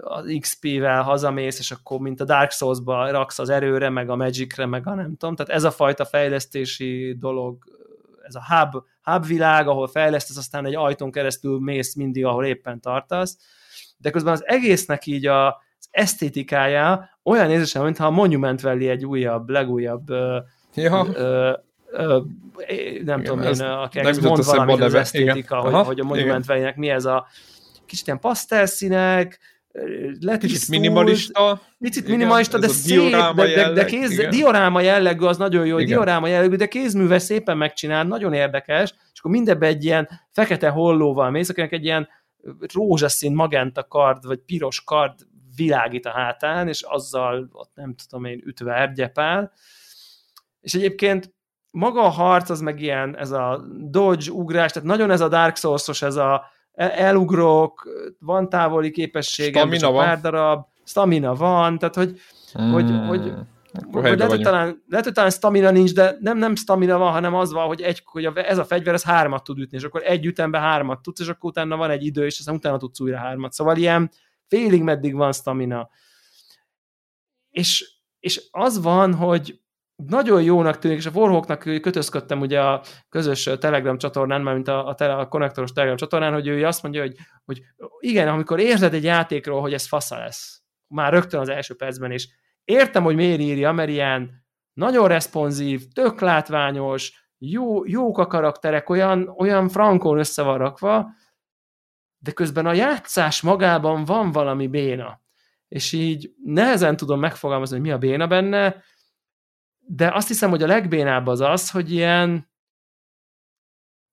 az iksz pé-vel hazamész, és akkor mint a Dark Souls-ba raksz az erőre, meg a Magicre, meg a nem tudom. Tehát ez a fajta fejlesztési dolog, ez a hub, hub világ, ahol fejlesztesz, aztán egy ajtón keresztül mész mindig, ahol éppen tartasz. De közben az egésznek így a, az esztétikája olyan érzésem, mintha a Monument Valley egy újabb, legújabb ja. ö, ö, nem igen, tudom én, aki mond valamit az esztétika, hogy, aha, hogy a Monument Valley-nek mi ez a kicsit ilyen pasztelszínek, kicsit minimalista, picit igen, minimalista, de szép, de, de, de kéz, dioráma jellegű, az nagyon jó, igen. Dioráma jellegű, de kézműves szépen megcsinál, nagyon érdekes, és akkor mindebben egy ilyen fekete hollóval mész, akinek egy ilyen rózsaszín magenta kard, vagy piros kard világít a hátán, és azzal ott nem tudom én, ütve ergyepál. És egyébként maga a harc, az meg ilyen, ez a dodge, ugrás, tehát nagyon ez a Dark Souls-os, ez a elugrok, van távoli képességem, stamina van. Pár darab, stamina van, tehát hogy, hmm. hogy, hogy Lehet hogy, talán, lehet, hogy talán stamina nincs, de nem, nem stamina van, hanem az van, hogy, egy, hogy ez a fegyver, ez hármat tud ütni, és akkor egy ütemben hármat tudsz, és akkor utána van egy idő, és aztán utána tudsz újra hármat. Szóval ilyen félig meddig van stamina. És, és az van, hogy nagyon jónak tűnik, és a Warhawknak kötözködtem ugye a közös Telegram csatornán, mármint a, a, tele, a konnektoros Telegram csatornán, hogy ő azt mondja, hogy, hogy igen, amikor érzed egy játékról, hogy ez fasza lesz, már rögtön az első percben is. Értem, hogy miért írja, mert ilyen nagyon responsív, tök látványos, jó, jók a karakterek, olyan, olyan frankon össze van rakva, de közben a játszás magában van valami béna. És így nehezen tudom megfogalmazni, hogy mi a béna benne, de azt hiszem, hogy a legbénább az az, hogy ilyen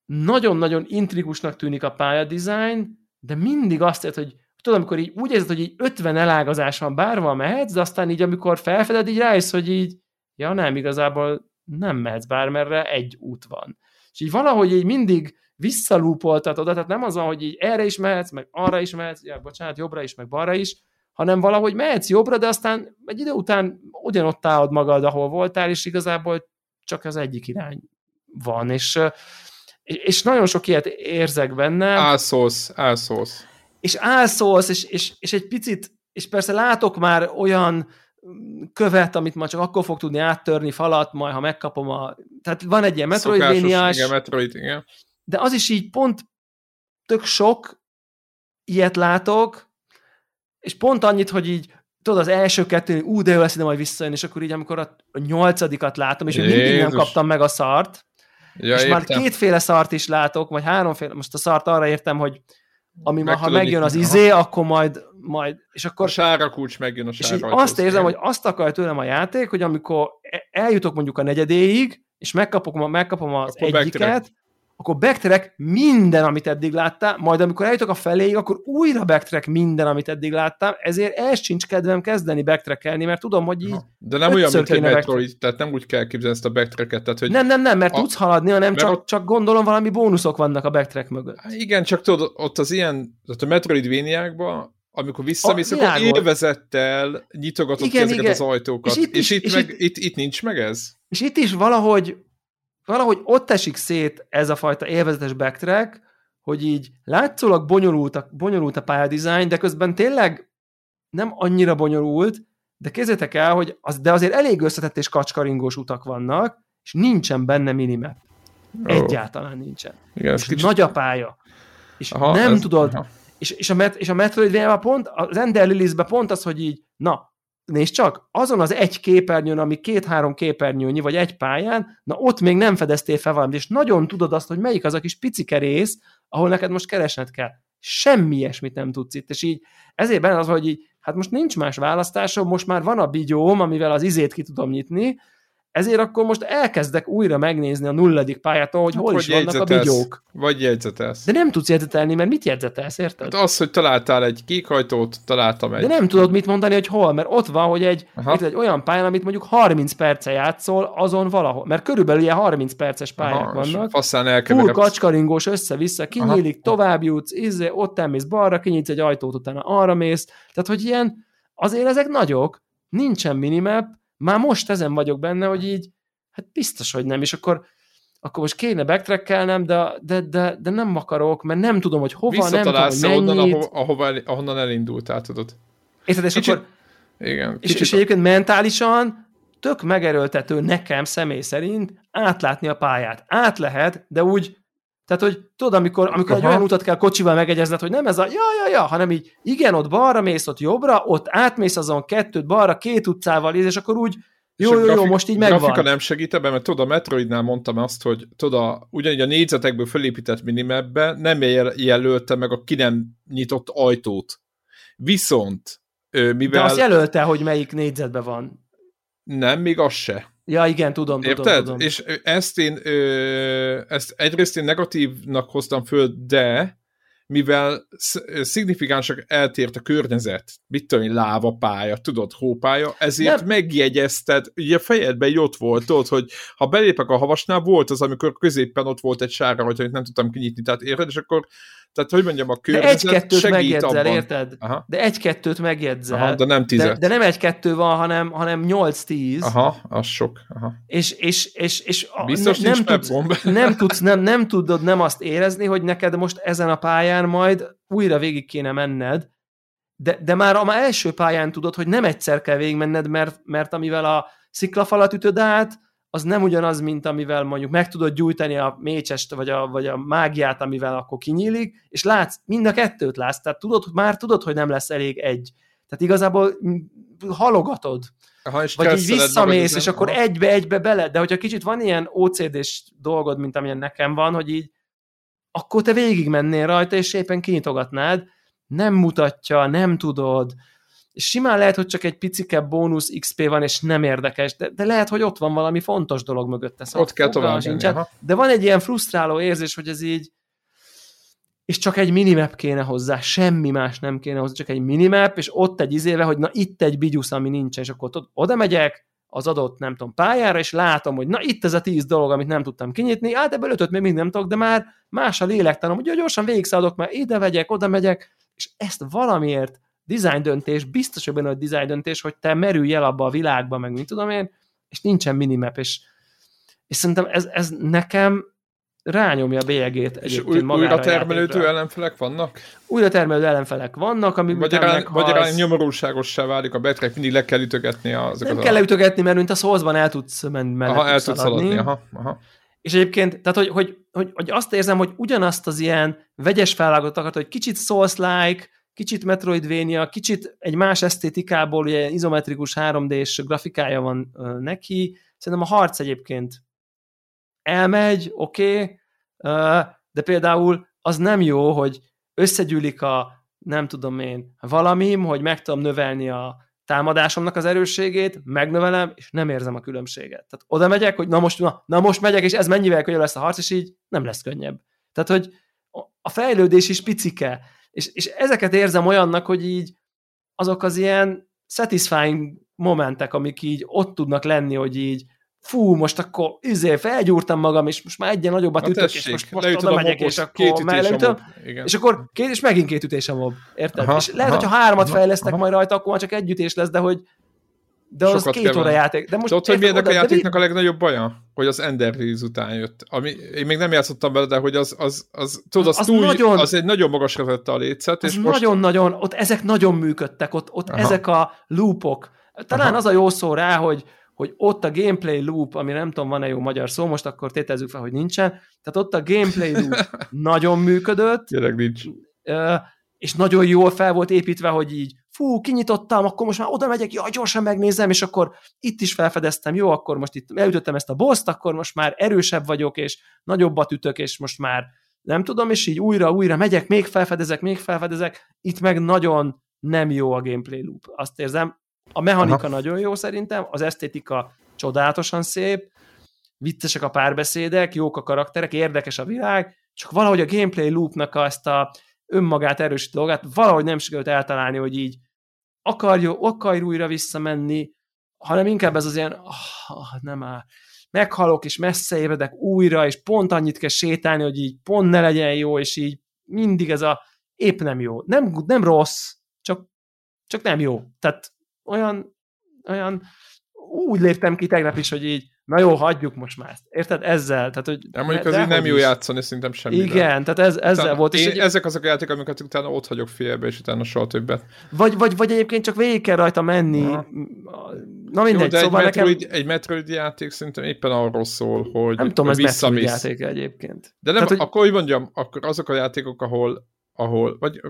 nagyon-nagyon intrikusnak tűnik a pályadizájn, de mindig azt ér, hogy tudom, amikor így úgy érzed, hogy így ötven elágazás van, bárhol mehetsz, de aztán így, amikor felfeded, így rájössz, hogy így, ja nem, igazából nem mehetsz bármerre, egy út van. És így valahogy így mindig visszalúpoltatod, tehát nem az van, hogy így erre is mehetsz, meg arra is mehetsz, ja, bocsánat, jobbra is, meg balra is, hanem valahogy mehetsz jobbra, de aztán egy idő után ugyanott állod magad, ahol voltál, és igazából csak az egyik irány van, és, és nagyon sok ilyet érzek benne. Álszolsz, álszolsz. És álszolsz, és, és, és egy picit, és persze látok már olyan követ, amit ma csak akkor fog tudni áttörni falat, majd ha megkapom a... Tehát van egy ilyen metroidvéniás... Szokásos, igen, metroid, igen. De az is így pont tök sok ilyet látok, és pont annyit, hogy így tudod, az első kettőn, ú, de ő lesz, de majd visszajön, és akkor így, amikor a nyolcadikat látom, és én mindig nem kaptam meg a szart, ja, és értem. Már kétféle szart is látok, vagy háromféle, most a szart arra értem, hogy ami meg ma, ha megjön az izé, aha. akkor majd, majd... és akkor a sára kulcs megjön a sára. És azt érzem, hogy azt akar tőlem a játék, hogy amikor eljutok mondjuk a negyedéig, és megkapom, megkapom az akkor egyiket, backtrack. Akkor backtrack minden, amit eddig láttam, majd amikor eljutok a feléig, akkor újra backtrack minden, amit eddig láttam, ezért el sincs kedvem kezdeni backtrackelni, mert tudom, hogy így... Aha. De nem olyan, mint egy Metroid, tehát nem úgy kell képzelni ezt a backtracket, tehát hogy... Nem, nem, nem, mert a... tudsz haladni, hanem csak, ott... csak gondolom valami bónuszok vannak a backtrack mögött. Há, igen, csak tudod, ott az ilyen, tehát a Metroidvaniákban, amikor visszamész, a, akkor élvezettel nyitogatod ki ezeket igen. az ajtókat. És itt, és is, itt, és meg, itt... Itt, itt nincs meg ez? És itt is valahogy... Valahogy ott esik szét ez a fajta élvezetes backtrack, hogy így látszólag bonyolult a, bonyolult a pályadizájn, de közben tényleg nem annyira bonyolult, de képzeljétek el, hogy az, de azért elég összetett és kacskaringós utak vannak, és nincsen benne minimap. Oh. Egyáltalán nincsen. Igen, és kicsit... nagy a pálya. És aha, nem ez... tudod. És, és a, met, a Metroidvania pont, az Ender Lilies-ben pont az, hogy így, na, nézd csak, azon az egy képernyőn, ami két-három képernyőnyi, vagy egy pályán, na ott még nem fedeztél fel valamit, és nagyon tudod azt, hogy melyik az a kis picike rész, ahol neked most keresned kell. Semmi ilyesmit nem tudsz itt, és így ezért benne az, hogy így, hát most nincs más választásom, most már van a bigyóm, amivel az izét ki tudom nyitni, ezért akkor most elkezdek újra megnézni a nulladik pályától, hogy hol hát, is vannak a bigyók. Vagy jegyzetelsz. De nem tudsz jegyzetelni, mert mit jegyzetelsz, érted? Hát az, hogy találtál egy kékhajtót, találtam egy. De nem tudod mit mondani, hogy hol, mert ott van, hogy egy, itt egy olyan pályán, amit mondjuk harminc perce játszol, azon valahol. Mert körülbelül ilyen harminc perces pályák aha, vannak. Full kacskaringós össze-vissza, kinyílik, aha. tovább jutsz, izé, ott elmész balra, kinyitsz egy ajtót, utána arra mész. Tehát, hogy ilyen, azért ezek nagyok, nincsen minimap. Már most ezen vagyok benne, hogy így, hát biztos, hogy nem, és akkor, akkor most kéne backtrackelnem, de, de, de, de nem akarok, mert nem tudom, hogy hova, nem tudom, hogy mennyit. Onnan, ahova, ahonnan elindultál, tudod. Érted, és kicsit, akkor, igen, és, és egyébként mentálisan tök megerőltető nekem személy szerint átlátni a pályát. Át lehet, de úgy, tehát, hogy tudod, amikor, amikor egy olyan utat kell kocsival megegyezned, hogy nem ez a ja-ja-ja, hanem így igen, ott balra mész, ott jobbra, ott átmész azon kettőt balra, két utcával ész, és akkor úgy jó-jó-jó, most így megvan. A grafika nem segít ebben, mert tudod, a Metroidnál mondtam azt, hogy tudod, ugyanígy a négyzetekből fölépített minimapben nem jelölte meg a ki nem nyitott ajtót. Viszont mivel... De azt jelölte, hogy melyik négyzetben van. Nem, még az se. Ja, igen, tudom, érted? tudom, tudom. És ezt én, ö, ezt egyrészt én negatívnak hoztam föl, de mivel szignifikánsak eltért a környezet, mit tudom, lávapálya, tudod, hópálya, ezért nem. megjegyezted, ugye a fejedben ott volt, ott, hogy ha belépek a havasnál, volt az, amikor középpen ott volt egy sárga, hogy nem tudtam kinyitni, tehát érted, és akkor Tehát, hogy mondjam, a környezet segít abban. Érted? De egy-kettőt megjegyzel. Aha, de nem tízet. De, de nem egy-kettő van, hanem, hanem nyolc-tíz. Aha, az sok. Aha. És, és, és, és biztos ne, nem, tudsz, nem, tudsz, nem, nem tudod nem azt érezni, hogy neked most ezen a pályán majd újra végig kéne menned, de, de már a első pályán tudod, hogy nem egyszer kell végigmenned, mert, mert amivel a sziklafalat ütöd át, az nem ugyanaz, mint amivel mondjuk meg tudod gyújtani a mécsest, vagy a, vagy a mágiát, amivel akkor kinyílik, és látsz, mind a kettőt látsz, tehát tudod, már tudod, hogy nem lesz elég egy. Tehát igazából halogatod. Aha, vagy így visszamész, és akkor egybe-egybe bele, de hogyha kicsit van ilyen ó cé dés dolgod, mint amilyen nekem van, hogy így, akkor te végigmennél rajta, és éppen kinyitogatnád, nem mutatja, nem tudod, és simán lehet, hogy csak egy picike bónusz iksz pé van, és nem érdekes, de, de lehet, hogy ott van valami fontos dolog mögötte. Szóval ott kell tovább menni. De van egy ilyen frusztráló érzés, hogy ez így, és csak egy minimap kéne hozzá, semmi más nem kéne hozzá, csak egy minimap, és ott egy izéve, hogy na itt egy bigyusz, ami nincsen, és akkor oda megyek az adott, nem tudom, pályára, és látom, hogy na itt ez a tíz dolog, amit nem tudtam kinyitni, hát ebből ötöt még mindig nem tudok, de már más a lélektanom, ugye gyorsan végigszállok, már ide vegyek, oda megyek, és ezt valamiért design döntés, biztos, hogy benne a design döntés, hogy te merülj el abba a világba, meg mit tudom én, és nincsen minimap, és, és szerintem ez, ez nekem rányomja a bélyegét egyébként új, magára. Újra termelődő ellenfelek vannak? Újra termelődő ellenfelek vannak, amik magyarán, magyarán nyomorúságossá válik a betrek, mindig le kell ütögetni azokat. Nem a... kell ütögetni, mert mint a Soulsban el tudsz menni. Aha, el tudsz szaladni. Aha, aha. És egyébként, tehát hogy, hogy, hogy, hogy azt érzem, hogy ugyanazt az ilyen vegyes felvágatokat, hogy kicsit Souls-like, kicsit Metroidvania, kicsit egy más esztétikából, ugye izometrikus három dés grafikája van uh, neki. Szerintem a harc egyébként elmegy, oké, okay, uh, de például az nem jó, hogy összegyűlik a, nem tudom én, valamim, hogy meg tudom növelni a támadásomnak az erősségét, megnövelem, és nem érzem a különbséget. Tehát oda megyek, hogy na most, na, na most megyek, és ez mennyivel könnyebb lesz a harc, és így nem lesz könnyebb. Tehát, hogy a fejlődés is picike. És, és ezeket érzem olyannak, hogy így azok az ilyen satisfying momentek, amik így ott tudnak lenni, hogy így fú, most akkor izé, felgyúrtam magam, és most már egyen nagyobbat na ütök, tessék, és most, most oda megyek, és akkor mellőtöm, és akkor két, és megint két ütés a mob, érted? Aha, és lehet, aha, hogyha háromat aha, fejlesztek aha. majd rajta, akkor már csak egy ütés lesz, de hogy de az két óra játék. De most tudod, hogy miért a játéknak a legnagyobb baja? Hogy az Ender Reels után jött. Ami, én még nem játszottam vele, de hogy az, az, az, tudod, az, az, túl, nagyon, az egy nagyon magasra vette a lécet. Nagyon-nagyon, most... ott ezek nagyon működtek, ott, ott ezek a loopok. Talán aha. az a jó szó rá, hogy, hogy ott a gameplay loop, ami nem tudom, van-e jó magyar szó, most akkor tételezzük fel, hogy nincsen. Tehát ott a gameplay loop nagyon működött. Tényleg nincs. És nagyon jól fel volt építve, hogy így fú, kinyitottam, akkor most már oda megyek, jaj, gyorsan megnézem, és akkor itt is felfedeztem, jó, akkor most itt elütöttem ezt a boszt, akkor most már erősebb vagyok, és nagyobbat ütök, és most már nem tudom, és így újra-újra megyek, még felfedezek, még felfedezek, itt meg nagyon nem jó a gameplay loop. Azt érzem, a mechanika aha. nagyon jó szerintem, az esztétika csodálatosan szép, viccesek a párbeszédek, jók a karakterek, érdekes a világ, csak valahogy a gameplay loopnak azt a önmagát erősítő dolgát valahogy nem sikerült eltalálni, hogy így akarj, akarj újra visszamenni, hanem inkább ez az ilyen, oh, nem áll, meghalok, és messze ébredek újra, és pont annyit kell sétálni, hogy így pont ne legyen jó, és így mindig ez a épp nem jó. Nem, nem rossz, csak, csak nem jó. Tehát olyan, olyan úgy léptem ki tegnap is, hogy így na jó, hagyjuk most már ezt. Érted? Ezzel. Tehát, hogy de mondjuk azért nem jó játszani, szerintem semmi. Igen, tehát ez, ezzel tehát volt. Én, és ezek azok a játékok, amiket utána ott hagyok félbe, és utána soha többet. Vagy, vagy, vagy egyébként csak végig kell rajta menni. Na, na mindegy, jó, de szóval egy Metroid, nekem... egy Metroid játék szerintem éppen arról szól, hogy nem tudom, ez Metroid játék egyébként. De nem, tehát, akkor hogy mondjam, akkor azok a játékok, ahol ahol, vagy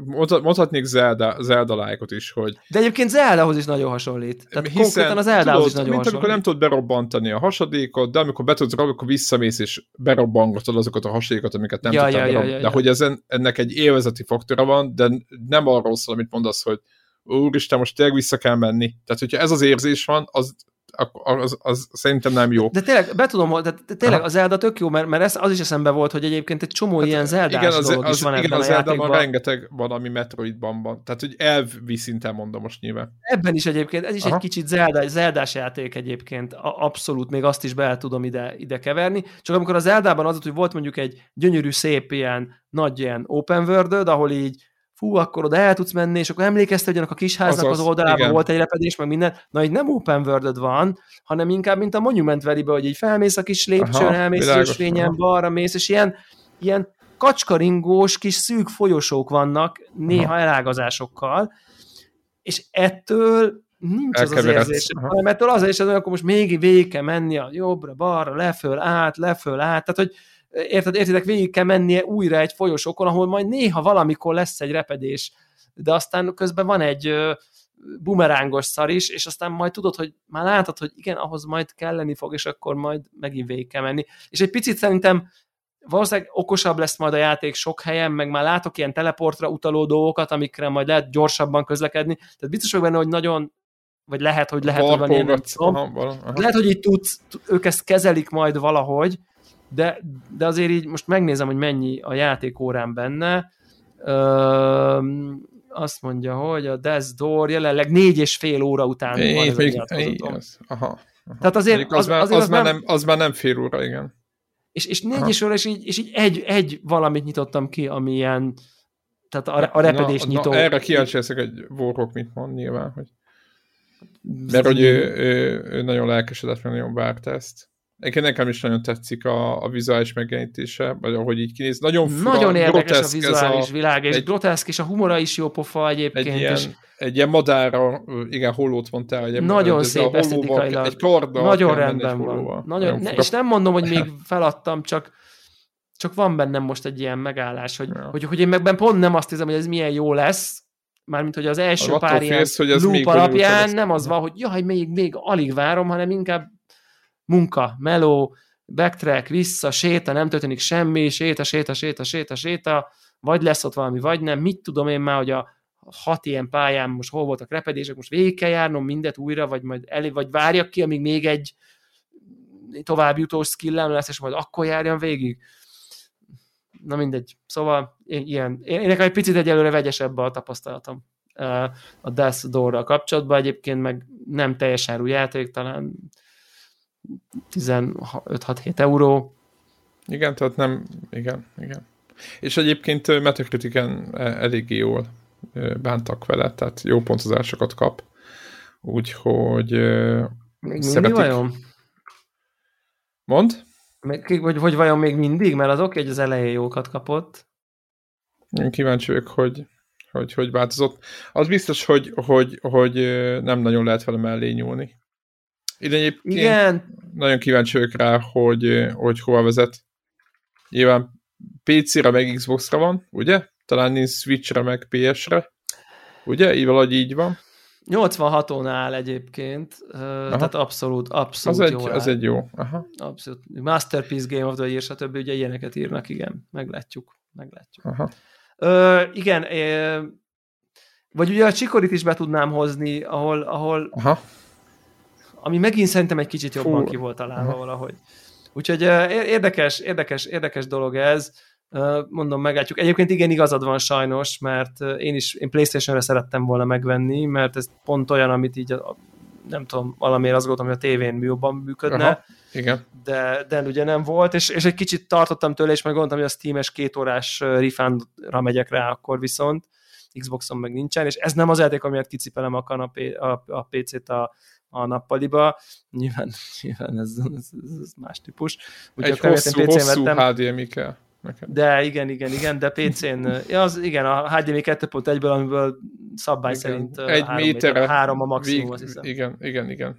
mondhatnék Zelda, Zelda-like-ot is, hogy... De egyébként Zeldahoz is nagyon hasonlít. Tehát hiszen, konkrétan az Zeldahoz tudod, is nagyon mint hasonlít. Amikor nem tudod berobbantani a hasadékot, de amikor be tudsz robbantani, akkor visszamész és berobbangatod azokat a hasadékot, amiket nem ja, tudtál ja, berobbantani. Ja, ja, de ja. hogy ezen, ennek egy élvezeti faktora van, de nem arról szól, amit mondasz, hogy úristen, most tényleg vissza kell menni. Tehát, hogyha ez az érzés van, az az, az szerintem nem jó. De tényleg, be tudom, de tényleg az Zelda tök jó, mert, mert az is eszembe volt, hogy egyébként egy csomó hát, ilyen Zeldás igen, az, dolog az, is van igen, ebben az a játékban. Igen, az rengeteg van, ami Metroidban van. Tehát, hogy elvi szinten mondom most nyilván. Ebben is egyébként, ez is Aha. egy kicsit Zelda, Zeldás játék egyébként, abszolút, még azt is be tudom ide, ide keverni. Csak amikor a Zeldában az, hogy volt mondjuk egy gyönyörű, szép ilyen, nagy ilyen open world-öd, ahol így fú, akkor oda el tudsz menni, és akkor emlékezted, hogy annak a kisháznak az, az oldalában igen. volt egy repedés, meg minden. Na, így nem open world van, hanem inkább, mint a Monument Valley-be, hogy így felmész a kis lépcsőn, elmész a ösvényen, balra mész, és ilyen, ilyen kacskaringós kis szűk folyosók vannak, néha aha. elágazásokkal, és ettől nincs az az érzés, hanem ettől az is, hogy akkor most még végig kell menni a jobbra, balra, leföl, át, leföl, át, tehát, hogy érted, értitek, végig kell mennie újra egy folyosókon, ahol majd néha valamikor lesz egy repedés, de aztán közben van egy bumerángos szar is, és aztán majd tudod, hogy már látod, hogy igen, ahhoz majd kelleni fog, és akkor majd megint végig kell menni. És egy picit szerintem valószínűleg okosabb lesz majd a játék sok helyen, meg már látok ilyen teleportra utaló dolgokat, amikre majd lehet gyorsabban közlekedni. Tehát biztos vagyok benne, hogy nagyon vagy lehet, hogy lehet, hogy van ilyen, nem tudom. Lehet, hogy így tudsz, ők ezt kezelik majd valahogy, De, de azért így most megnézem, hogy mennyi a játékórán benne. Ö, azt mondja, hogy a Death's Door jelenleg négy és fél óra után é, van ez még, a az, aha, aha. Tehát azért az, az, már, azért az, az, már nem, nem, az már nem fél óra, igen. És, és négy aha. és óra, és így, és így egy, egy valamit nyitottam ki, ami ilyen, tehát a, a repedés na, nyitó. Na, erre kíváncsi leszek, egy Warhawk mit mond nyilván, hogy... mert hogy ő, ő, ő nagyon lelkesedett, mert nagyon várt ezt. Egyébként nekem is nagyon tetszik a, a vizuális megjelenítése, vagy ahogy így kinéz. Nagyon, fura, nagyon érdekes a vizuális a, világ, és egy, groteszk, és a humora is jó pofa egyébként. Egy ilyen, és... egy ilyen madárra, igen, hollót mondtál. Egy nagyon ez szép esztétikailag. Egy karddal. Nagyon rendben van. Nagyon, ne, és nem mondom, hogy még feladtam, csak, csak van bennem most egy ilyen megállás, hogy, ja. hogy, hogy én megben pont nem azt hiszem, hogy ez milyen jó lesz, mármint, hogy az első az pár ilyen loop alapján nem az van, hogy jaj, még, még alig várom, hanem inkább munka, meló, backtrack, vissza, séta, nem történik semmi, séta, séta, séta, séta, séta, vagy lesz ott valami, vagy nem, mit tudom én már, hogy a hat ilyen pályán most hol voltak repedések, most végig kell járnom mindet újra, vagy majd elé, vagy várjak ki, amíg még egy további jutós skillem lesz, és majd akkor járjam végig. Na mindegy. Szóval ilyen. Én nekem egy picit egyelőre vegyesebb a tapasztalatom a Death's Door-ral kapcsolatban, egyébként meg nem teljesen új játék, talán tizenöt-hat-hét euró. Igen, tehát nem, igen, igen. És egyébként Metacritiken eléggé jól bántak vele, tehát jó pontozásokat kap. Úgyhogy még szeretik. Mindig vajon? Mondd? Még, hogy, hogy vajon még mindig? Mert az oké, hogy az elején jókat kapott. Én kíváncsi vagyok, hogy hogy, hogy változott. Az biztos, hogy, hogy, hogy nem nagyon lehet vele mellé nyúlni. Én egyébként igen. nagyon kíváncsi vagyok rá, hogy, hogy hova vezet. Nyilván pé cére meg Xboxra van, ugye? Talán nincs Switchre meg pé esre. Ugye? Így valahogy így van. nyolcvanhaton áll egyébként. Aha. Tehát abszolút, abszolút az jó egy, az egy jó. Aha. Abszolút. Masterpiece Game of the Year, stb. Ugye ilyeneket írnak, igen. Meglátjuk. Meglátjuk. Aha. Ö, igen. Ö, vagy ugye a Csikorit is be tudnám hozni, ahol... ahol aha. ami megint szerintem egy kicsit jobban fú. Ki volt találva uh-huh. valahogy. Úgyhogy uh, érdekes, érdekes, érdekes dolog ez. Uh, mondom, meglátjuk. Egyébként igen, igazad van sajnos, mert én is én PlayStation-re szerettem volna megvenni, mert ez pont olyan, amit így a, nem tudom, valamiért azt gondoltam, hogy a tévén jobban működne. Aha, igen. De, de ugye nem volt, és, és egy kicsit tartottam tőle, és meg gondoltam, hogy a Steam-es kétórás refundra megyek rá akkor viszont. Xboxon meg nincsen, és ez nem az játék, amiért kicipelem a, kanapé, a, a pé cét a a nappaliba, nyilván, nyilván ez, ez, ez más típus. Ugye egy hosszú, hosszú há dé em i kell. Neked. De igen, igen, igen, de pé cén, az, igen, a há dé em i kettő pont egyből, amiből szabály igen. szerint egy három méterre, három a maximum, azt hiszem. Igen, igen, igen.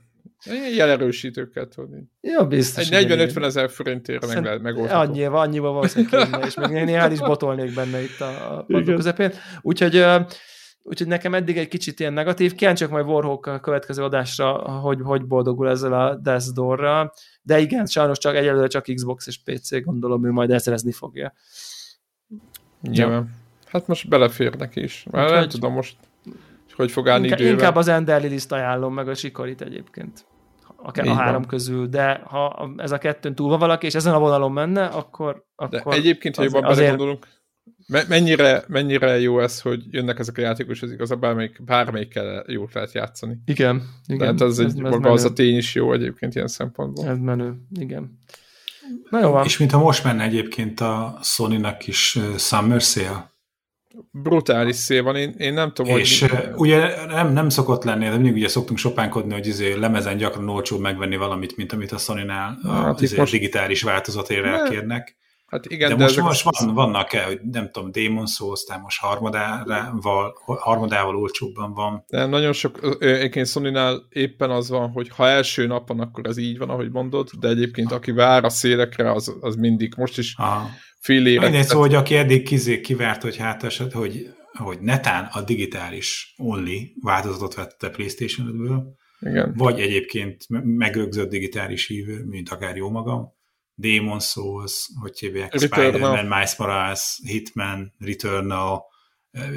Jelerősítőkkel tudni. Jó, biztos. Egy negyven-ötven ezer forintért meg megoldható. Annyival, annyival valószínűleg kéne, és még néhány is botolnék benne itt a, a pontok közepén. Úgyhogy Úgyhogy nekem eddig egy kicsit ilyen negatív. Kíváncsiak majd Warhawk a következő adásra, hogy, hogy boldogul ezzel a Death's Door-ra. De igen, sajnos csak egyelőre csak Xbox és pé cé, gondolom, ő majd ezrezni fogja. Nyilván. Ja. Hát most beleférnek is. Már úgyhogy nem tudom most, hogy fog állni inká- idővel. Inkább az Ender Lilist ajánlom, meg a Sikorit egyébként. a, a három van. Közül, de ha ez a kettőn túl van valaki, és ezen a vonalon menne, akkor... akkor egyébként, ha jobban belegondolunk, mennyire, mennyire jó ez, hogy jönnek ezek a játékosok, igazából bármelyik, bármelyikkel jól lehet játszani. Igen. igen Tehát az, ez, egy, ez maga az a tény is jó egyébként ilyen szempontból. Ez menő, igen. Na jó van. És mintha most menne egyébként a Sony-nak is Summer Sale. Brutális szél van, én, én nem tudom, és hogy... És ugye nem, nem szokott lenni, de mindig ugye szoktunk sopánkodni, hogy izé lemezen gyakran olcsóbb megvenni valamit, mint amit a Sony-nál hát az izé most... digitális változatére elkérnek. Hát igen, de, de most, most az... van, vannak el, hogy nem tudom, Demon Souls, tehát most harmadával, harmadával olcsóbban van. De nagyon sok, egyébként Sony-nál éppen az van, hogy ha első napon, akkor ez így van, ahogy mondod, de egyébként aki vár a szélekre, az, az mindig most is... Aha. Mindegy, szó, hogy aki eddig kivárt, hogy hát eset, hogy, hogy netán a digitális only változatot vette PlayStation ötből, igen. Vagy egyébként megrögzött digitális hívő, mint akár jó magam, Demon's Souls, hogy hívják, Spider-Man, Miles Morales, Hitman, Returnal,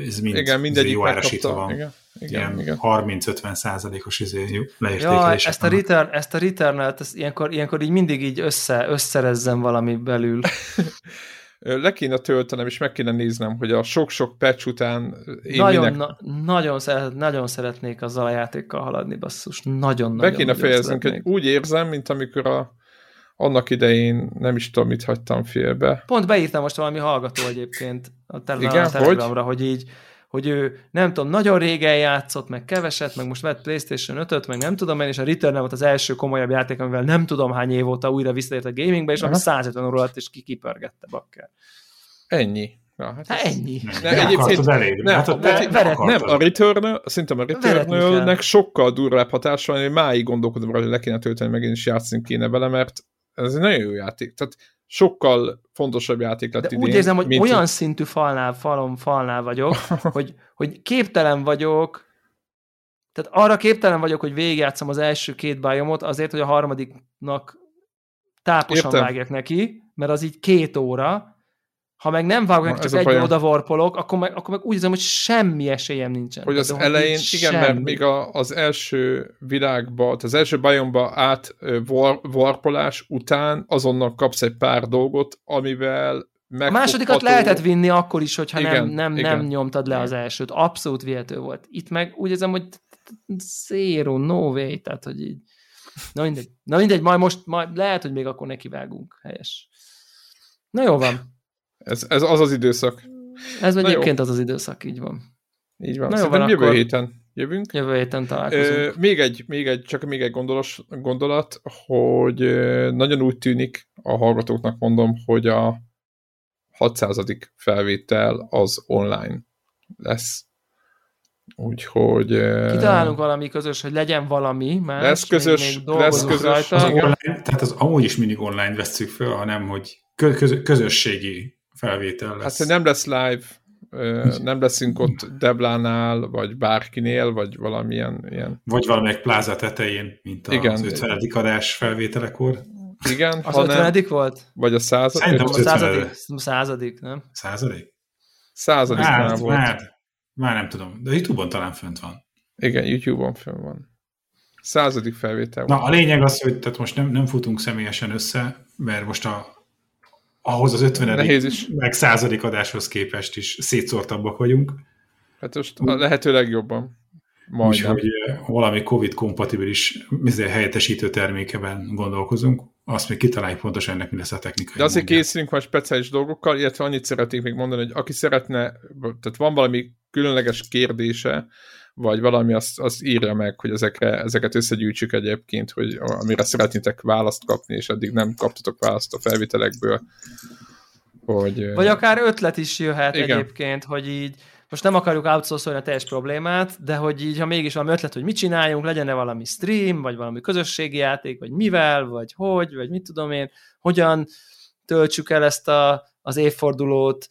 ez mind igen, jó árasítva van. Igen. Igen, igen. harminc-ötven százalékos izé leértékelés. Ezt a return, ezt a Returnalt ezt ilyenkor, ilyenkor így mindig így össze, összerezzen valami belül. Le kéne töltenem, és meg kéne néznem, hogy a sok-sok patch után én nagyon, minek... na, nagyon, szeret, nagyon szeretnék azzal a játékkal haladni, basszus. Nagyon-nagyon Be kéne nagyon fejeznünk, hogy úgy érzem, mint amikor a annak idején nem is tudom, mit hagytam félbe. Pont beírtam most valami hallgató egyébként a Telegramra, hogy így hogy ő, nem tudom, nagyon régen játszott, meg keveset, meg most vett PlayStation ötöt, meg nem tudom én, és a Returnal volt az első komolyabb játék, amivel nem tudom hány év óta újra visszatért a gamingbe, és ami száz ötven óra alatt is kikipörgette bakker. Ennyi. Na, hát hát ennyi. Nem, nem akartad elég. Nem, hát ne, nem, nem, a Returnal, szerintem a Returnalnek sokkal durvább hatása van, én máig gondolkodom rá, hogy le kéne tölteni, meg én is játszani kéne vele, mert ez egy nagyon jó játék. Tehát sokkal fontosabb játék lett de idén. Úgy érzem, hogy mint... olyan szintű falnál, falom, falnál vagyok, hogy, hogy képtelen vagyok, tehát arra képtelen vagyok, hogy végigjátszom az első két bájomot azért, hogy a harmadiknak táposan Értem. vágjak neki, mert az így két óra, ha meg nem vágok, csak egy odavorpolok, akkor meg, akkor meg úgy érzem, hogy semmi esélyem nincsen. Hogy az elején, igen, semmi. Mert még a, az első világba, az első bajomba át var, varpolás után azonnal kapsz egy pár dolgot, amivel megfogható. A másodikat lehetett vinni akkor is, hogyha igen, nem, nem, igen. nem nyomtad le az elsőt. Abszolút vihető volt. Itt meg úgy érzem, hogy zero, no way, tehát, hogy így. Na mindegy, Na mindegy majd most majd lehet, hogy még akkor nekivágunk. Helyes. Na jó van. Ez, ez az az időszak. Ez Na egyébként jó. az az időszak, így van. Így van. Na Szerintem jövő akkor... héten jövünk. Jövő héten találkozunk. Ö, még egy, még egy, csak még egy gondolos, gondolat, hogy nagyon úgy tűnik a hallgatóknak mondom, hogy a hatszázadik felvétel az online lesz. Úgyhogy... Kitalálunk valami közös, hogy legyen valami, mert lesz közös, még, még lesz közös. Az online, tehát az amúgy is mindig online vesszük föl, hanem hogy közö, közösségi felvétel lesz. Hát nem lesz live, nem leszünk ott Deblánál, vagy bárkinél, vagy valamilyen... Ilyen... Vagy valamelyik pláza tetején, mint az igen. ötvenedik adás felvételekor. Igen. Az hanem... ötvenedik volt? Vagy a századik? Szerintem az ötvenedik. Századik, nem? Századik? Századik már, már volt. Már, már nem tudom, de YouTube-on talán fönt van. Igen, YouTube-on fönt van. Századik felvétel volt. Na, a lényeg az, hogy tehát most nem, nem futunk személyesen össze, mert most a ahhoz az ötvenedik meg századik adáshoz képest is szétszórtabbak vagyunk. Hát most lehető legjobban. Úgyhogy valami Covid-kompatibilis helyettesítő termékeben gondolkozunk, azt még kitaláljuk pontosan ennek mi lesz a technikai. De azért készülünk már speciális dolgokkal, illetve annyit szeretnék még mondani, hogy aki szeretne, tehát van valami különleges kérdése, vagy valami azt, azt írja meg, hogy ezekre, ezeket összegyűjtsük egyébként, hogy amire szeretnétek választ kapni, és eddig nem kaptatok választ a felvételekből. Hogy... Vagy akár ötlet is jöhet igen. egyébként, hogy így, most nem akarjuk outsourcolni a teljes problémát, de hogy így, ha mégis valami ötlet, hogy mit csináljunk, legyen-e valami stream, vagy valami közösségi játék, vagy mivel, vagy hogy, vagy mit tudom én, hogyan töltsük el ezt a, az évfordulót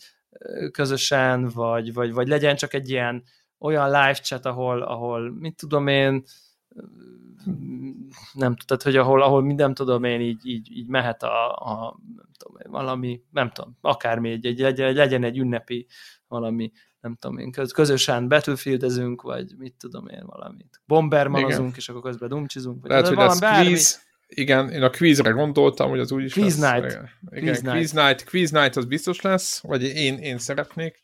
közösen, vagy, vagy, vagy legyen csak egy ilyen olyan live chat, ahol, ahol mit tudom én, nem tudod, hogy ahol, ahol nem tudom én, így, így, így mehet a, a nem tudom, valami, nem tudom, akármi, egy, egy, legyen egy ünnepi valami nem tudom én, közösen Battlefieldezünk, vagy mit tudom én valamit. Bombermanozunk, és akkor közben dumcsizunk. Vagy lehet, hogy lesz quiz. Igen, én a quizre gondoltam, hogy az úgyis quiz lesz. Night. Igen, quiz, quiz, quiz night. night. Quiz night az biztos lesz, vagy én, én szeretnék,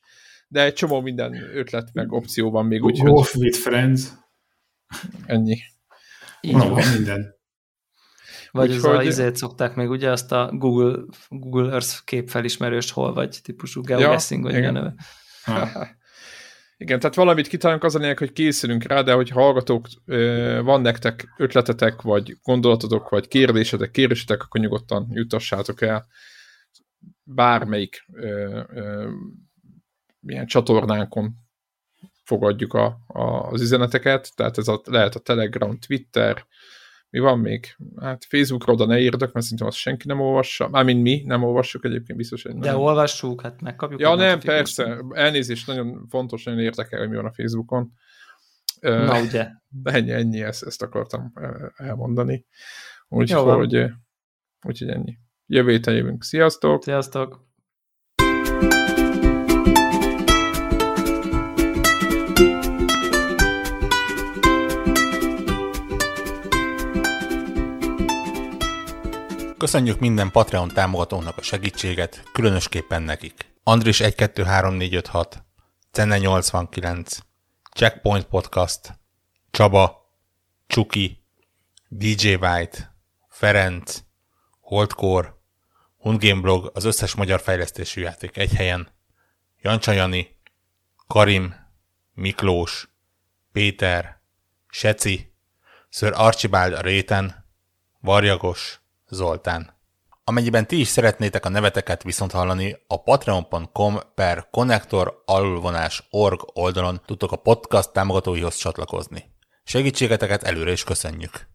de egy csomó minden ötlet meg opció van még, úgyhogy... Golf with friends. Ennyi. Így van. Van minden. Vagy úgy, az hogy... a izét szokták még, ugye azt a Google, Google Earth képfelismerős hol vagy típusú geoguessing, ja, vagy igen. Neve. Ha. Igen, tehát valamit kitálunk, az a lényeg, hogy készülünk rá, de hogyha hallgatók, van nektek ötletetek, vagy gondolatotok, vagy kérdésetek, kérdésetek, akkor nyugodtan jutassátok el bármelyik ö, ö, ilyen csatornánkon fogadjuk a, a, az üzeneteket, tehát ez a, lehet a Telegram, Twitter, mi van még? Hát Facebookra oda ne érdek, mert szerintem azt senki nem olvassa. Mármint mi nem olvassuk egyébként biztos. Hogy de nem. Olvassuk, hát megkapjuk. Ja nem, persze. Elnézést, nagyon fontos, nagyon érdekel, hogy mi van a Facebookon. Na ugye. Ennyi, ennyi ezt, ezt akartam elmondani. Úgyhogy úgyhogy ennyi. Jövő héten jövünk. Sziasztok! Sziasztok! Köszönjük minden Patreon támogatónak a segítséget, különösképpen nekik. Andris egy kettő három négy öt hat, Cenne nyolcvankilenc, Checkpoint Podcast, Csaba, Csuki, dé jé White, Ferenc, Holdkor, Hungameblog, az összes magyar fejlesztésű játék egy helyen, Jancsa Jani, Karim, Miklós, Péter, Seci, Sir Archibald a réten, Varjagos, Zoltán. Amennyiben ti is szeretnétek a neveteket viszont hallani, a patreon.com per connector alulvonás org oldalon tudtok a podcast támogatóihoz csatlakozni. Segítségeteket előre is köszönjük!